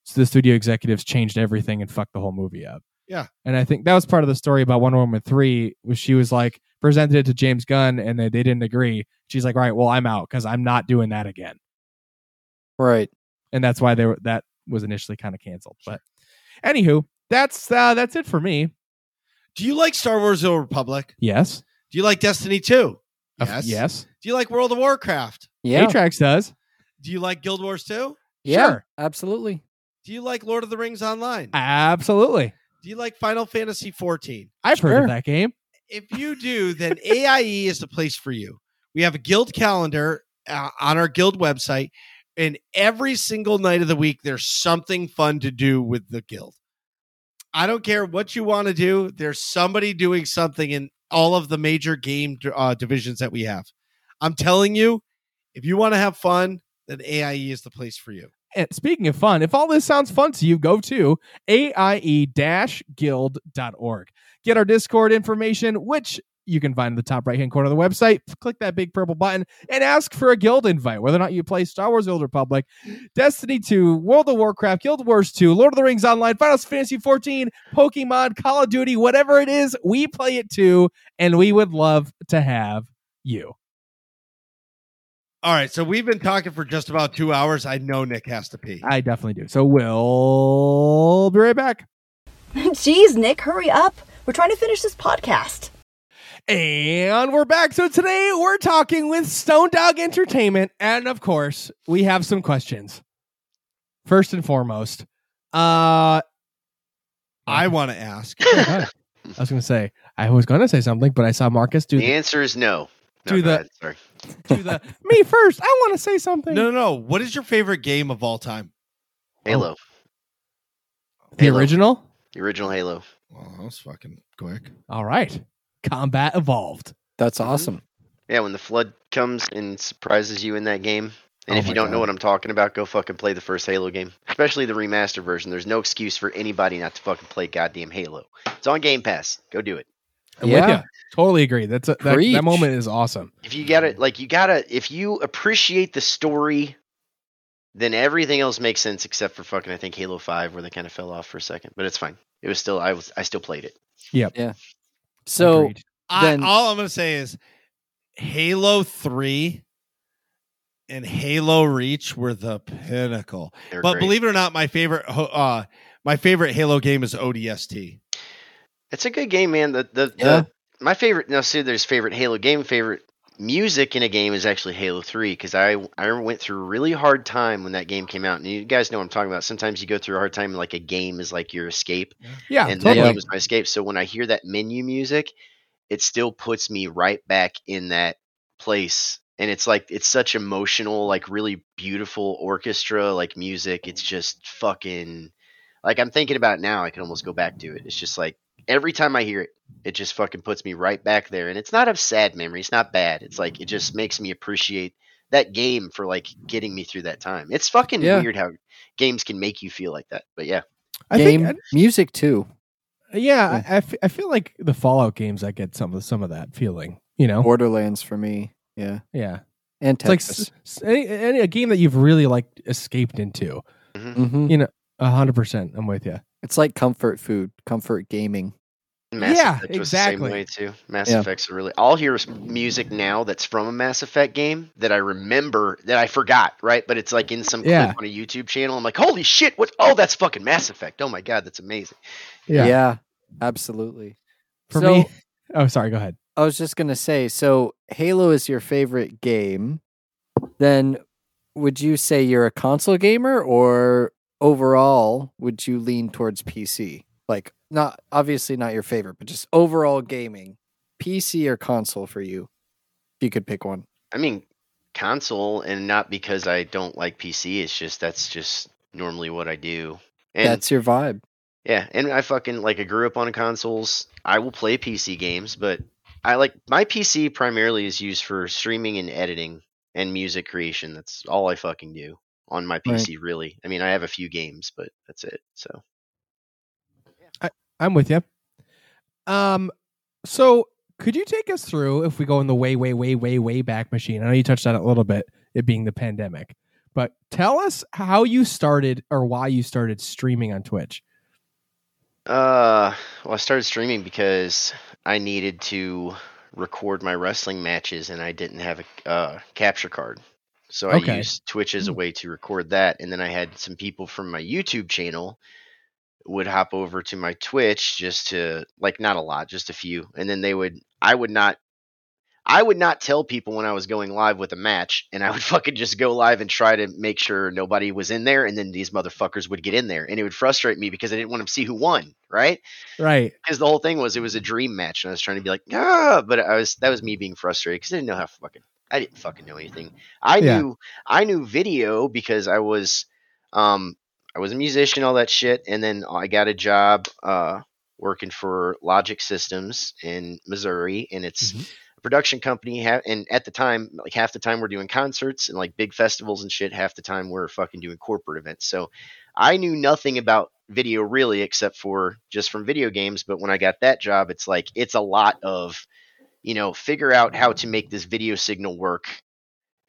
so the studio executives changed everything and fucked the whole movie up. Yeah. And I think that was part of the story about Wonder Woman three was she was like presented it to James Gunn and they, they didn't agree. She's like, all right, well, I'm out because I'm not doing that again. Right. And that's why they were, that was initially kind of canceled. But anywho, that's uh, that's it for me. Do you like Star Wars The Old Republic? Yes. Do you like Destiny two? Uh, yes. Yes. Do you like World of Warcraft? Yeah. Atrax does. Do you like Guild Wars two? Yeah, sure. Absolutely. Do you like Lord of the Rings Online? Absolutely. Do you like Final Fantasy fourteen? I've sure. heard of that game. If you do, then A I E is the place for you. We have a guild calendar uh, on our guild website, and every single night of the week, there's something fun to do with the guild. I don't care what you want to do. There's somebody doing something in all of the major game uh, divisions that we have. I'm telling you, if you want to have fun, then A I E is the place for you. And speaking of fun, if all this sounds fun to you, go to A I E guild dot org. Get our Discord information, which you can find in the top right-hand corner of the website. Click that big purple button and ask for a guild invite, whether or not you play Star Wars The Old Republic, Destiny two, World of Warcraft, Guild Wars two, Lord of the Rings Online, Final Fantasy fourteen, Pokemon, Call of Duty, whatever it is, we play it too, and we would love to have you. All right, so we've been talking for just about two hours. I know Nick has to pee. I definitely do. So we'll be right back. Jeez, Nick, hurry up. We're trying to finish this podcast. And we're back. So today we're talking with Stone Dog Entertainment. And of course, we have some questions. First and foremost, uh, I want to ask. I was going to say, I was going to say something, but I saw Marcus do the th- answer is no. To no, the ahead, sorry. To the me first. I want to say something. No, no, no. What is your favorite game of all time? Halo. The Halo. original? The original Halo. Well, that was fucking quick. All right. Combat Evolved. That's awesome. Mm-hmm. Yeah, when the flood comes and surprises you in that game. And oh if you don't God. know what I'm talking about, go fucking play the first Halo game. Especially the remastered version. There's no excuse for anybody not to fucking play goddamn Halo. It's on Game Pass. Go do it. I'm yeah, with you. Totally agree. That's a, that, that moment is awesome. If you got it, like you gotta, if you appreciate the story, then everything else makes sense except for fucking I think Halo five where they kind of fell off for a second, but it's fine. It was still I was I still played it. Yep. Yeah. So then, I, all I'm gonna say is Halo three and Halo Reach were the pinnacle. But great. Believe it or not, my favorite uh, my favorite Halo game is O D S T. It's a good game, man. The the, yeah. the my favorite. Now, see, there's favorite Halo game, favorite music in a game is actually Halo three because I I went through a really hard time when that game came out, and you guys know what I'm talking about. Sometimes you go through a hard time, like a game is like your escape. Yeah, and totally. That game was my escape. So when I hear that menu music, it still puts me right back in that place, and it's like it's such emotional, like really beautiful orchestra, like music. It's just fucking like I'm thinking about it now. I can almost go back to it. It's just like. Every time I hear it, it just fucking puts me right back there. And it's not a sad memory. It's not bad. It's like, it just makes me appreciate that game for like getting me through that time. It's fucking yeah. weird how games can make you feel like that. But yeah. I game, think I, music too. Yeah. yeah. I, I, f- I feel like the Fallout games, I get some of some of that feeling, you know, Borderlands for me. Yeah. Yeah. And Tetris. It's like any, any, a game that you've really like escaped into, mm-hmm. Mm-hmm. you know, a hundred percent. I'm with you. It's like comfort food, comfort gaming. Mass yeah, Effect was exactly. the same way, too. Mass yeah. Effect's are really... I'll hear music now that's from a Mass Effect game that I remember, that I forgot, right? But it's like in some yeah. clip on a YouTube channel. I'm like, holy shit, what? Oh, that's fucking Mass Effect. Oh my God, that's amazing. Yeah, yeah absolutely. For so, me... Oh, sorry, go ahead. I was just going to say, so Halo is your favorite game. Then would you say you're a console gamer or... Overall, would you lean towards P C? Like, not obviously not your favorite, but just overall gaming, P C or console for you? If you could pick one. I mean, console, and not because I don't like P C. It's just that's just normally what I do. And that's your vibe. Yeah, and I fucking like I grew up on consoles. I will play P C games, but I like my P C primarily is used for streaming and editing and music creation. That's all I fucking do. On my P C, right. really. I mean, I have a few games, but that's it. So, I, I'm with you. Um, so could you take us through if we go in the way, way, way, way, way back machine? I know you touched on it a little bit, it being the pandemic, but tell us how you started or why you started streaming on Twitch. Uh, well, I started streaming because I needed to record my wrestling matches, and I didn't have a uh, capture card. So I okay. used Twitch as a way to record that. And then I had some people from my YouTube channel would hop over to my Twitch just to like, not a lot, just a few. And then they would, I would not, I would not tell people when I was going live with a match, and I would fucking just go live and try to make sure nobody was in there. And then these motherfuckers would get in there, and it would frustrate me because I didn't want to see who won. Right. Right. Because the whole thing was, it was a dream match, and I was trying to be like, ah, but I was, that was me being frustrated because I didn't know how fucking I didn't fucking know anything. I yeah. knew I knew video because I was um I was a musician, all that shit, and then I got a job uh working for Logic Systems in Missouri, and it's mm-hmm. a production company. And at the time, like half the time we're doing concerts and like big festivals and shit. Half the time we're fucking doing corporate events. So I knew nothing about video really, except for just from video games. But when I got that job, it's like, it's a lot of, you know, figure out how to make this video signal work.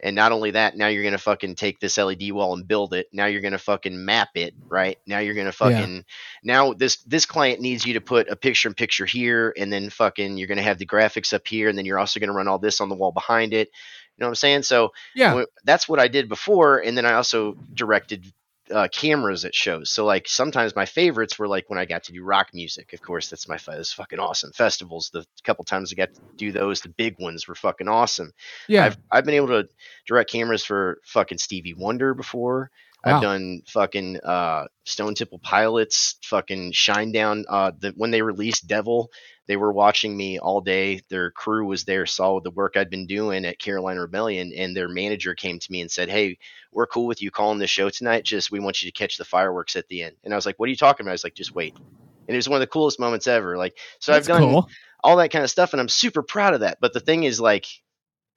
And not only that, now you're going to fucking take this L E D wall and build it. Now you're going to fucking map it, right? Now you're going to fucking, yeah. now this, this client needs you to put a picture in picture here, and then fucking, you're going to have the graphics up here. And then you're also going to run all this on the wall behind it. You know what I'm saying? So yeah, that's what I did before. And then I also directed uh, cameras at shows. So like sometimes my favorites were like when I got to do rock music, of course, that's my that's fucking awesome festivals. The couple times I got to do those, the big ones were fucking awesome. Yeah. I've, I've been able to direct cameras for fucking Stevie Wonder before. Wow. I've done fucking, uh, Stone Temple Pilots, fucking Shinedown. Uh, the, when they released Devil, they were watching me all day. Their crew was there, saw the work I'd been doing at Carolina Rebellion, and their manager came to me and said, "Hey, we're cool with you calling the show tonight. Just, we want you to catch the fireworks at the end." And I was like, "What are you talking about?" I was like, "Just wait." And it was one of the coolest moments ever. Like, so That's I've done cool. all that kind of stuff, and I'm super proud of that. But the thing is, like,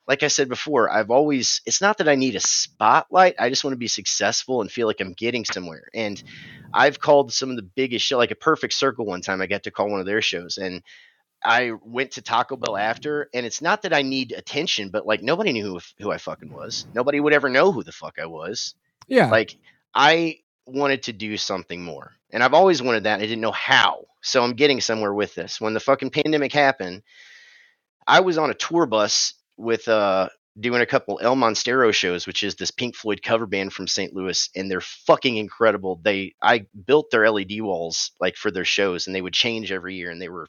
like I said before, I've always, it's not that I need a spotlight. I just want to be successful and feel like I'm getting somewhere. And I've called some of the biggest shows, like a Perfect Circle one time, I got to call one of their shows, and I went to Taco Bell after, and it's not that I need attention, but like nobody knew who, who I fucking was. Nobody would ever know who the fuck I was. Yeah. Like I wanted to do something more, and I've always wanted that. I didn't know how. So I'm getting somewhere with this. When the fucking pandemic happened, I was on a tour bus with uh doing a couple El Monstero shows, which is this Pink Floyd cover band from Saint Louis, and they're fucking incredible. They I built their L E D walls like for their shows, and they would change every year, and they were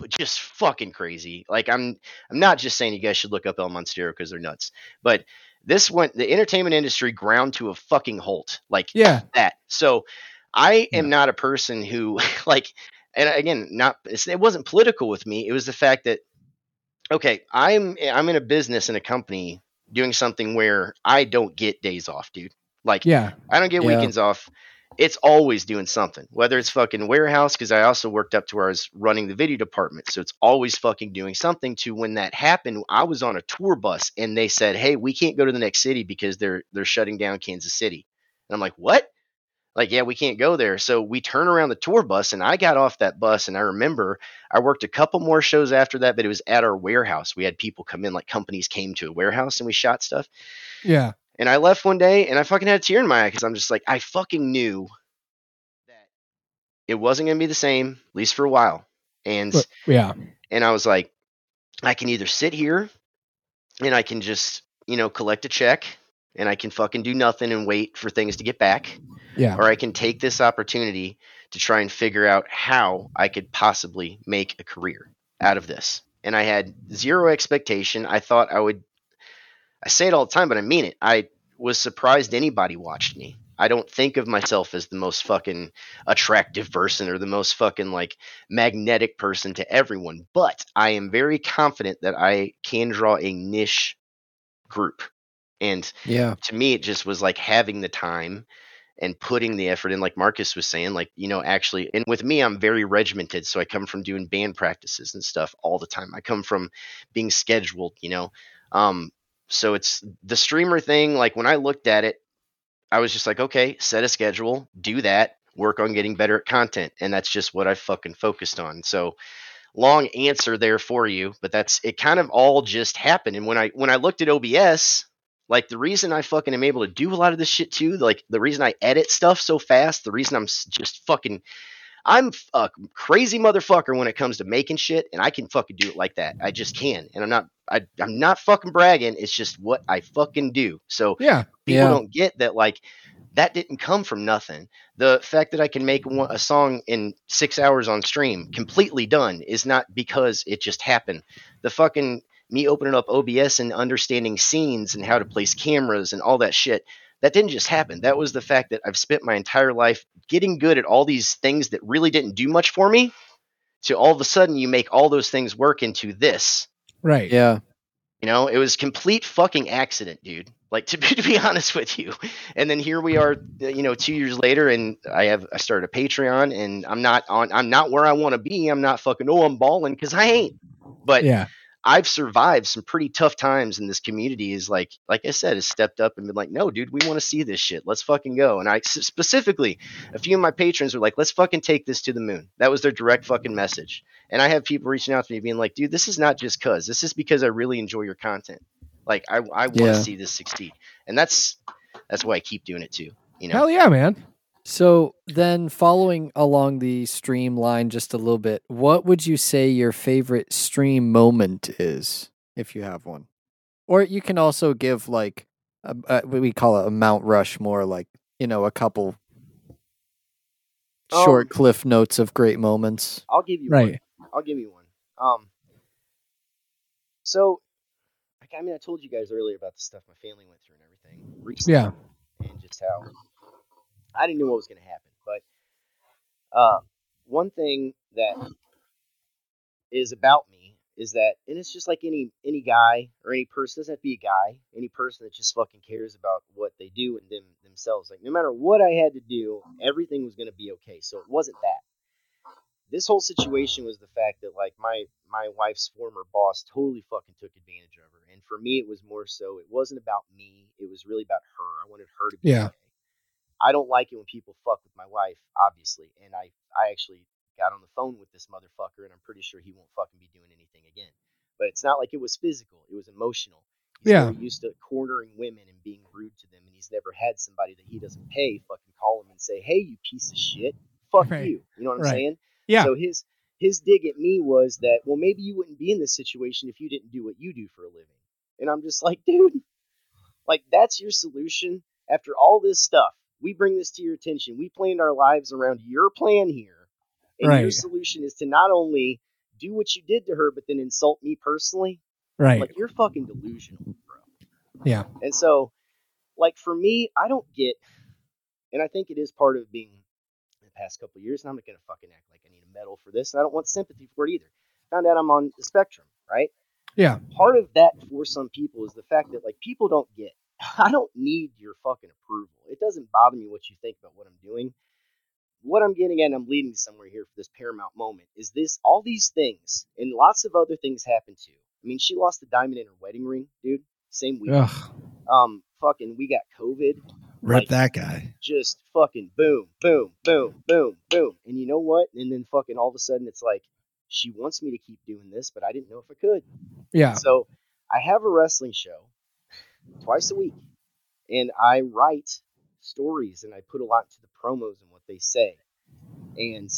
f- just fucking crazy. Like I'm I'm not just saying you guys should look up El Monstero because they're nuts, but this went the entertainment industry ground to a fucking halt. Like yeah. that. So I am yeah. not a person who like, and again, not it wasn't political with me. It was the fact that okay, I'm I'm in a business in a company doing something where I don't get days off, dude. Like, yeah. I don't get yeah. weekends off. It's always doing something, whether it's fucking warehouse, because I also worked up to where I was running the video department. So it's always fucking doing something. To when that happened, I was on a tour bus, and they said, "Hey, we can't go to the next city because they're they're shutting down Kansas City." And I'm like, "What?" Like, yeah, we can't go there. So we turn around the tour bus, and I got off that bus, and I remember I worked a couple more shows after that, but it was at our warehouse. We had people come in, like companies came to a warehouse, and we shot stuff. Yeah. And I left one day, and I fucking had a tear in my eye, because I'm just like, I fucking knew that it wasn't going to be the same, at least for a while. And yeah. And I was like, I can either sit here and I can just, you know, collect a check, and I can fucking do nothing and wait for things to get back. Yeah. Or I can take this opportunity to try and figure out how I could possibly make a career out of this. And I had zero expectation. I thought I would, I say it all the time, but I mean it. I was surprised anybody watched me. I don't think of myself as the most fucking attractive person or the most fucking like magnetic person to everyone, but I am very confident that I can draw a niche group. And yeah. to me, it just was like having the time and putting the effort in, like Marcus was saying, like, you know, actually, and with me, I'm very regimented. So I come from doing band practices and stuff all the time. I come from being scheduled, you know? Um, so it's the streamer thing. Like when I looked at it, I was just like, okay, set a schedule, do that, work on getting better at content. And that's just what I fucking focused on. So long answer there for you, but that's, it kind of all just happened. And when I, when I looked at O B S, like the reason I fucking am able to do a lot of this shit too, like the reason I edit stuff so fast, the reason I'm just fucking, I'm a crazy motherfucker when it comes to making shit, and I can fucking do it like that. I just can. And I'm not, I, I'm not fucking bragging. It's just what I fucking do. So yeah, people yeah. don't get that. Like that didn't come from nothing. The fact that I can make one, a song in six hours on stream completely done is not because it just happened. The fucking, me opening up O B S and understanding scenes and how to place cameras and all that shit, that didn't just happen. That was the fact that I've spent my entire life getting good at all these things that really didn't do much for me. So all of a sudden you make all those things work into this. Right. Yeah. You know, it was complete fucking accident, dude. Like, to, to be honest with you. And then here we are, you know, two years later, and I have I started a Patreon, and I'm not on. I'm not where I want to be. I'm not fucking. Oh, I'm balling because I ain't. But yeah. I've survived some pretty tough times in this community. Is like, like I said, has stepped up and been like, no, dude, we want to see this shit. Let's fucking go. And I specifically, a few of my patrons were like, let's fucking take this to the moon. That was their direct fucking message. And I have people reaching out to me being like, dude, this is not just cause. This is because I really enjoy your content. Like I, I want to yeah. see this succeed. And that's, that's why I keep doing it too. You know? Hell yeah, man. So then following along the stream line just a little bit, what would you say your favorite stream moment is, if you have one? Or you can also give like, a, a, we call it a Mount Rushmore, like, you know, a couple oh, short cliff notes of great moments. I'll give you right. one. I'll give you one. Um. So, I mean, I told you guys earlier about the stuff my family went through and everything recently. Yeah. And just how... I didn't know what was going to happen, but uh, one thing that is about me is that, and it's just like any any guy or any person, doesn't have to be a guy, any person that just fucking cares about what they do and them themselves. Like, no matter what I had to do, everything was going to be okay. So it wasn't that. This whole situation was the fact that, like, my, my wife's former boss totally fucking took advantage of her. And for me, it was more so, it wasn't about me. It was really about her. I wanted her to be yeah. okay. I don't like it when people fuck with my wife, obviously, and I, I actually got on the phone with this motherfucker, and I'm pretty sure he won't fucking be doing anything again. But it's not like it was physical. It was emotional. He's yeah. never used to cornering women and being rude to them, and he's never had somebody that he doesn't pay fucking call him and say, hey, you piece of shit, fuck right. you. You know what I'm right. saying? Yeah. So his his dig at me was that, well, maybe you wouldn't be in this situation if you didn't do what you do for a living. And I'm just like, dude, like, that's your solution after all this stuff. We bring this to your attention. We planned our lives around your plan here. And right. your solution is to not only do what you did to her, but then insult me personally. Right. Like, you're fucking delusional, bro. Yeah. And so, like, for me, I don't get, and I think it is part of being in the past couple of years, and I'm not going to fucking act like I need a medal for this. And I don't want sympathy for it either. Found out I'm on the spectrum, right? Yeah. Part of that for some people is the fact that, like, people don't get, I don't need your fucking approval. It doesn't bother me what you think about what I'm doing. What I'm getting at, and I'm leading somewhere here for this paramount moment, is this, all these things, and lots of other things happened too. I mean, she lost a diamond in her wedding ring, dude. Same week. Ugh. Um, fucking, we got COVID. Rip like, that guy. Just fucking boom, boom, boom, boom, boom. And you know what? And then fucking all of a sudden it's like, she wants me to keep doing this, but I didn't know if I could. Yeah. So I have a wrestling show twice a week, and I write stories, and I put a lot into the promos and what they say, and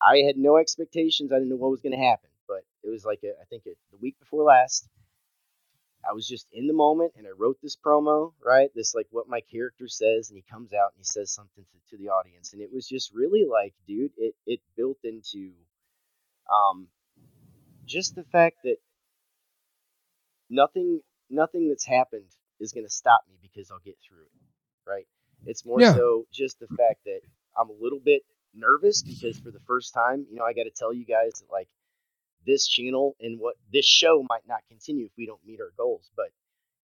I had no expectations. I didn't know what was going to happen, but it was like, a, I think it, the week before last, I was just in the moment, and I wrote this promo, right, this, like, what my character says, and he comes out, and he says something to, to the audience, and it was just really like, dude, it, it built into um, just the fact that nothing... Nothing that's happened is going to stop me because I'll get through it, right? It's more yeah. so just the fact that I'm a little bit nervous because for the first time, you know, I got to tell you guys that, like, this channel and what this show might not continue if we don't meet our goals. But,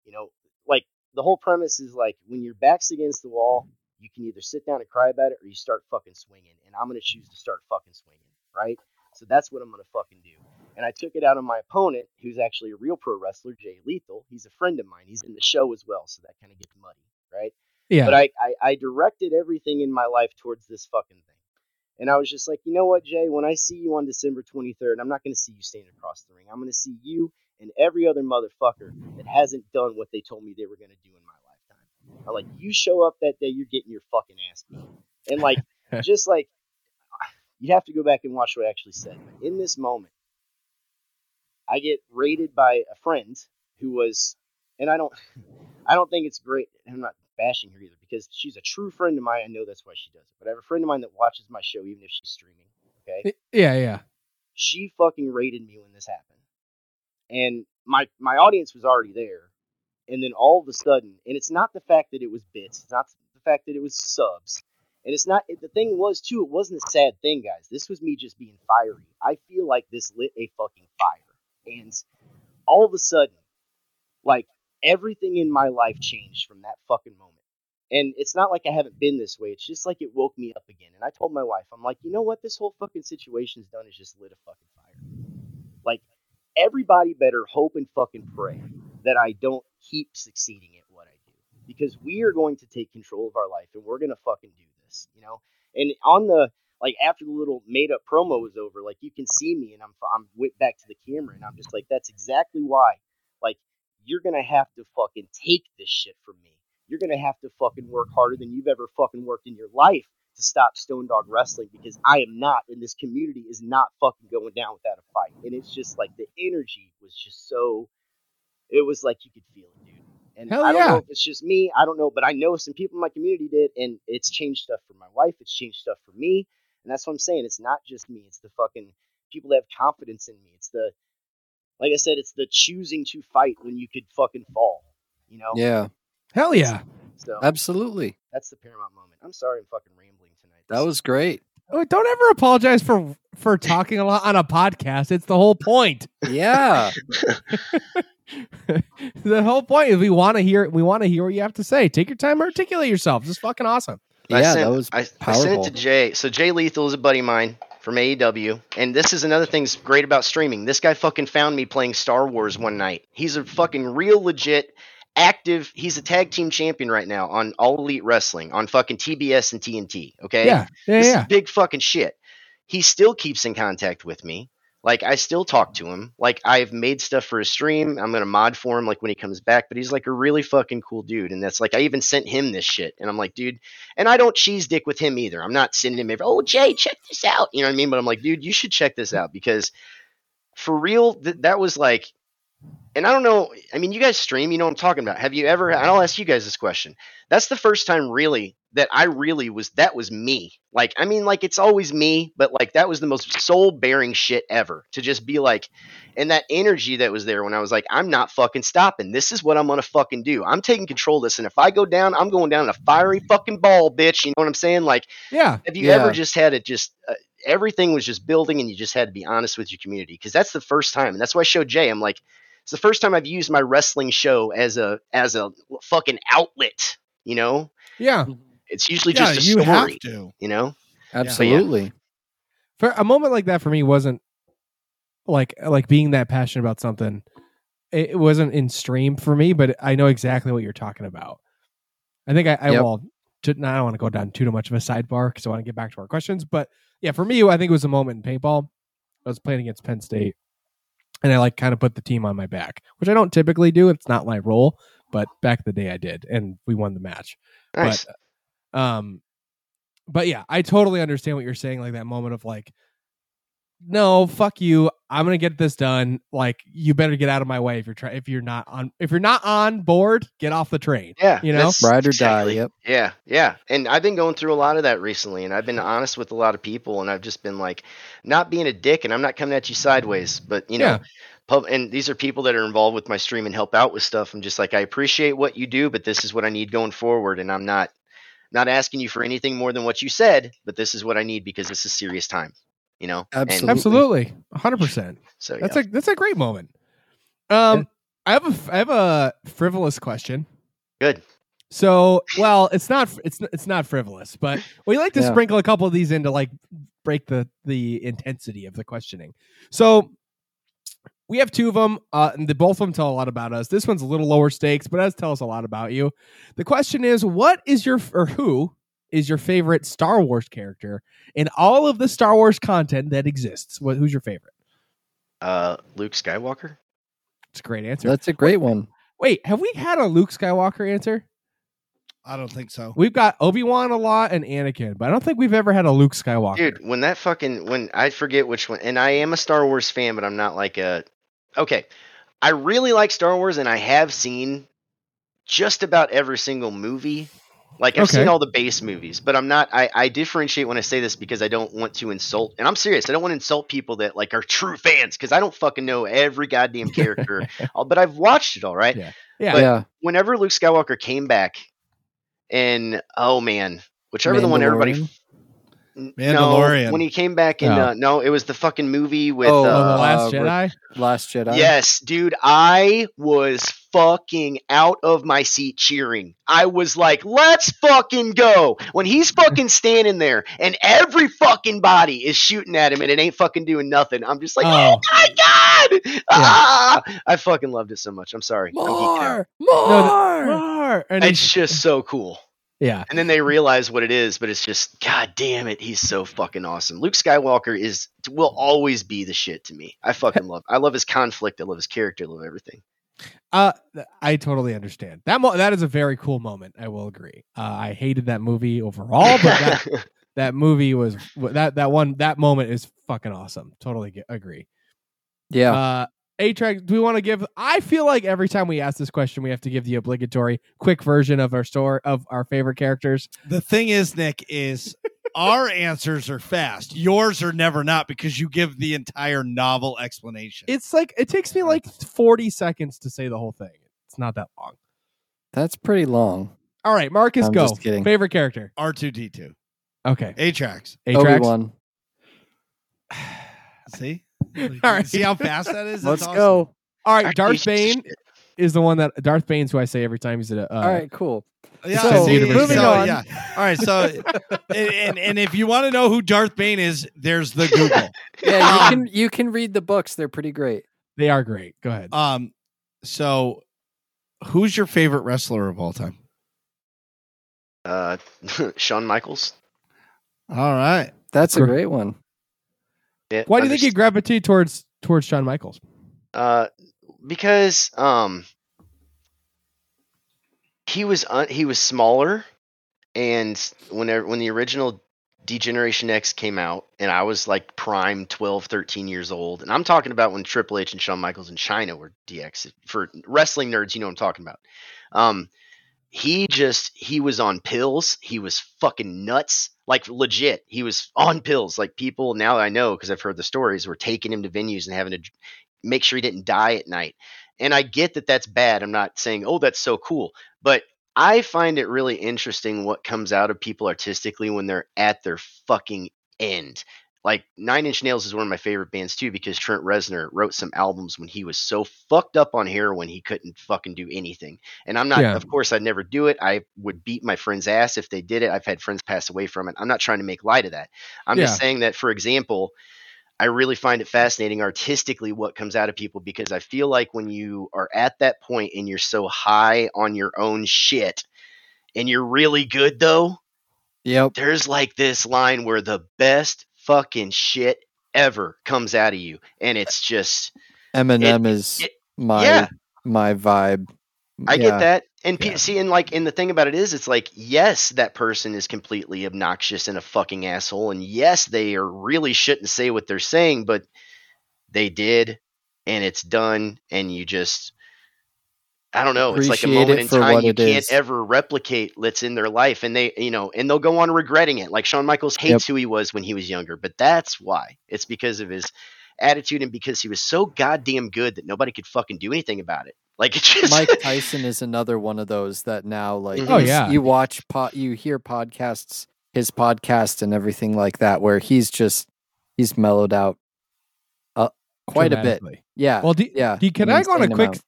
you know, like, the whole premise is, like, when your back's against the wall, you can either sit down and cry about it or you start fucking swinging. And I'm going to choose to start fucking swinging, right? So that's what I'm going to fucking do. And I took it out on my opponent, who's actually a real pro wrestler, Jay Lethal. He's a friend of mine. He's in the show as well, so that kind of gets muddy, right? Yeah. But I, I, I directed everything in my life towards this fucking thing. And I was just like, you know what, Jay? When I see you on December twenty-third, I'm not going to see you standing across the ring. I'm going to see you and every other motherfucker that hasn't done what they told me they were going to do in my lifetime. I'm like, you show up that day, you're getting your fucking ass beat. And, like, just like, you have to go back and watch what I actually said. But in this moment, I get raided by a friend who was, and I don't, I don't think it's great. I'm not bashing her either because she's a true friend of mine. I know that's why she does it. But I have a friend of mine that watches my show, even if she's streaming. Okay. Yeah. Yeah. She fucking raided me when this happened. And my, my audience was already there. And then all of a sudden, and it's not the fact that it was bits. It's not the fact that it was subs. And it's not, the thing was too, it wasn't a sad thing, guys. This was me just being fiery. I feel like this lit a fucking fire. And all of a sudden, like, everything in my life changed from that fucking moment. And it's not like I haven't been this way. It's just like it woke me up again. And I told my wife, I'm like, you know what this whole fucking situation's done is just lit a fucking fire. Like, everybody better hope and fucking pray that I don't keep succeeding at what I do. Because we are going to take control of our life, and we're going to fucking do this, you know? And on the, like, after the little made-up promo was over, like, you can see me, and I'm, I'm went back to the camera, and I'm just like, that's exactly why. Like, you're going to have to fucking take this shit from me. You're going to have to fucking work harder than you've ever fucking worked in your life to stop Stone Dog Wrestling, because I am not, and this community is not fucking going down without a fight. And it's just like the energy was just so, it was like you could feel it, dude. And Hell I don't yeah. know if it's just me, I don't know, but I know some people in my community did, and it's changed stuff for my wife, it's changed stuff for me, and that's what I'm saying. It's not just me, it's the fucking people that have confidence in me. It's the, like I said, it's the choosing to fight when you could fucking fall, you know? Yeah. Hell yeah. So, absolutely. That's the paramount moment. I'm sorry I'm fucking rambling tonight. That was great. Oh, don't ever apologize for, for talking a lot on a podcast. It's the whole point. Yeah. The whole point is we want to hear we want to hear what you have to say. Take your time, articulate yourself. This is fucking awesome. Yeah, sent, that was I, I sent it to Jay. So Jay Lethal is a buddy of mine from A E W, and this is another thing that's great about streaming. This guy fucking found me playing Star Wars one night. He's a fucking real legit active, he's a tag team champion right now on All Elite Wrestling on fucking T B S and T N T. Okay. Yeah. Yeah. This yeah. is big fucking shit. He still keeps in contact with me. Like, I still talk to him. Like, I've made stuff for his stream. I'm going to mod for him, like, when he comes back. But he's, like, a really fucking cool dude. And that's, like, I even sent him this shit. And I'm like, dude. And I don't cheese dick with him either. I'm not sending him every, oh, Jay, check this out. You know what I mean? But I'm like, dude, you should check this out. Because for real, th- that was, like, and I don't know. I mean, you guys stream. You know what I'm talking about. Have you ever, and I'll ask you guys this question. That's the first time, really, that I really was, that was me. Like, I mean, like, it's always me, but like, that was the most soul bearing shit ever to just be like, and that energy that was there when I was like, I'm not fucking stopping. This is what I'm going to fucking do. I'm taking control of this. And if I go down, I'm going down in a fiery fucking ball, bitch. You know what I'm saying? Like, yeah. Have you yeah. ever just had it just, uh, everything was just building and you just had to be honest with your community? Cause that's the first time. And that's why I showed Jay, I'm like, it's the first time I've used my wrestling show as a, as a fucking outlet, you know? Yeah. It's usually yeah, just a you story, have to. You know? Absolutely. Yeah. For a moment like that for me wasn't like like being that passionate about something. It wasn't in stream for me, but I know exactly what you're talking about. I think I, I yep. will. To, no, I don't want to go down too, too much of a sidebar because I want to get back to our questions. But yeah, for me, I think it was a moment in paintball. I was playing against Penn State, and I like kind of put the team on my back, which I don't typically do. It's not my role, but back the day I did, and we won the match. Nice. But, Um, but yeah, I totally understand what you're saying. Like that moment of like, no, fuck you. I'm going to get this done. Like you better get out of my way. If you're trying, if you're not on, if you're not on board, get off the train. Yeah. You know, ride or exactly. die. Yep. Yeah. Yeah. And I've been going through a lot of that recently, and I've been honest with a lot of people, and I've just been like not being a dick, and I'm not coming at you sideways, but you know, yeah. pub, and these are people that are involved with my stream and help out with stuff. I'm just like, I appreciate what you do, but this is what I need going forward. And I'm not, Not asking you for anything more than what you said, but this is what I need because this is serious time, you know? Absolutely. Absolutely. A hundred percent. So that's yeah. a, that's a great moment. Um, yeah. I have a, I have a frivolous question. Good. So, well, it's not, it's, it's not frivolous, but we like to yeah. sprinkle a couple of these in to like break the, the intensity of the questioning. So we have two of them, uh, and the, both of them tell a lot about us. This one's a little lower stakes, but it does tell us a lot about you. The question is, what is your, or who is your favorite Star Wars character in all of the Star Wars content that exists? What, who's your favorite? Uh, Luke Skywalker. That's a great answer. That's a great wait, one. Wait, have we had a Luke Skywalker answer? I don't think so. We've got Obi-Wan a lot and Anakin, but I don't think we've ever had a Luke Skywalker. Dude, when that fucking, when I forget which one, and I am a Star Wars fan, but I'm not like a, okay, I really like Star Wars, and I have seen just about every single movie. Like, I've okay. seen all the base movies, but I'm not, I, I differentiate when I say this because I don't want to insult, and I'm serious, I don't want to insult people that, like, are true fans, because I don't fucking know every goddamn character, but I've watched it all, right? Yeah. yeah. But yeah. whenever Luke Skywalker came back, and, oh, man, whichever the one everybody... Mandalorian. No, when he came back in, oh. uh, no, it was the fucking movie with oh, uh, The Last uh, Jedi. Last Jedi. Yes, dude, I was fucking out of my seat cheering. I was like, let's fucking go. When he's fucking standing there and every fucking body is shooting at him and it ain't fucking doing nothing, I'm just like, oh, oh my God. Yeah. Ah! I fucking loved it so much. I'm sorry. More, I'm more, no, the, more. And it's, it's just so cool. Yeah. And then they realize what it is, but it's just, God damn it. He's so fucking awesome. Luke Skywalker is, will always be the shit to me. I fucking love, I love his conflict. I love his character. I love everything. Uh, I totally understand that. Mo- that is a very cool moment. I will agree. Uh, I hated that movie overall, but that, that movie was that, that one, that moment is fucking awesome. Totally get, agree. Yeah. Uh, Atrax, do we want to give? I feel like every time we ask this question, we have to give the obligatory quick version of our store of our favorite characters. The thing is, Nick, is our answers are fast. Yours are never not because you give the entire novel explanation. It's like it takes me like forty seconds to say the whole thing. It's not that long. That's pretty long. All right, Marcus, I'm go. Just kidding. Favorite character? R two D two. Okay. Atrax. Atrax. Obi-Wan. See? All right. See how fast that is? Let's awesome. Go. All right. Darth Bane is the one that Darth Bane's who I say every time he's at a. Uh, All right. Cool. Yeah. So, see, moving so, on. Yeah. All right. So, and and if you want to know who Darth Bane is, there's the Google. Yeah. You um, can you can read the books. They're pretty great. They are great. Go ahead. Um. So, who's your favorite wrestler of all time? Uh, Shawn Michaels. All right. That's a great one. Yeah, why do you think you gravitate towards towards Shawn Michaels? Uh, because um, he was un- he was smaller, and whenever when the original D-Generation X came out, and I was like prime twelve, thirteen years old, and I'm talking about when Triple H and Shawn Michaels in China were D X. For wrestling nerds, you know what I'm talking about. Um, he just he was on pills. He was fucking nuts. Like legit, he was on pills. Like people now I know because I've heard the stories were taking him to venues and having to make sure he didn't die at night. And I get that that's bad. I'm not saying, oh, that's so cool. But I find it really interesting what comes out of people artistically when they're at their fucking end. Like Nine Inch Nails is one of my favorite bands too because Trent Reznor wrote some albums when he was so fucked up on heroin he couldn't fucking do anything. And I'm not, yeah. Of course, I'd never do it. I would beat my friend's ass if they did it. I've had friends pass away from it. I'm not trying to make light of that. I'm yeah. just saying that, for example, I really find it fascinating artistically what comes out of people because I feel like when you are at that point and you're so high on your own shit and you're really good though, yep. There's like this line where the best fucking shit ever comes out of you, and it's just Eminem it, is it, my yeah. my vibe. I yeah. get that, and yeah. see, and like, and the thing about it is, it's like, yes, that person is completely obnoxious and a fucking asshole, and yes, they are really shouldn't say what they're saying, but they did, and it's done, and you just. I don't know. Appreciate it's like a moment in time you can't is. ever replicate that's in their life. And they, you know, and they'll go on regretting it. Like Shawn Michaels hates yep. who he was when he was younger, but that's why it's because of his attitude. And because he was so goddamn good that nobody could fucking do anything about it. Like it's just Mike Tyson is another one of those that now like, oh, yeah. you watch pot, you hear podcasts, his podcast and everything like that, where he's just, he's mellowed out uh, quite a bit. Yeah. Well, do, yeah. Do, can I go on a quick, out.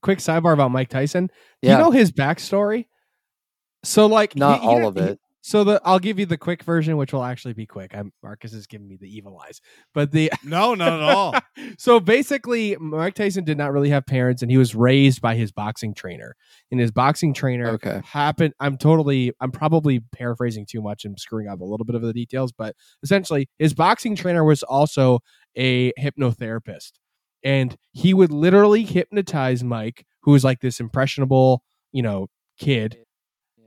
Quick sidebar about Mike Tyson. Do yeah. you know his backstory? So like not he, all he, of it. So the I'll give you the quick version, which will actually be quick. I'm Marcus is giving me the evil eyes, but the no, not at all. So basically, Mike Tyson did not really have parents, and he was raised by his boxing trainer. And his boxing trainer okay. happened. I'm totally. I'm probably paraphrasing too much and screwing up a little bit of the details, but essentially, his boxing trainer was also a hypnotherapist. And he would literally hypnotize Mike, who is like this impressionable, you know, kid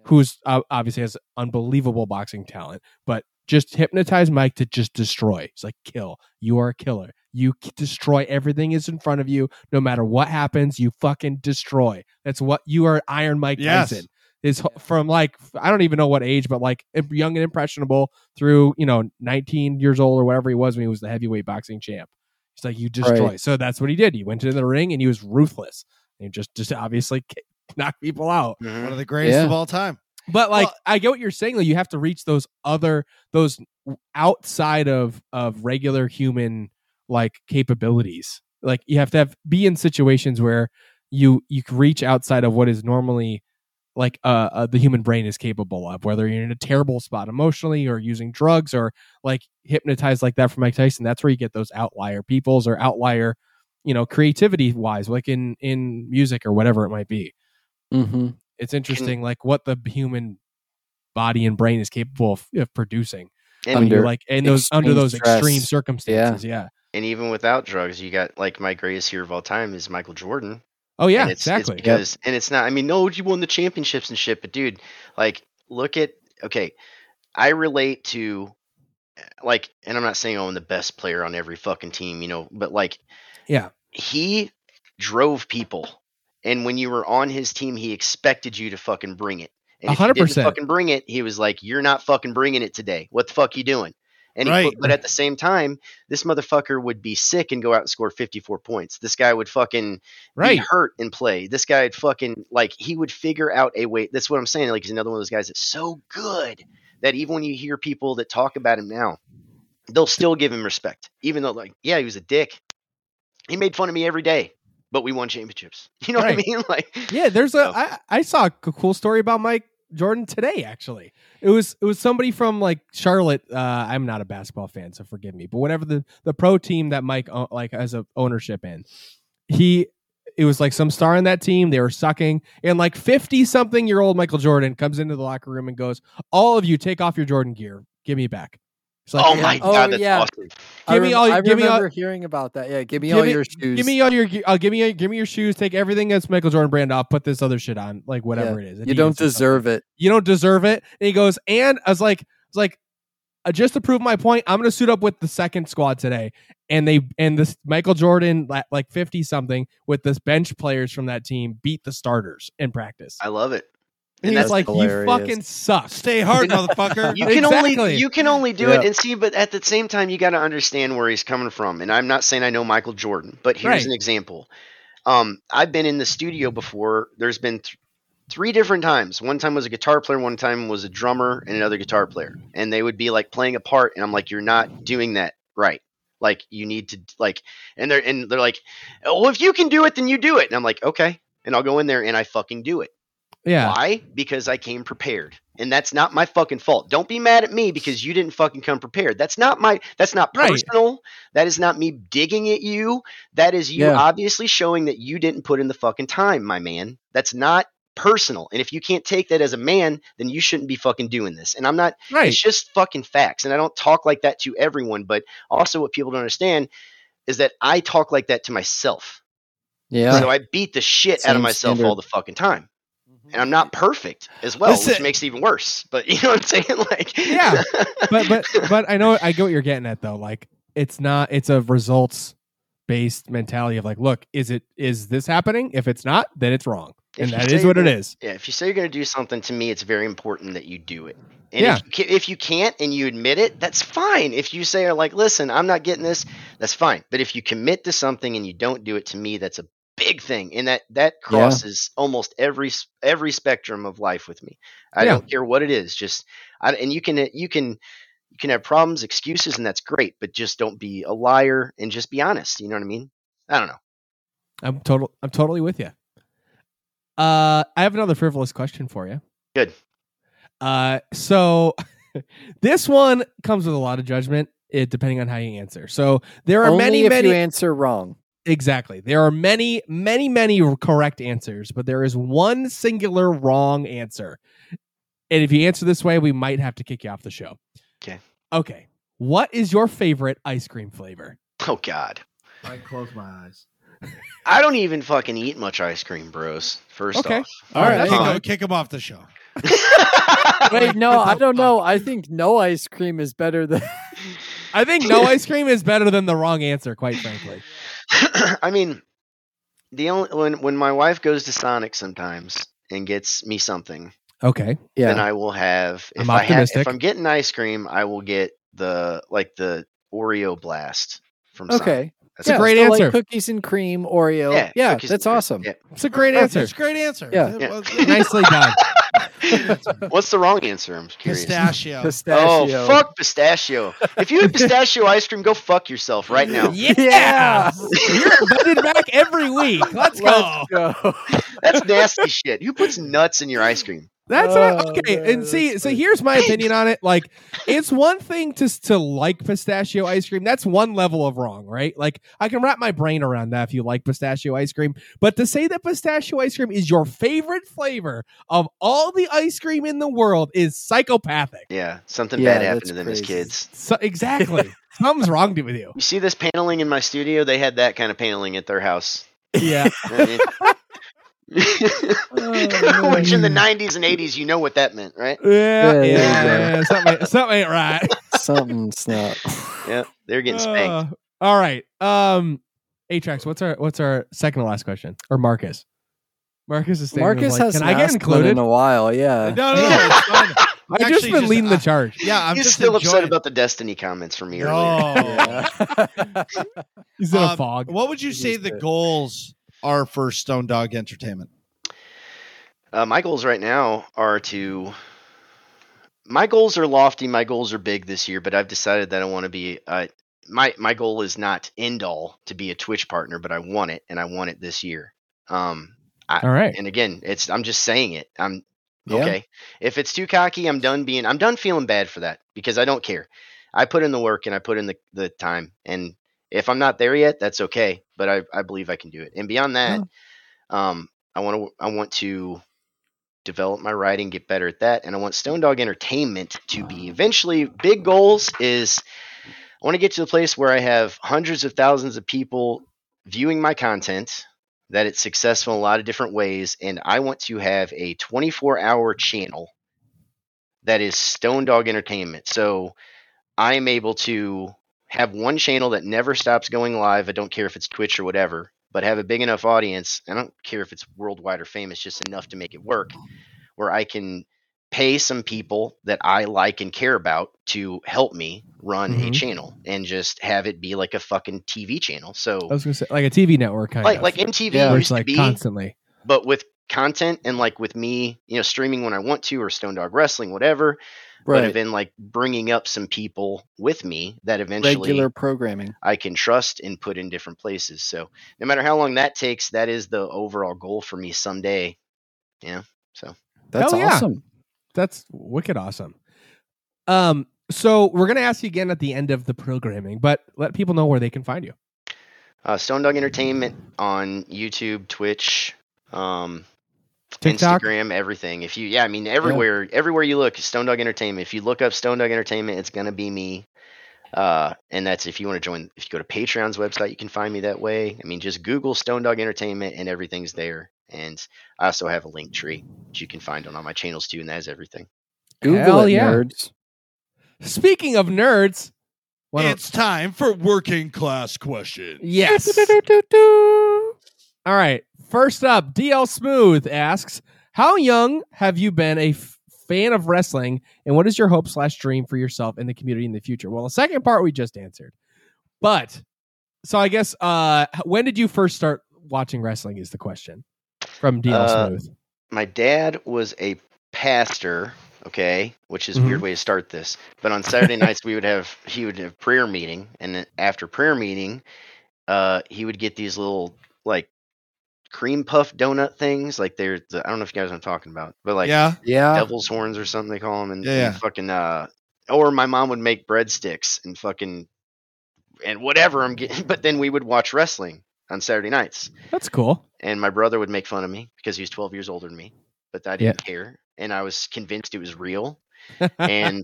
who's uh, obviously has unbelievable boxing talent, but just hypnotize Mike to just destroy. It's like, kill. You are a killer. You destroy everything is in front of you. No matter what happens, you fucking destroy. That's what you are. Iron Mike yes. Tyson is from like, I don't even know what age, but like young and impressionable through, you know, nineteen years old or whatever he was when he was the heavyweight boxing champ. It's like you destroy. Right. So that's what he did. He went into the ring and he was ruthless. He just, just obviously knocked people out. Mm-hmm. One of the greatest yeah. of all time. But like, well, I get what you're saying though. You have to reach those other, those outside of, of regular human like capabilities. Like you have to have, be in situations where you you reach outside of what is normally like uh, uh, the human brain is capable of, whether you're in a terrible spot emotionally or using drugs or like hypnotized like that from Mike Tyson. That's where you get those outlier peoples or outlier, you know, creativity wise, like in, in music or whatever it might be. Mm-hmm. It's interesting, like what the human body and brain is capable of, of producing under, under like and those under those stress. Extreme circumstances. Yeah. yeah. And even without drugs, you got like my greatest hero of all time is Michael Jordan. Oh yeah, and it's, exactly. It's because, yep. And it's not, I mean, no, you won the championships and shit, but dude, like look at, okay. I relate to like, and I'm not saying I'm the best player on every fucking team, you know, but like, yeah, he drove people. And when you were on his team, he expected you to fucking bring it. And if you didn't fucking bring it, he was like, you're not fucking bringing it today. What the fuck you doing? And he right. put, but at the same time, this motherfucker would be sick and go out and score fifty-four points. This guy would fucking right. be hurt and play. This guy would fucking like he would figure out a way. That's what I'm saying. Like he's another one of those guys that's so good that even when you hear people that talk about him now, they'll still give him respect, even though like, yeah, he was a dick. He made fun of me every day, but we won championships. You know right. what I mean? Like, yeah, there's a, so. I, I saw a cool story about Mike Jordan today. Actually, it was it was somebody from like Charlotte. Uh, I'm not a basketball fan, so forgive me. But whatever the, the pro team that Mike o- like has a ownership in, he it was like some star in that team. They were sucking, and like fifty something year old Michael Jordan comes into the locker room and goes, "All of you, take off your Jordan gear. Give me back." It's like, oh my oh, god, that's yeah. awesome! Give me all. I give remember me all, hearing about that. Yeah, give me give all me, your shoes. Give me all your. Uh, give me. Give me your shoes. Take everything that's Michael Jordan brand off. Put this other shit on. Like whatever yeah. it is. And you don't deserve it. You don't deserve it. And he goes. And I was like, it's like, uh, just to prove my point, I'm gonna suit up with the second squad today. And they and this Michael Jordan, like fifty something, with this bench players from that team, beat the starters in practice. I love it. And that's, that's like hilarious. You fucking suck. Stay hard, motherfucker. You can exactly. only you can only do yep. it and see. But at the same time, you got to understand where he's coming from. And I'm not saying I know Michael Jordan, but here's right. an example. Um, I've been in the studio before. There's been th- three different times. One time was a guitar player. One time was a drummer and another guitar player. And they would be like playing a part, and I'm like, you're not doing that right. Like you need to like, and they're and they're like, well, if you can do it, then you do it. And I'm like, okay, and I'll go in there and I fucking do it. Yeah. Why? Because I came prepared. And that's not my fucking fault. Don't be mad at me because you didn't fucking come prepared. That's not my that's not personal. Right. That is not me digging at you. That is you yeah. obviously showing that you didn't put in the fucking time, my man. That's not personal. And if you can't take that as a man, then you shouldn't be fucking doing this. And I'm not right. it's just fucking facts. And I don't talk like that to everyone, but also what people don't understand is that I talk like that to myself. Yeah. So I beat the shit Same out of myself standard. all the fucking time. And I'm not perfect as well, Listen, which makes it even worse. But you know what I'm saying? Like, yeah, but but but I know I get what you're getting at though. Like, it's not it's a results based mentality of like, look, is it is this happening? If it's not, then it's wrong, and that is what it is. Yeah, if you say you're going to do something, to me, it's very important that you do it. And yeah. if, if you can't and you admit it, that's fine. If you say, like, listen, I'm not getting this, that's fine. But if you commit to something and you don't do it, to me, that's a big thing, and that that crosses yeah. almost every every spectrum of life with me. I yeah. don't care what it is. Just I, and you can you can you can have problems, excuses, and that's great. But just don't be a liar and just be honest. You know what I mean? I don't know. I'm total. I'm totally with you. Uh, I have another frivolous question for you. Good. Uh, so this one comes with a lot of judgment, it depending on how you answer. So there are Only many if many you answer wrong. Exactly. There are many, many, many correct answers, but there is one singular wrong answer. And if you answer this way, we might have to kick you off the show. Okay. Okay. What is your favorite ice cream flavor? Oh, God. I close my eyes. I don't even fucking eat much ice cream, bros. First okay. off. All right. Kick, oh. him, kick him off the show. Wait, no, I don't know. I think no ice cream is better than... I think no ice cream is better than the wrong answer, quite frankly. I mean, the only when, when my wife goes to Sonic sometimes and gets me something, okay, yeah, then I will have if I'm I have, if I'm getting ice cream, I will get the like the Oreo blast from Sonic. Okay, that's yeah, a great answer. Like cookies and cream Oreo. Yeah, yeah that's awesome. Yeah. It's a great answer. It's a great answer. Yeah, yeah. Nicely done. What's the wrong answer? I'm curious. Pistachio. Pistachio. Oh, fuck pistachio. If you eat pistachio ice cream, go fuck yourself right now. Yeah. You're invited back every week. Let's go. Let's go. That's nasty shit. Who puts nuts in your ice cream? That's uh, what, okay. Yeah, and see, so here's my opinion on it. Like, it's one thing to to like pistachio ice cream. That's one level of wrong, right? Like, I can wrap my brain around that if you like pistachio ice cream. But to say that pistachio ice cream is your favorite flavor of all the ice cream in the world is psychopathic. Yeah, something yeah, bad happened to them crazy. as kids. So, exactly. Something's wrong with you. You see this paneling in my studio? They had that kind of paneling at their house. Yeah. Oh, which in the nineties and eighties, you know what that meant, right? Yeah, yeah, yeah, yeah. yeah. Something, something ain't right. Something's not. Yeah, they're getting spanked. Uh, all right, um, Atrax, what's our what's our second to last question? Or Marcus? Marcus is Marcus like, hasn't. Can I get included in a while? Yeah. No, no, no. It's fine. I've just been just, leading the charge. Yeah, I'm He's just still upset it. about the Destiny comments from me earlier. Oh. He's in um, a fog. What would you He's say the goals? Our first Stone Dog Entertainment. Uh, my goals right now are to. My goals are lofty. My goals are big this year, but I've decided that I want to be. Uh, my my goal is not end all to be a Twitch partner, but I want it, and I want it this year. Um, I, all right. And again, it's I'm just saying it. I'm yeah. okay. If it's too cocky, I'm done being. I'm done feeling bad for that because I don't care. I put in the work and I put in the the time and. If I'm not there yet, that's okay, but I, I believe I can do it. And beyond that, yeah. um, I want to I want to develop my writing, get better at that, and I want Stone Dog Entertainment to be eventually big goals. Is I want to get to the place where I have hundreds of thousands of people viewing my content, that it's successful in a lot of different ways, and I want to have a twenty-four hour channel that is Stone Dog Entertainment. So I am able to have one channel that never stops going live. I don't care if it's Twitch or whatever, but have a big enough audience. I don't care if it's worldwide or famous, just enough to make it work, where I can pay some people that I like and care about to help me run mm-hmm. a channel and just have it be like a fucking T V channel. So I was going to say like a T V network, kind like, of like M T V yeah, used like to be constantly, but with content and like with me, you know, streaming when I want to, or Stone Dog Wrestling, whatever. Right. But I've been like bringing up some people with me that eventually regular programming I can trust and put in different places. So no matter how long that takes, that is the overall goal for me someday. Yeah. So that's Hell awesome. Yeah. That's wicked awesome. Um, so we're going to ask you again at the end of the programming, but let people know where they can find you. Uh, Stone Dog Entertainment on YouTube, Twitch, um, TikTok? Instagram, everything. If you, yeah, I mean, everywhere, yeah. everywhere you look, Stone Dog Entertainment. If you look up Stone Dog Entertainment, it's gonna be me. Uh, and that's if you want to join. If you go to Patreon's website, you can find me that way. I mean, just Google Stone Dog Entertainment, and everything's there. And I also have a link tree which you can find on all my channels too, and that is everything. Google it, yeah. nerds. Speaking of nerds, it's time for working class questions. Yes. All right. First up, D L Smooth asks, how young have you been a f- fan of wrestling, and what is your hope slash dream for yourself in the community in the future? Well, the second part we just answered. But, so I guess, uh, when did you first start watching wrestling is the question from D L uh, Smooth. My dad was a pastor, okay, which is mm-hmm. a weird way to start this. But on Saturday nights, we would have, he would have prayer meeting, and then after prayer meeting, uh, he would get these little, like, cream puff donut things, like they're the, I don't know if you guys know what I'm talking about, but like yeah yeah devil's horns or something they call them, and, yeah, and yeah. fucking uh or my mom would make breadsticks and fucking and whatever I'm getting, but then we would watch wrestling on Saturday nights. That's cool. And my brother would make fun of me because he was twelve years older than me, but I didn't yeah. care, and I was convinced it was real. And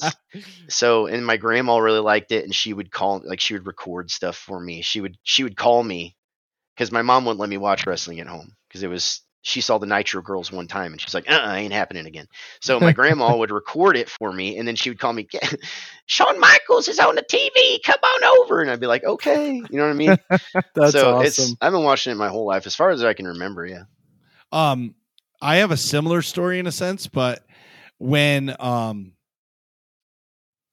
so, and my grandma really liked it, and she would call, like she would record stuff for me. She would she would call me. Because my mom wouldn't let me watch wrestling at home because it was she saw the Nitro Girls one time and she's like, uh-uh, ain't happening again. So my grandma would record it for me, and then she would call me, Shawn Michaels is on the T V, come on over. And I'd be like, okay, you know what I mean? That's so awesome. It's, I've been watching it my whole life as far as I can remember. Yeah. Um, I have a similar story in a sense, but when um,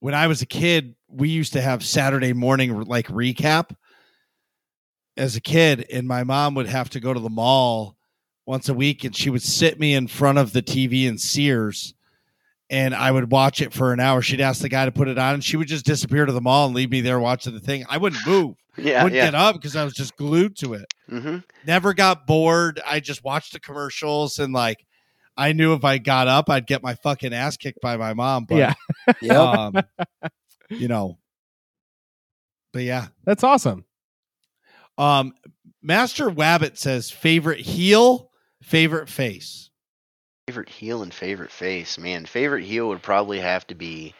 when I was a kid, we used to have Saturday morning like recap. As a kid, and my mom would have to go to the mall once a week, and she would sit me in front of the T V in Sears, and I would watch it for an hour. She'd ask the guy to put it on, and she would just disappear to the mall and leave me there watching the thing. I wouldn't move. Yeah, wouldn't yeah. get up because I was just glued to it. Mm-hmm. Never got bored. I just watched the commercials, and like I knew if I got up, I'd get my fucking ass kicked by my mom. But, yeah, yeah, um, you know. But yeah, that's awesome. Um, Master Wabbit says favorite heel. Favorite face. Favorite heel and favorite face. Man, favorite heel would probably have to be,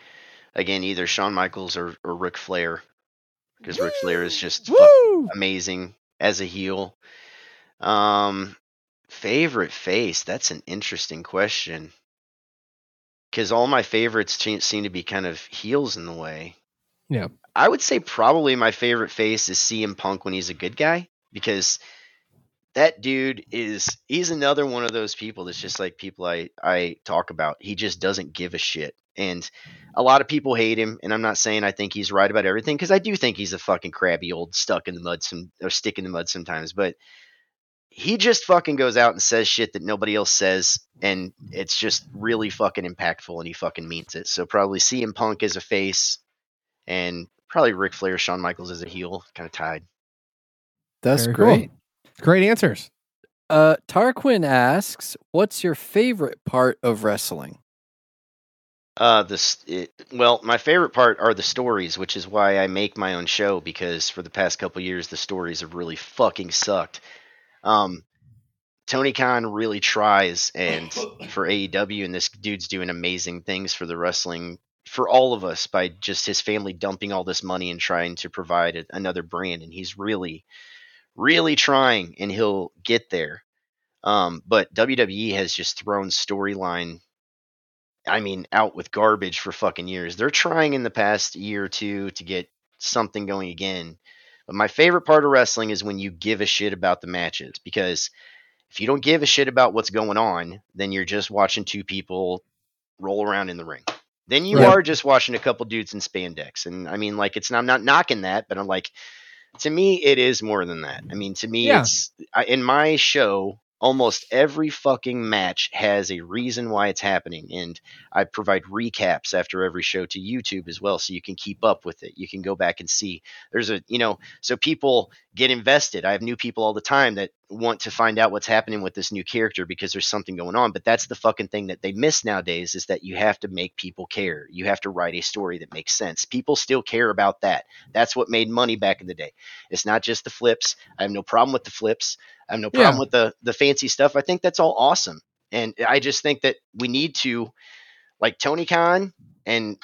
again, either Shawn Michaels or, or Ric Flair. Because Ric Flair is just amazing as a heel. Um, favorite face. That's an interesting question. Because all my favorites seem to be kind of heels in the way. Yeah. I would say probably my favorite face is C M Punk when he's a good guy. Because... that dude is, he's another one of those people that's just like people I, I talk about. He just doesn't give a shit. And a lot of people hate him. And I'm not saying I think he's right about everything, because I do think he's a fucking crabby old stuck in the mud, some, or stick in the mud sometimes. But he just fucking goes out and says shit that nobody else says. And it's just really fucking impactful, and he fucking means it. So probably C M Punk as a face, and probably Ric Flair, Shawn Michaels as a heel, kind of tied. That's Very great. Cool. Great answers. Uh, Tarquin asks, "What's your favorite part of wrestling?" Uh, this it, well, my favorite part are the stories, which is why I make my own show, because for the past couple years, the stories have really fucking sucked. Um, Tony Khan really tries, and for A E W, and this dude's doing amazing things for the wrestling for all of us by just his family dumping all this money and trying to provide a, another brand, and he's really. Really trying, and he'll get there. Um, but W W E has just thrown storyline, I mean, out with garbage for fucking years. They're trying in the past year or two to get something going again. But my favorite part of wrestling is when you give a shit about the matches, because if you don't give a shit about what's going on, then you're just watching two people roll around in the ring. Then you Right. are just watching a couple dudes in spandex. And I mean, like, it's I'm not knocking that, but I'm like, to me, it is more than that. I mean, to me, yeah. it's I, in my show, almost every fucking match has a reason why it's happening. And I provide recaps after every show to YouTube as well, so you can keep up with it. You can go back and see. There's a, you know, so people get invested. I have new people all the time that want to find out what's happening with this new character because there's something going on. But that's the fucking thing that they miss nowadays, is that you have to make people care. You have to write a story that makes sense. People still care about that. That's what made money back in the day. It's not just the flips. I have no problem with the flips. I have no problem yeah. with the, the fancy stuff. I think that's all awesome. And I just think that we need to, like Tony Khan and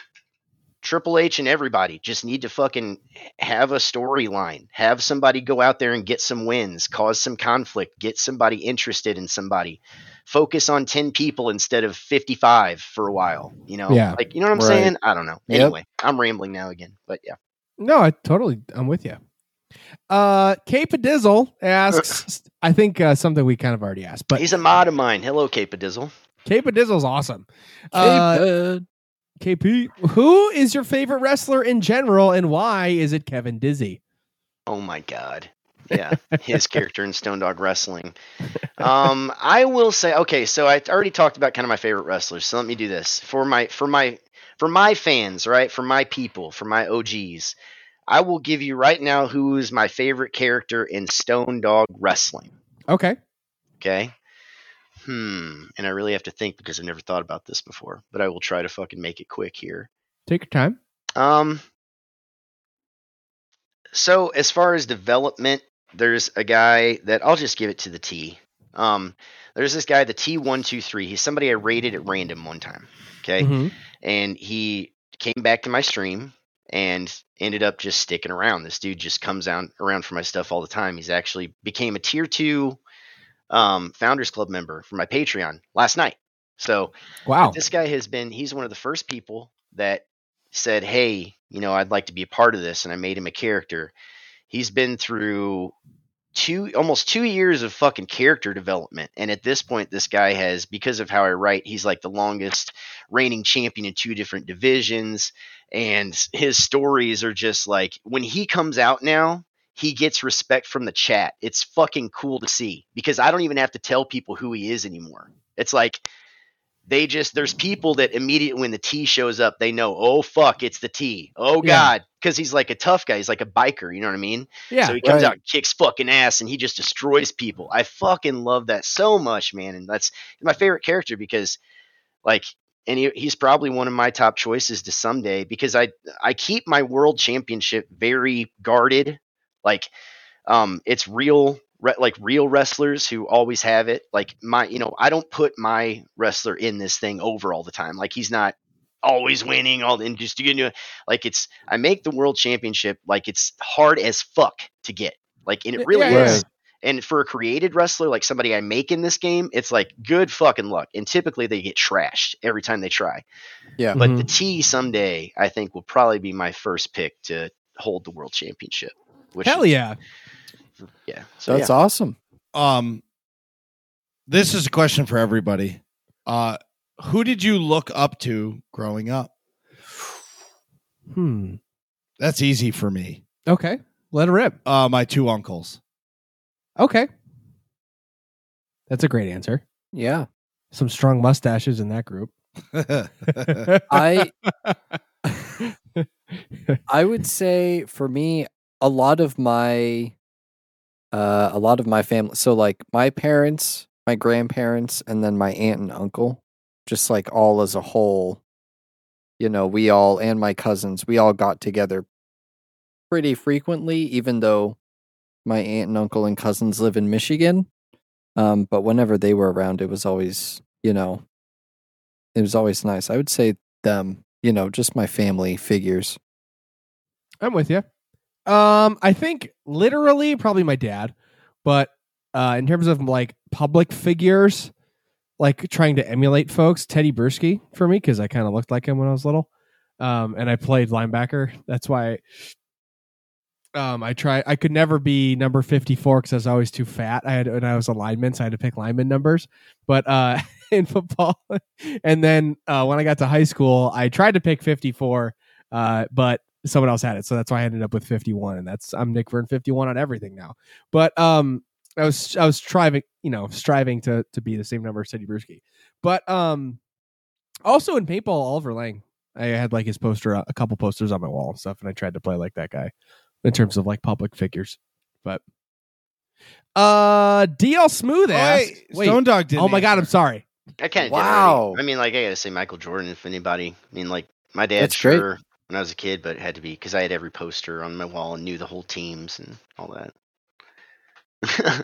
Triple H and everybody, just need to fucking have a storyline, have somebody go out there and get some wins, cause some conflict, get somebody interested in somebody, focus on ten people instead of fifty-five for a while, you know, yeah. like, you know what I'm right. saying? I don't know. Yep. Anyway, I'm rambling now again, but yeah. No, I totally, I'm with you. Uh, K Padizzle asks, I think uh, something we kind of already asked, but he's a mod of mine. Hello, K Padizzle. K Padizzle's awesome. Uh, K P, who is your favorite wrestler in general, and why is it Kevin Dizzy? Oh my God. Yeah. His character in Stone Dog Wrestling. Um, I will say, okay, so I already talked about kind of my favorite wrestlers. So let me do this for my, for my, for my fans, right? For my people, for my O Gs, I will give you right now who is my favorite character in Stone Dog Wrestling. Okay. Okay. Hmm. And I really have to think, because I've never thought about this before, but I will try to fucking make it quick here. Take your time. Um. So as far as development, there's a guy that I'll just give it to the T. Um, there's this guy, the T one two three. He's somebody I rated at random one time. Okay. Mm-hmm. And he came back to my stream and ended up just sticking around. This dude just comes out around for my stuff all the time. He's actually became a tier two Um, Founders Club member for my Patreon last night. So wow. This guy has been, he's one of the first people that said, hey, you know, I'd like to be a part of this. And I made him a character. He's been through two, almost two years of fucking character development. And at this point, this guy has, because of how I write, he's like the longest reigning champion in two different divisions. And his stories are just like, when he comes out now, he gets respect from the chat. It's fucking cool to see, because I don't even have to tell people who he is anymore. It's like they just, there's people that immediately when the T shows up, they know, oh fuck, it's the T. Oh God. Yeah. Cause he's like a tough guy. He's like a biker. You know what I mean? Yeah. So he comes right. out and kicks fucking ass and he just destroys people. I fucking love that so much, man. And that's my favorite character, because like, and he, he's probably one of my top choices to someday, because I, I keep my world championship very guarded. Like, um, it's real, re- like real wrestlers who always have it. Like my, you know, I don't put my wrestler in this thing over all the time. Like he's not always winning all the, and just, you know, like it's, I make the world championship. Like it's hard as fuck to get, like, and it really yeah, is. Yeah. And for a created wrestler, like somebody I make in this game, it's like good fucking luck. And typically they get trashed every time they try. Yeah. But mm-hmm. the T someday, I think, will probably be my first pick to hold the world championship. Which, Hell yeah. Yeah. So that's yeah. awesome. Um, this is a question for everybody. Uh, who did you look up to growing up? Hmm. That's easy for me. Okay. Let it rip. Uh, my two uncles. Okay. That's a great answer. Yeah. Some strong mustaches in that group. I I would say for me, a lot of my uh a lot of my family, so like my parents, my grandparents, and then my aunt and uncle, just like all as a whole, you know, we all, and my cousins, we all got together pretty frequently, even though my aunt and uncle and cousins live in Michigan. Um, but whenever they were around, it was always, you know, it was always nice. I would say them, you know, just my family figures. I'm with you. Um, I think literally probably my dad, but uh, in terms of like public figures, like trying to emulate folks, Teddy Bruschi for me, because I kind of looked like him when I was little. Um, and I played linebacker. That's why I, Um, I tried. I could never be number fifty-four because I was always too fat. I had, and I was a lineman, so I had to pick lineman numbers. But uh, in football, and then uh, when I got to high school, I tried to pick fifty-four, uh, but someone else had it, so that's why I ended up with fifty-one. And that's I'm Nick Vern fifty-one on everything now. But um, I was I was striving, you know, striving to to be the same number as Teddy Bruschi. But um, also in paintball, Oliver Lang, I had like his poster, a couple posters on my wall and stuff, and I tried to play like that guy. In terms of like public figures, but uh, D L Smooth asked. Wait, wait, Stone Dog didn't. Oh my God, I'm sorry. I kind of wow. Did I mean, like I gotta say Michael Jordan. If anybody, I mean, like my dad, That's sure, great. When I was a kid, but it had to be because I had every poster on my wall and knew the whole teams and all that.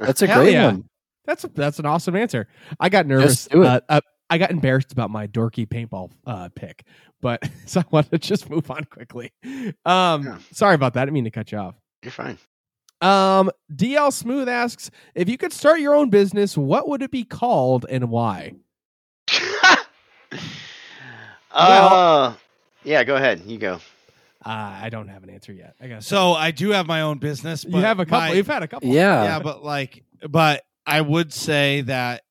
That's a great yeah. one. That's a, that's an awesome answer. I got nervous. Uh, uh, I got embarrassed about my dorky paintball uh, pick. But so I want to just move on quickly. Um, yeah. Sorry about that. I didn't mean to cut you off. You're fine. Um, D L Smooth asks, if you could start your own business, what would it be called and why? well, uh, yeah, go ahead. You go. Uh, I don't have an answer yet. I guess. So I do have my own business. But you have a couple. My, you've had a couple. Yeah. Yeah. But like, but I would say that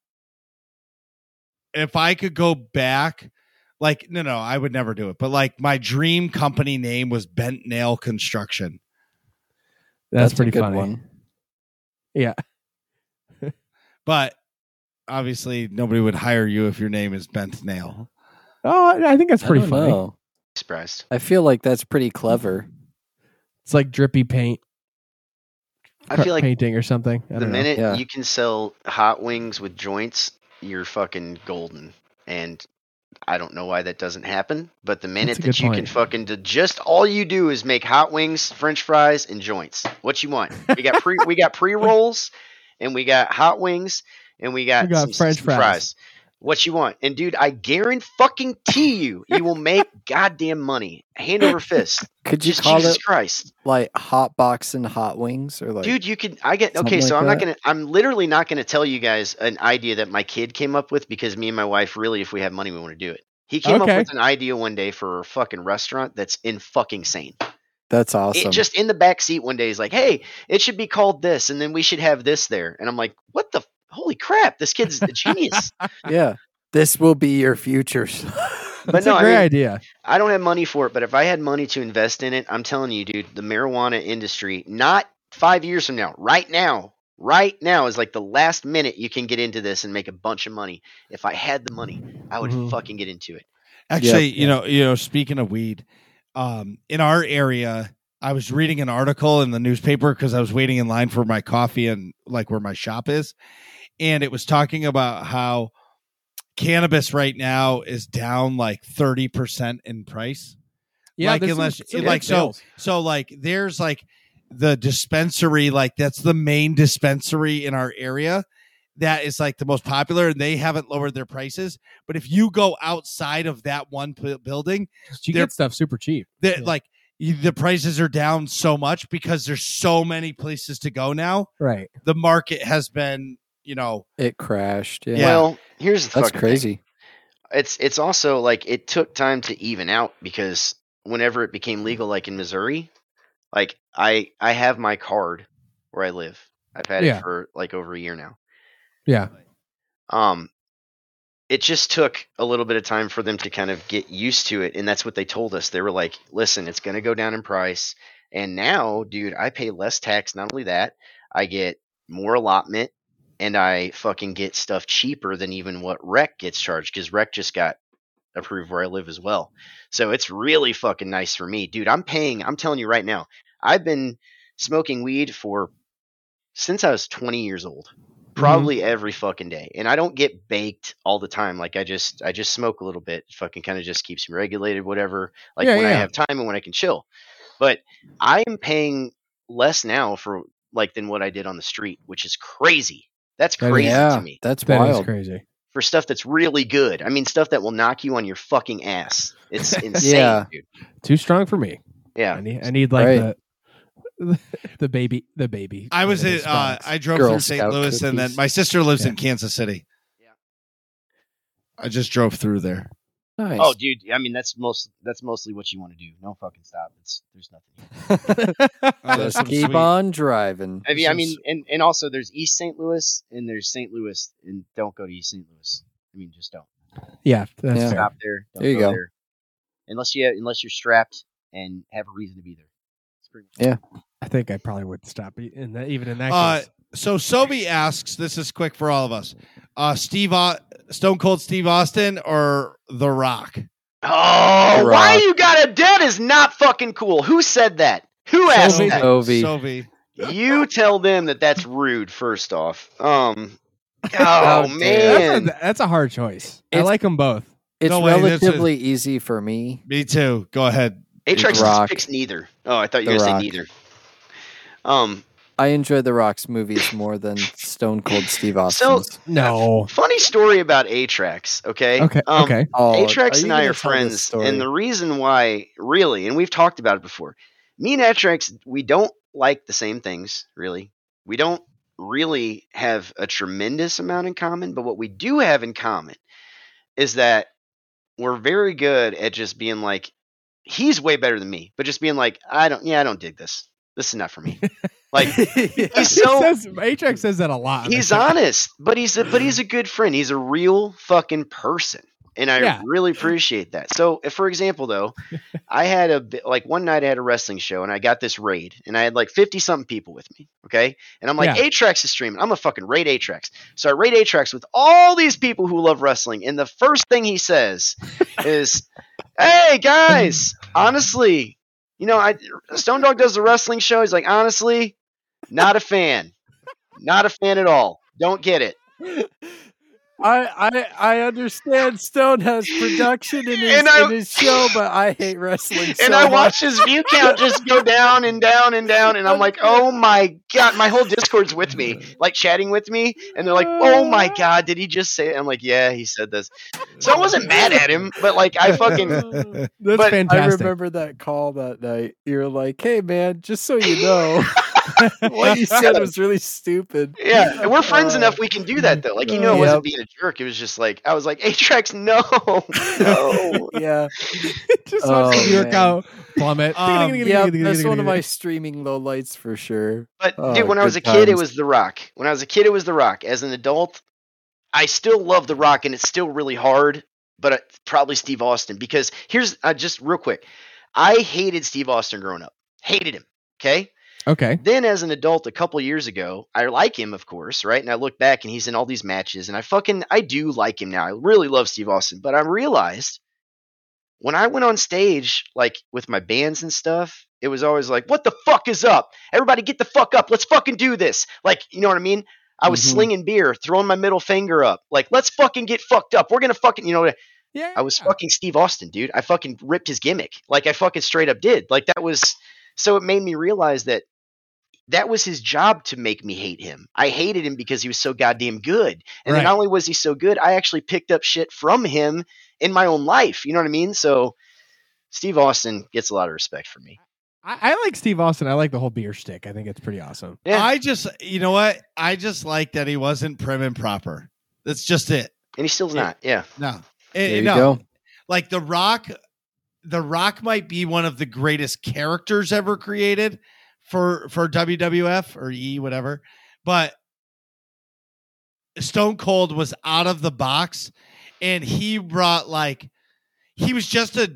if I could go back, Like, no, no, I would never do it. But like my dream company name was Bent Nail Construction. That's, That's pretty a good funny. One. Yeah. But obviously nobody would hire you if your name is Bent Nail. Oh, I think that's pretty funny. Know. Expressed. I feel like that's pretty clever. It's like drippy paint. I feel like painting or something. I the don't minute know. Yeah. You can sell hot wings with joints, you're fucking golden. And I don't know why that doesn't happen, but the minute that you point. can fucking do, just all you do is make hot wings, French fries, and joints. What you want? We got pre we got pre rolls, and we got hot wings, and we got, we got some, French some fries. fries. What you want? And dude, I guarantee fucking tea you, you will make goddamn money, hand over fist. Could you just call Jesus it Christ. Like hot box and hot wings, or like? Dude, you could. I get okay. So like I'm that. not gonna. I'm literally not gonna tell you guys an idea that my kid came up with, because me and my wife really, if we have money, we want to do it. He came okay. up with an idea one day for a fucking restaurant that's in fucking sane. That's awesome. It just in the back seat one day, he's like, "Hey, it should be called this, and then we should have this there." And I'm like, "What the." Holy crap, this kid's a genius. Yeah. This will be your future. But That's no, a great I mean, idea. I don't have money for it, but if I had money to invest in it, I'm telling you, dude, the marijuana industry, not five years from now, right now, right now is like the last minute you can get into this and make a bunch of money. If I had the money, I would mm-hmm. fucking get into it. Actually, yep. you know, you know, speaking of weed, um, in our area, I was reading an article in the newspaper because I was waiting in line for my coffee and like where my shop is. And it was talking about how cannabis right now is down like thirty percent in price. Yeah. Like, unless some, some like, so, so like there's like the dispensary, like that's the main dispensary in our area. That is like the most popular and they haven't lowered their prices. But if you go outside of that one p- building, you get stuff super cheap. Yeah. Like the prices are down so much because there's so many places to go now. Right. The market has been, you know, it crashed. Yeah. Well, here's the that's crazy. Thing. It's, it's also like it took time to even out because whenever it became legal, like in Missouri, like I, I have my card where I live. I've had yeah. it for like over a year now. Yeah. Um, it just took a little bit of time for them to kind of get used to it. And that's what they told us. They were like, listen, it's going to go down in price. And now, dude, I pay less tax. Not only that, I get more allotment and I fucking get stuff cheaper than even what rec gets charged. Cause rec just got approved where I live as well. So it's really fucking nice for me, dude. I'm paying, I'm telling you right now, I've been smoking weed for since I was twenty years old. Probably mm-hmm. every fucking day. And I don't get baked all the time. Like I just, I just smoke a little bit. It fucking kind of just keeps me regulated, whatever. Like yeah, when yeah. I have time and when I can chill. But I am paying less now for like than what I did on the street, which is crazy. That's crazy yeah, to me. That's wild. That is crazy. For stuff that's really good. I mean, stuff that will knock you on your fucking ass. It's insane, yeah. dude. Too strong for me. Yeah. I need, I need like right. the. the baby the baby I was in uh I drove Girl through St. Scout Louis cookies. And then my sister lives yeah. in Kansas City. Yeah, I just drove through there. Nice. Oh dude, I mean that's most that's mostly what you want to do. No fucking stop. It's there's nothing. Oh, just keep sweet. On driving. I mean I mean and, and also there's East Saint Louis and there's Saint Louis and don't go to East Saint Louis. I mean just don't. Yeah, that's yeah. stop there. Don't there you go. go. There. Unless you unless you're strapped and have a reason to be there. Yeah, I think I probably would stop in that, even in that uh, case. So Sobe asks, this is quick for all of us, uh, Steve, o- Stone Cold Steve Austin or The Rock? Oh, the why Rock. You got him dead is not fucking cool. Who said that? Who asked Sobe, that? Sobe. Sobe. You tell them that that's rude, first off. Um, oh, man. That's a, that's a hard choice. It's, I like them both. It's no relatively way, easy for me. Me too. Go ahead. Atrax picks neither. Oh, I thought you were going to say neither. Um, I enjoy The Rock's movies more than Stone Cold Steve Austin's. So, no. Funny story about Atrax, okay? Okay, um, okay. Oh, Atrax and I are friends, and the reason why, really, and we've talked about it before, me and Atrax, we don't like the same things, really. We don't really have a tremendous amount in common, but what we do have in common is that we're very good at just being like, he's way better than me, but just being like, I don't, yeah, I don't dig this. This is not for me. Like yeah, he's so, he says, Atrax says that a lot. He's honest, but he's a, but he's a good friend. He's a real fucking person. And I yeah. really appreciate that. So if, for example, though, I had a, like one night I had a wrestling show and I got this raid and I had like fifty something people with me. Okay. And I'm like, yeah. Atrax is streaming. I'm a fucking raid Atrax. So I raid Atrax with all these people who love wrestling. And the first thing he says is, hey guys, honestly, you know, I Stone Dog does the wrestling show. He's like, honestly, not a fan, not a fan at all. Don't get it. I, I I understand Stone has production in his, I, in his show, but I hate wrestling. So and I much. watch his view count just go down and down and down, and I'm like, oh my god, my whole Discord's with me, like chatting with me, and they're like, oh my god, did he just say it? I'm like, yeah, he said this. So I wasn't mad at him, but like I fucking that's but fantastic. I remember that call that night. You're like, hey man, just so you know. What you said was really stupid. Yeah, and we're friends uh, enough we can do that though. Like you know, it yep. wasn't being a jerk. It was just like I was like, Atrax, no, no, yeah. Just oh, watch the jerk out plummet. Um, yeah, that's one of my streaming low lights for sure. But oh, dude, when I was a times. kid, it was The Rock. When I was a kid, it was The Rock. As an adult, I still love The Rock, and it's still really hard. But uh, probably Steve Austin because here's uh, just real quick. I hated Steve Austin growing up. Hated him. Okay. Okay. Then as an adult, a couple years ago, I like him, of course, right? And I look back and he's in all these matches, and I fucking, I do like him now. I really love Steve Austin, but I realized when I went on stage, like with my bands and stuff, it was always like, what the fuck is up? Everybody get the fuck up. Let's fucking do this. Like, you know what I mean? I was mm-hmm. slinging beer, throwing my middle finger up. Like, let's fucking get fucked up. We're going to fucking, you know, yeah. I was fucking Steve Austin, dude. I fucking ripped his gimmick. Like I fucking straight up did. Like that was, so it made me realize that that was his job to make me hate him. I hated him because he was so goddamn good. And right. then not only was he so good, I actually picked up shit from him in my own life. You know what I mean? So Steve Austin gets a lot of respect from me. I, I like Steve Austin. I like the whole beer shtick. I think it's pretty awesome. Yeah. I just, you know what? I just like that he wasn't prim and proper. That's just it. And he still's yeah. not. Yeah. No. It, there you no. go. Like The Rock, The Rock might be one of the greatest characters ever created for, for W W F or E, whatever. But Stone Cold was out of the box, and he brought like, he was just a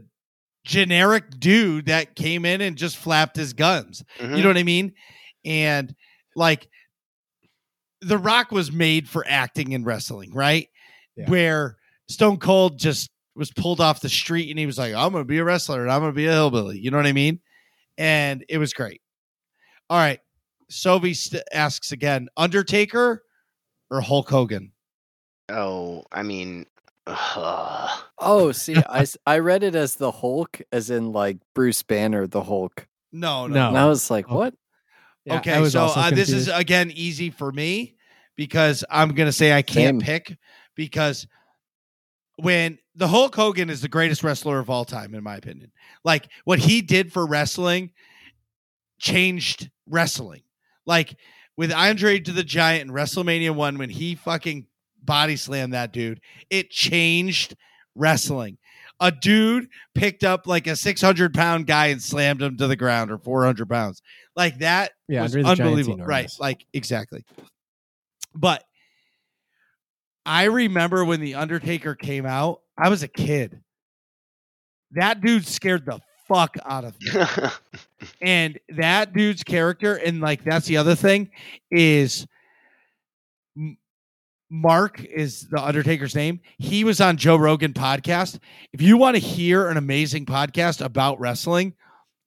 generic dude that came in and just flapped his guns. Mm-hmm. You know what I mean? And like The Rock was made for acting and wrestling, right? Yeah. Where Stone Cold just was pulled off the street and he was like, I'm going to be a wrestler and I'm going to be a hillbilly. You know what I mean? And it was great. All right. Sovi st- asks again, Undertaker or Hulk Hogan? Oh, I mean, uh. oh, see, I, I read it as the Hulk, as in like Bruce Banner, the Hulk. No, no. no. And I was like, what? Yeah, okay. So uh, this is again, easy for me because I'm going to say I can't Same. pick because when the Hulk Hogan is the greatest wrestler of all time, in my opinion, like what he did for wrestling changed wrestling. Like with Andre the Giant in WrestleMania one, when he fucking body slammed that dude, it changed wrestling. A dude picked up like a six hundred pound guy and slammed him to the ground, or four hundred pounds like that. Yeah, was unbelievable. Right. Like exactly. But I remember when The Undertaker came out, I was a kid. That dude scared the fuck out of me. And that dude's character, and like that's the other thing, is Mark is The Undertaker's name. He was on Joe Rogan podcast. If you want to hear an amazing podcast about wrestling,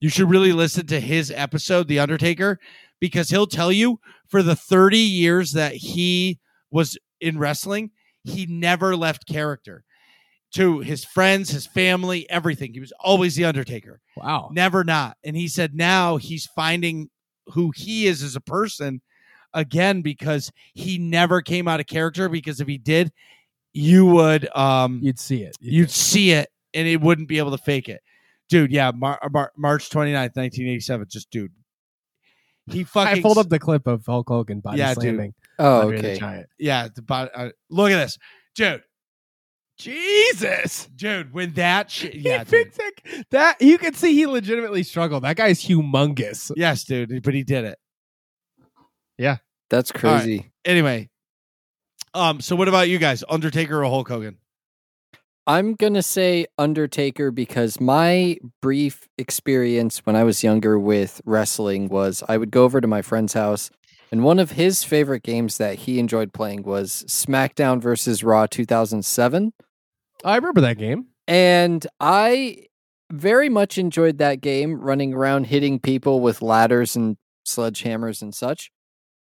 you should really listen to his episode, The Undertaker, because he'll tell you for the thirty years that he was in wrestling, he never left character to his friends, his family, everything. He was always The Undertaker. Wow. Never not. And he said now he's finding who he is as a person again, because he never came out of character, because if he did, you would, um, you'd see it, you'd, you'd see it and it wouldn't be able to fake it. Dude. Yeah. Mar- Mar- March 29th, nineteen eighty-seven. Just dude. He fucking I pulled up the clip of Hulk Hogan body yeah, slamming. Dude. Oh, okay. The yeah, the body. Uh, look at this, dude. Jesus, dude. When that shit, yeah, dude. That, that you can see he legitimately struggled. That guy's humongous. Yes, dude. But he did it. Yeah, that's crazy. Right. Anyway, um. So, what about you guys? Undertaker or Hulk Hogan? I'm going to say Undertaker, because my brief experience when I was younger with wrestling was I would go over to my friend's house, and one of his favorite games that he enjoyed playing was SmackDown versus Raw two thousand seven. I remember that game. And I very much enjoyed that game, running around hitting people with ladders and sledgehammers and such.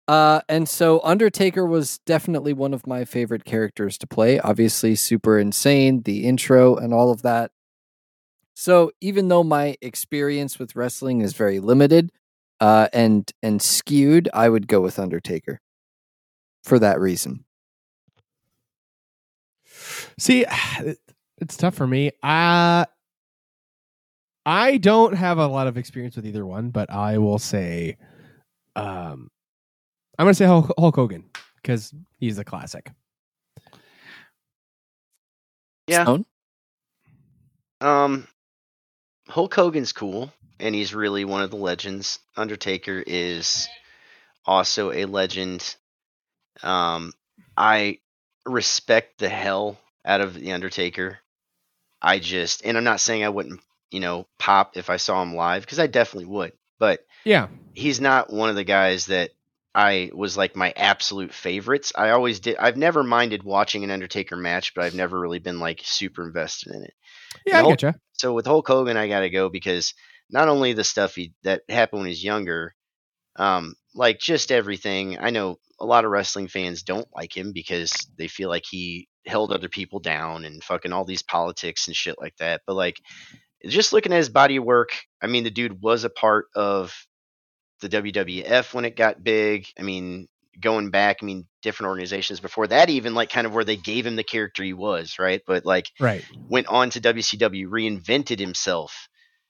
Uh, and so Undertaker was definitely one of my favorite characters to play. Obviously, super insane, the intro and all of that. So even though my experience with wrestling is very limited uh, and and skewed, I would go with Undertaker for that reason. See, it's tough for me. I, I don't have a lot of experience with either one, but I will say... Um, I'm going to say Hulk, Hulk Hogan, because he's a classic. Yeah. Stone? Um, Hulk Hogan's cool, and he's really one of the legends. Undertaker is also a legend. Um, I respect the hell out of The Undertaker. I just, and I'm not saying I wouldn't, you know, pop if I saw him live, because I definitely would. But yeah, he's not one of the guys that I was like my absolute favorites. I always did. I've never minded watching an Undertaker match, but I've never really been like super invested in it. Yeah, and I getcha. So with Hulk Hogan, I got to go because not only the stuff he, that happened when he's younger, um, like just everything. I know a lot of wrestling fans don't like him because they feel like he held other people down and fucking all these politics and shit like that. But like just looking at his body of work, I mean, the dude was a part of the W W F when it got big. I mean, going back, I mean, different organizations before that, even like kind of where they gave him the character he was, right? But like right. went on to W C W, reinvented himself,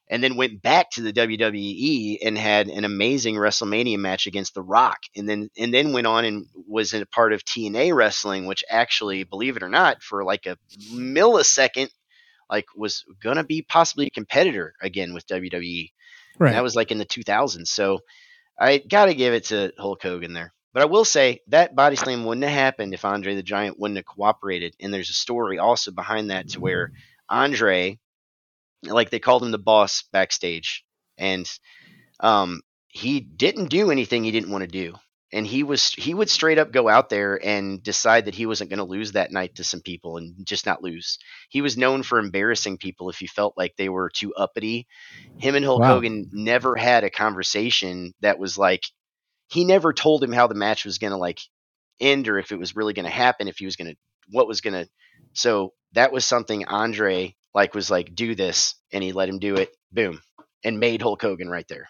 and then went back to the W W E and had an amazing WrestleMania match against The Rock. And then and then went on and was in a part of T N A wrestling, which actually, believe it or not, for like a millisecond, like was going to be possibly a competitor again with W W E. Right. And that was like in the two thousands. So I got to give it to Hulk Hogan there. But I will say that body slam wouldn't have happened if Andre the Giant wouldn't have cooperated. And there's a story also behind that to where Andre, like they called him the boss backstage, and um, he didn't do anything he didn't want to do. And he was he would straight up go out there and decide that he wasn't going to lose that night to some people and just not lose. He was known for embarrassing people if he felt like they were too uppity. Him and Hulk wow. Hogan never had a conversation that was like he never told him how the match was going to like end or if it was really going to happen, if he was going to what was going to. So that was something Andre like was like, do this. And he let him do it. Boom. And made Hulk Hogan right there.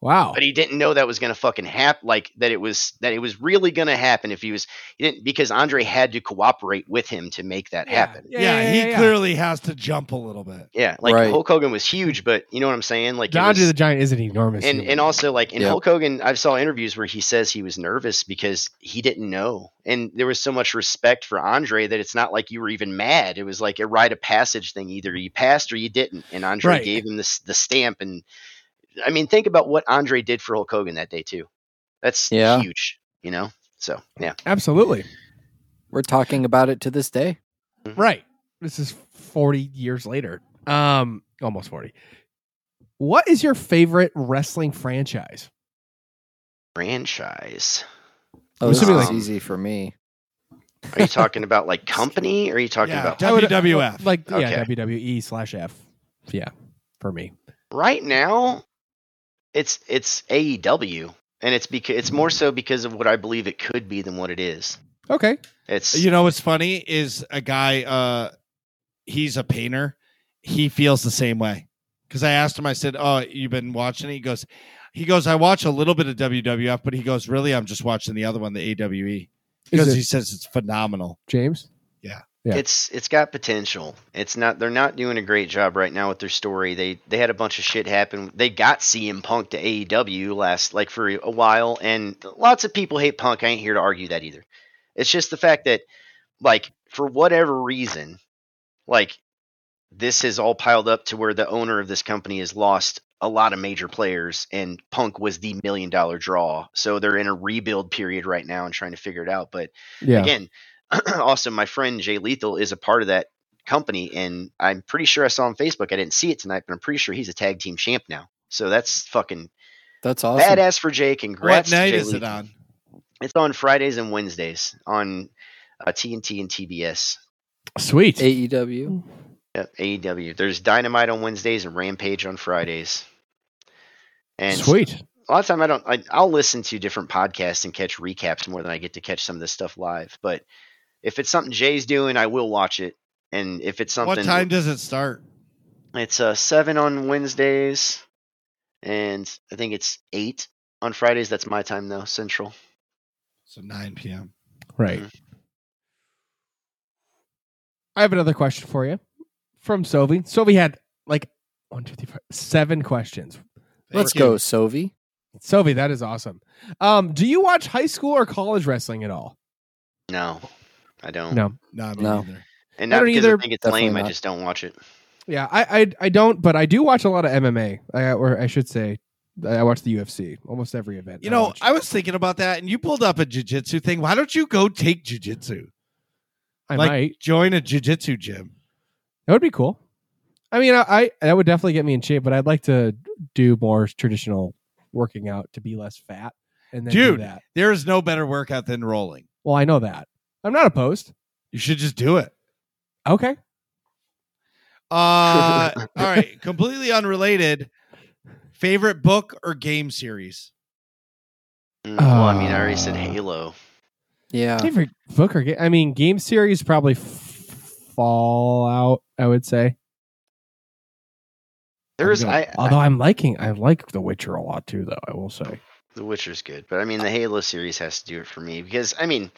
Wow. But he didn't know that was going to fucking happen. Like that it was, that it was really going to happen if he was, he didn't, because Andre had to cooperate with him to make that yeah. happen. Yeah. yeah, yeah he yeah. clearly has to jump a little bit. Yeah. Like right. Hulk Hogan was huge, but you know what I'm saying? Like Andre was, the Giant isn't enormous. And, and also like in yeah. Hulk Hogan, I've saw interviews where he says he was nervous because he didn't know. And there was so much respect for Andre that it's not like you were even mad. It was like a rite of passage thing. Either you passed or you didn't. And Andre right. gave him this, the stamp and, I mean, think about what Andre did for Hulk Hogan that day too. That's yeah. huge, you know? So, yeah. Absolutely. We're talking about it to this day. Mm-hmm. Right. This is forty years later. Um, almost forty. What is your favorite wrestling franchise? Franchise. Oh, this um, is easy for me. Are you talking about like company or are you talking yeah, about W W F? Like okay. yeah, W W E slash F. Yeah, for me. Right now, It's it's A E W, and it's because it's more so because of what I believe it could be than what it is. Okay, it's you know what's funny is a guy, uh, he's a painter. He feels the same way because I asked him. I said, "Oh, you've been watching it?" He goes, "He goes, I watch a little bit of W W F, but he goes, really, I'm just watching the other one, the A W E, because he says it's phenomenal." James, yeah. Yeah. It's it's got potential. It's not they're not doing a great job right now with their story. They they had a bunch of shit happen. They got C M Punk to A E W last like for a while, and lots of people hate Punk. I ain't here to argue that either. It's just the fact that like for whatever reason, like this has all piled up to where the owner of this company has lost a lot of major players, and Punk was the million dollar draw. So they're in a rebuild period right now and trying to figure it out. But yeah. again. Also, my friend Jay Lethal is a part of that company, and I'm pretty sure I saw on Facebook. I didn't see it tonight, but I'm pretty sure he's a tag team champ now. So that's fucking that's awesome. Badass for Jay. Congrats. What night Jay is Lethal. It on? It's on Fridays and Wednesdays on uh, T N T and T B S. Sweet. A E W. Yep, A E W. There's Dynamite on Wednesdays and Rampage on Fridays. And sweet. A lot of time I don't. I, I'll listen to different podcasts and catch recaps more than I get to catch some of this stuff live, but. If it's something Jay's doing, I will watch it. And if it's something, what time does it start? It's uh, seven on Wednesdays, and I think it's eight on Fridays. That's my time though, Central. So nine p.m. Right. Mm-hmm. I have another question for you from Sovi. Sovi had like one, two, three, four, seven questions. Thank Let's you. Go, Sovi. Sovi, that is awesome. Um, do you watch high school or college wrestling at all? No. I don't. No, no, I don't no. either. And not I don't because either. I think it's Definitely lame. Not. I just don't watch it. Yeah, I, I, I don't, but I do watch a lot of M M A. I, or I should say, I watch the U F C almost every event. You I know, watch. I was thinking about that, and you pulled up a jiu-jitsu thing. Why don't you go take jiu-jitsu? I like, might join a jiu-jitsu gym. That would be cool. I mean, I, I that would definitely get me in shape, but I'd like to do more traditional working out to be less fat. And then Dude, do that. There is no better workout than rolling. Well, I know that. I'm not opposed. You should just do it. Okay. Uh, all right. Completely unrelated. Favorite book or game series? Mm, well, uh, I mean, I already said Halo. Yeah. Favorite book or game? I mean, game series probably f- Fallout, I would say. There is, I, although I, I'm liking, I like The Witcher a lot too, though, I will say. The Witcher's good, but I mean, the Halo series has to do it for me because, I mean,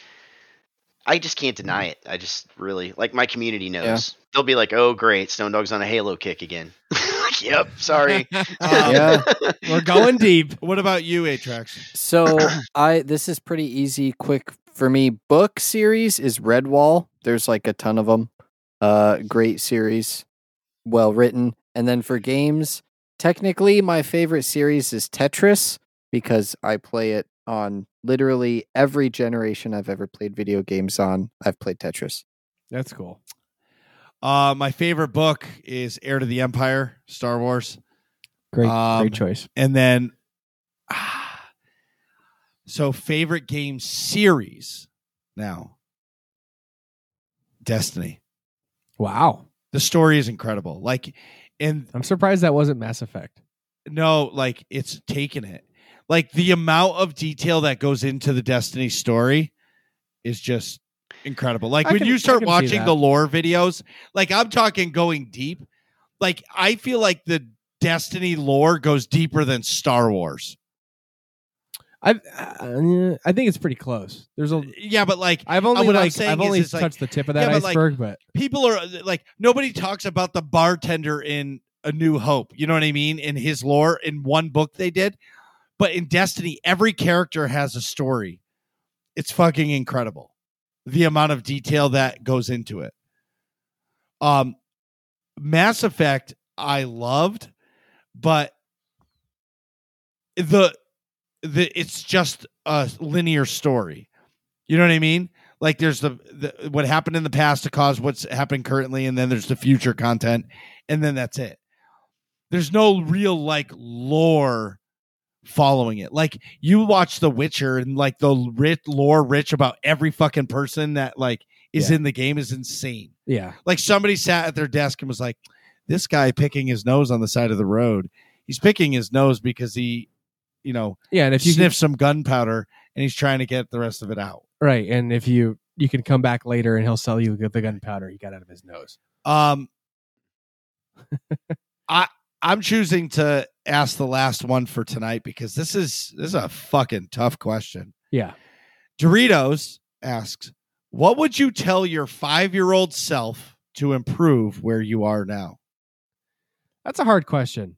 I just can't deny it. I just really, like, my community knows. Yeah. They'll be like, oh, great, Stone Dog's on a Halo kick again. Like, yep, sorry. um, yeah. We're going deep. What about you, Atrax? So, I this is pretty easy, quick for me. Book series is Redwall. There's, like, a ton of them. Uh, great series. Well written. And then for games, technically, my favorite series is Tetris, because I play it on literally every generation I've ever played video games on. I've played Tetris. That's cool. Uh, my favorite book is Heir to the Empire, Star Wars. Great, um, great choice. And then, ah, so favorite game series now, Destiny. Wow. The story is incredible. Like, and I'm surprised that wasn't Mass Effect. No, like, it's taken it. Like, the amount of detail that goes into the Destiny story is just incredible. Like, I when can, you start watching the lore videos, like, I'm talking going deep. Like, I feel like the Destiny lore goes deeper than Star Wars. I uh, I think it's pretty close. There's a yeah, but like I've only like I've only touched like, the tip of that yeah, iceberg. But, like, but people are like nobody talks about the bartender in A New Hope. You know what I mean? In his lore, in one book they did. But in Destiny, every character has a story. It's fucking incredible, the amount of detail that goes into it. Um, Mass Effect, I loved, but the the it's just a linear story. You know what I mean? Like there's the, the what happened in the past to cause what's happened currently, and then there's the future content, and then that's it. There's no real like lore following it. Like you watch The Witcher and like the rich lore rich about every fucking person that like is yeah. in the game is insane. Yeah. Like somebody sat at their desk and was like, this guy picking his nose on the side of the road. He's picking his nose because he, you know, yeah, and if you sniff some gunpowder and he's trying to get the rest of it out. Right. And if you, you can come back later and he'll sell you the gunpowder he got out of his nose. Um, I, I'm choosing to ask the last one for tonight because this is this is a fucking tough question. Yeah. Doritos asks, what would you tell your five-year-old self to improve where you are now? That's a hard question.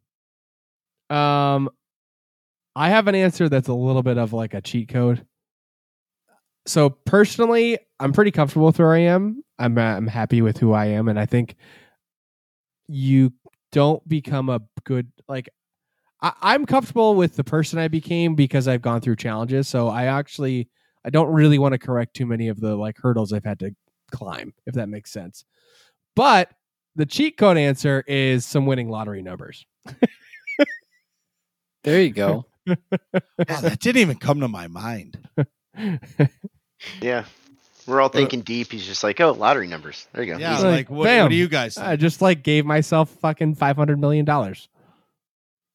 Um, I have an answer that's a little bit of like a cheat code. So personally, I'm pretty comfortable with where I am. I'm I'm happy with who I am, and I think you don't become a good like. I, I'm comfortable with the person I became because I've gone through challenges. So I actually I don't really want to correct too many of the like hurdles I've had to climb, if that makes sense. But the cheat code answer is some winning lottery numbers. There you go. Wow, that didn't even come to my mind. Yeah. We're all thinking deep. He's just like, oh, lottery numbers. There you go. Yeah, like, like what, what do you guys think? I just like gave myself fucking five hundred million dollars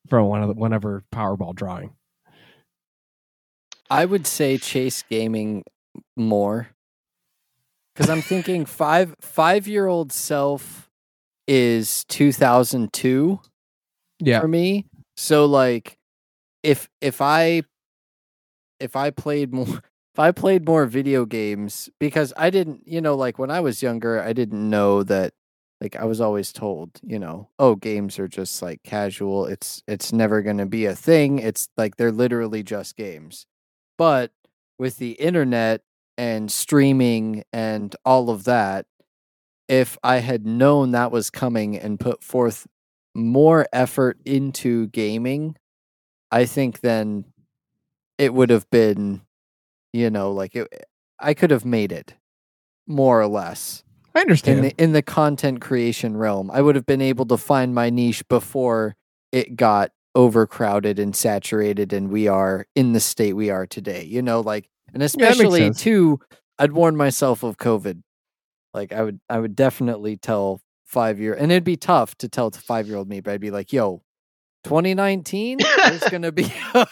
for one of the, whenever Powerball drawing. I would say chase gaming more. Because I'm thinking five, five-year-old self is two thousand two yeah. for me. So like if if I if I played more... If I played more video games, because I didn't, you know, like when I was younger, I didn't know that, like I was always told, you know, oh, games are just like casual. It's it's never going to be a thing. It's like they're literally just games. But with the internet and streaming and all of that, if I had known that was coming and put forth more effort into gaming, I think then it would have been... You know, like it, I could have made it more or less. I understand. In the, in the content creation realm, I would have been able to find my niche before it got overcrowded and saturated and we are in the state we are today, you know, like, and especially yeah, too, I'd warn myself of COVID. Like I would, I would definitely tell five year, and it'd be tough to tell to five year old me, but I'd be like, yo, twenty nineteen, there's going to be, a,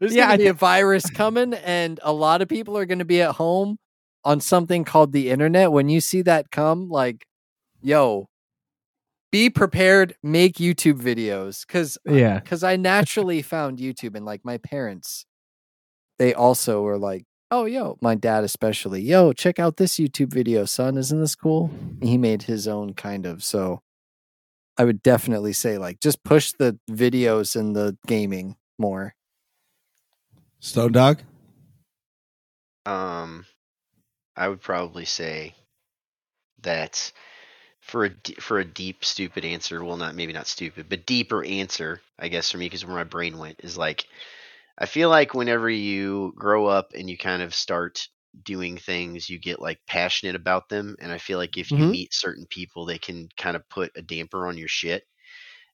there's yeah, going to be th- a virus coming. And a lot of people are going to be at home on something called the internet. When you see that come, like, yo, be prepared, make YouTube videos. Cause yeah, cause I naturally found YouTube, and like my parents, they also were like, oh, yo, my dad especially, yo, check out this YouTube video, son. Isn't this cool? And he made his own kind of, so I would definitely say, like, just push the videos and the gaming more. Stone Dog? Um, I would probably say that for a, for a deep, stupid answer, well, not maybe not stupid, but deeper answer, I guess, for me, because where my brain went is, like, I feel like whenever you grow up and you kind of start doing things, you get like passionate about them, and I feel like if mm-hmm. you meet certain people, they can kind of put a damper on your shit,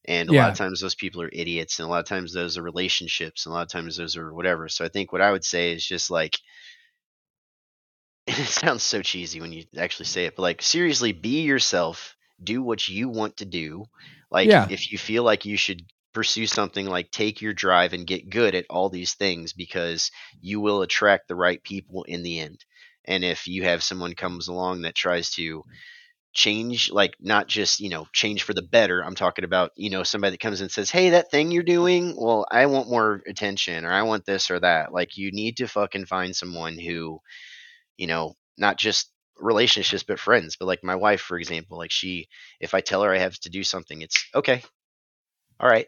and a yeah. lot of times those people are idiots, and a lot of times those are relationships, and a lot of times those are whatever. So I think what I would say is just like, it sounds so cheesy when you actually say it, but like, seriously, be yourself, do what you want to do. Like yeah. if you feel like you should pursue something, like take your drive and get good at all these things, because you will attract the right people in the end. And if you have someone comes along that tries to change, like not just, you know, change for the better, I'm talking about, you know, somebody that comes and says, hey, that thing you're doing, well, I want more attention, or I want this or that. Like, you need to fucking find someone who, you know, not just relationships, but friends. But like my wife, for example, like she, if I tell her I have to do something, it's okay. All right.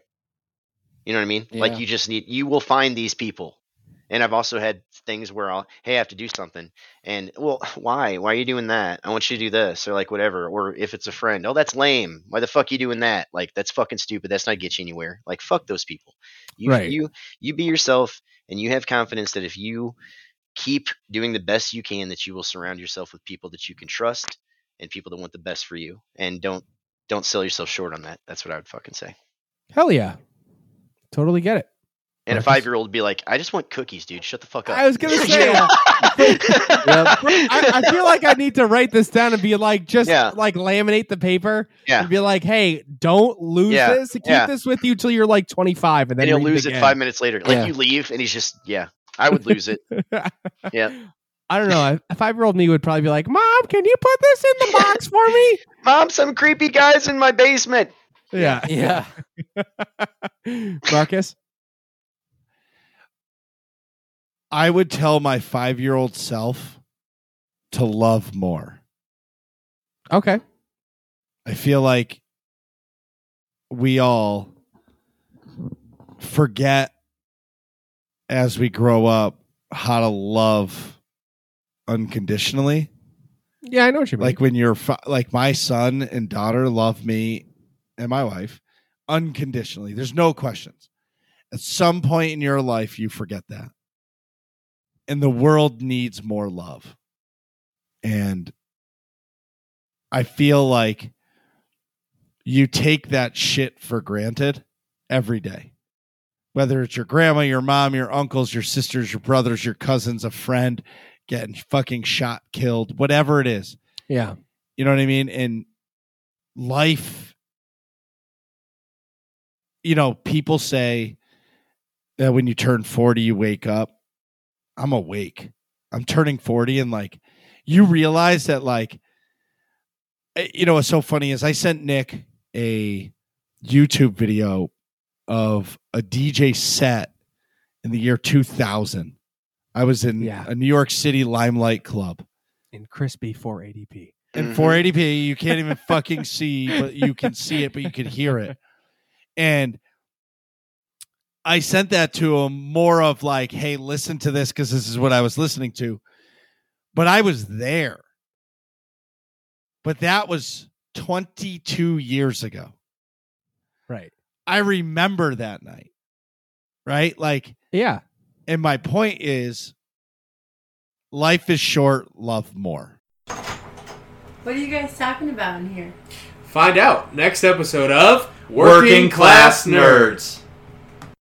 You know what I mean? Yeah. Like you just need, you will find these people. And I've also had things where I'll, hey, I have to do something. And well, why? Why are you doing that? I want you to do this, or like whatever. Or if it's a friend, oh, that's lame. Why the fuck are you doing that? Like, that's fucking stupid. That's not get you anywhere. Like, fuck those people. You, right. you, you be yourself, and you have confidence that if you keep doing the best you can, that you will surround yourself with people that you can trust and people that want the best for you. And don't, don't sell yourself short on that. That's what I would fucking say. Hell yeah. Totally get it. And Marcus, a five-year-old would be like, I just want cookies, dude. Shut the fuck up. I was going to say, uh, yep. I, I feel like I need to write this down and be like, just yeah. like laminate the paper yeah. and be like, hey, don't lose yeah. this. Keep yeah. this with you till you're like twenty-five. And then you'll lose it again. Five minutes later. Like yeah. you leave and he's just, yeah, I would lose it. yeah. I don't know. A five-year-old me would probably be like, Mom, can you put this in the box for me? Mom, some creepy guy's in my basement. Yeah. Yeah. Marcus? I would tell my five-year-old self to love more. Okay. I feel like we all forget as we grow up how to love unconditionally. Yeah, I know what you mean. Like when you're fi- like my son and daughter love me and my wife unconditionally. There's no questions. At some point in your life, you forget that. And the world needs more love. And I feel like you take that shit for granted every day. Whether it's your grandma, your mom, your uncles, your sisters, your brothers, your cousins, a friend getting fucking shot, killed, whatever it is. Yeah. You know what I mean? And life, you know, people say that when you turn forty, you wake up. I'm awake. I'm turning forty. And like, you realize that, like, you know, what's so funny is I sent Nick a YouTube video of a D J set in the year two thousand. I was in yeah. a New York City Limelight Club. In crispy four eighty p. In four eighty p, you can't even fucking see, but you can see it, but you can hear it. And I sent that to him more of like, hey, listen to this, because this is what I was listening to. But I was there. But that was twenty-two years ago. Right. I remember that night. Right? Like, yeah. And my point is, life is short, love more. What are you guys talking about in here? Find out next episode of Working Class Nerds.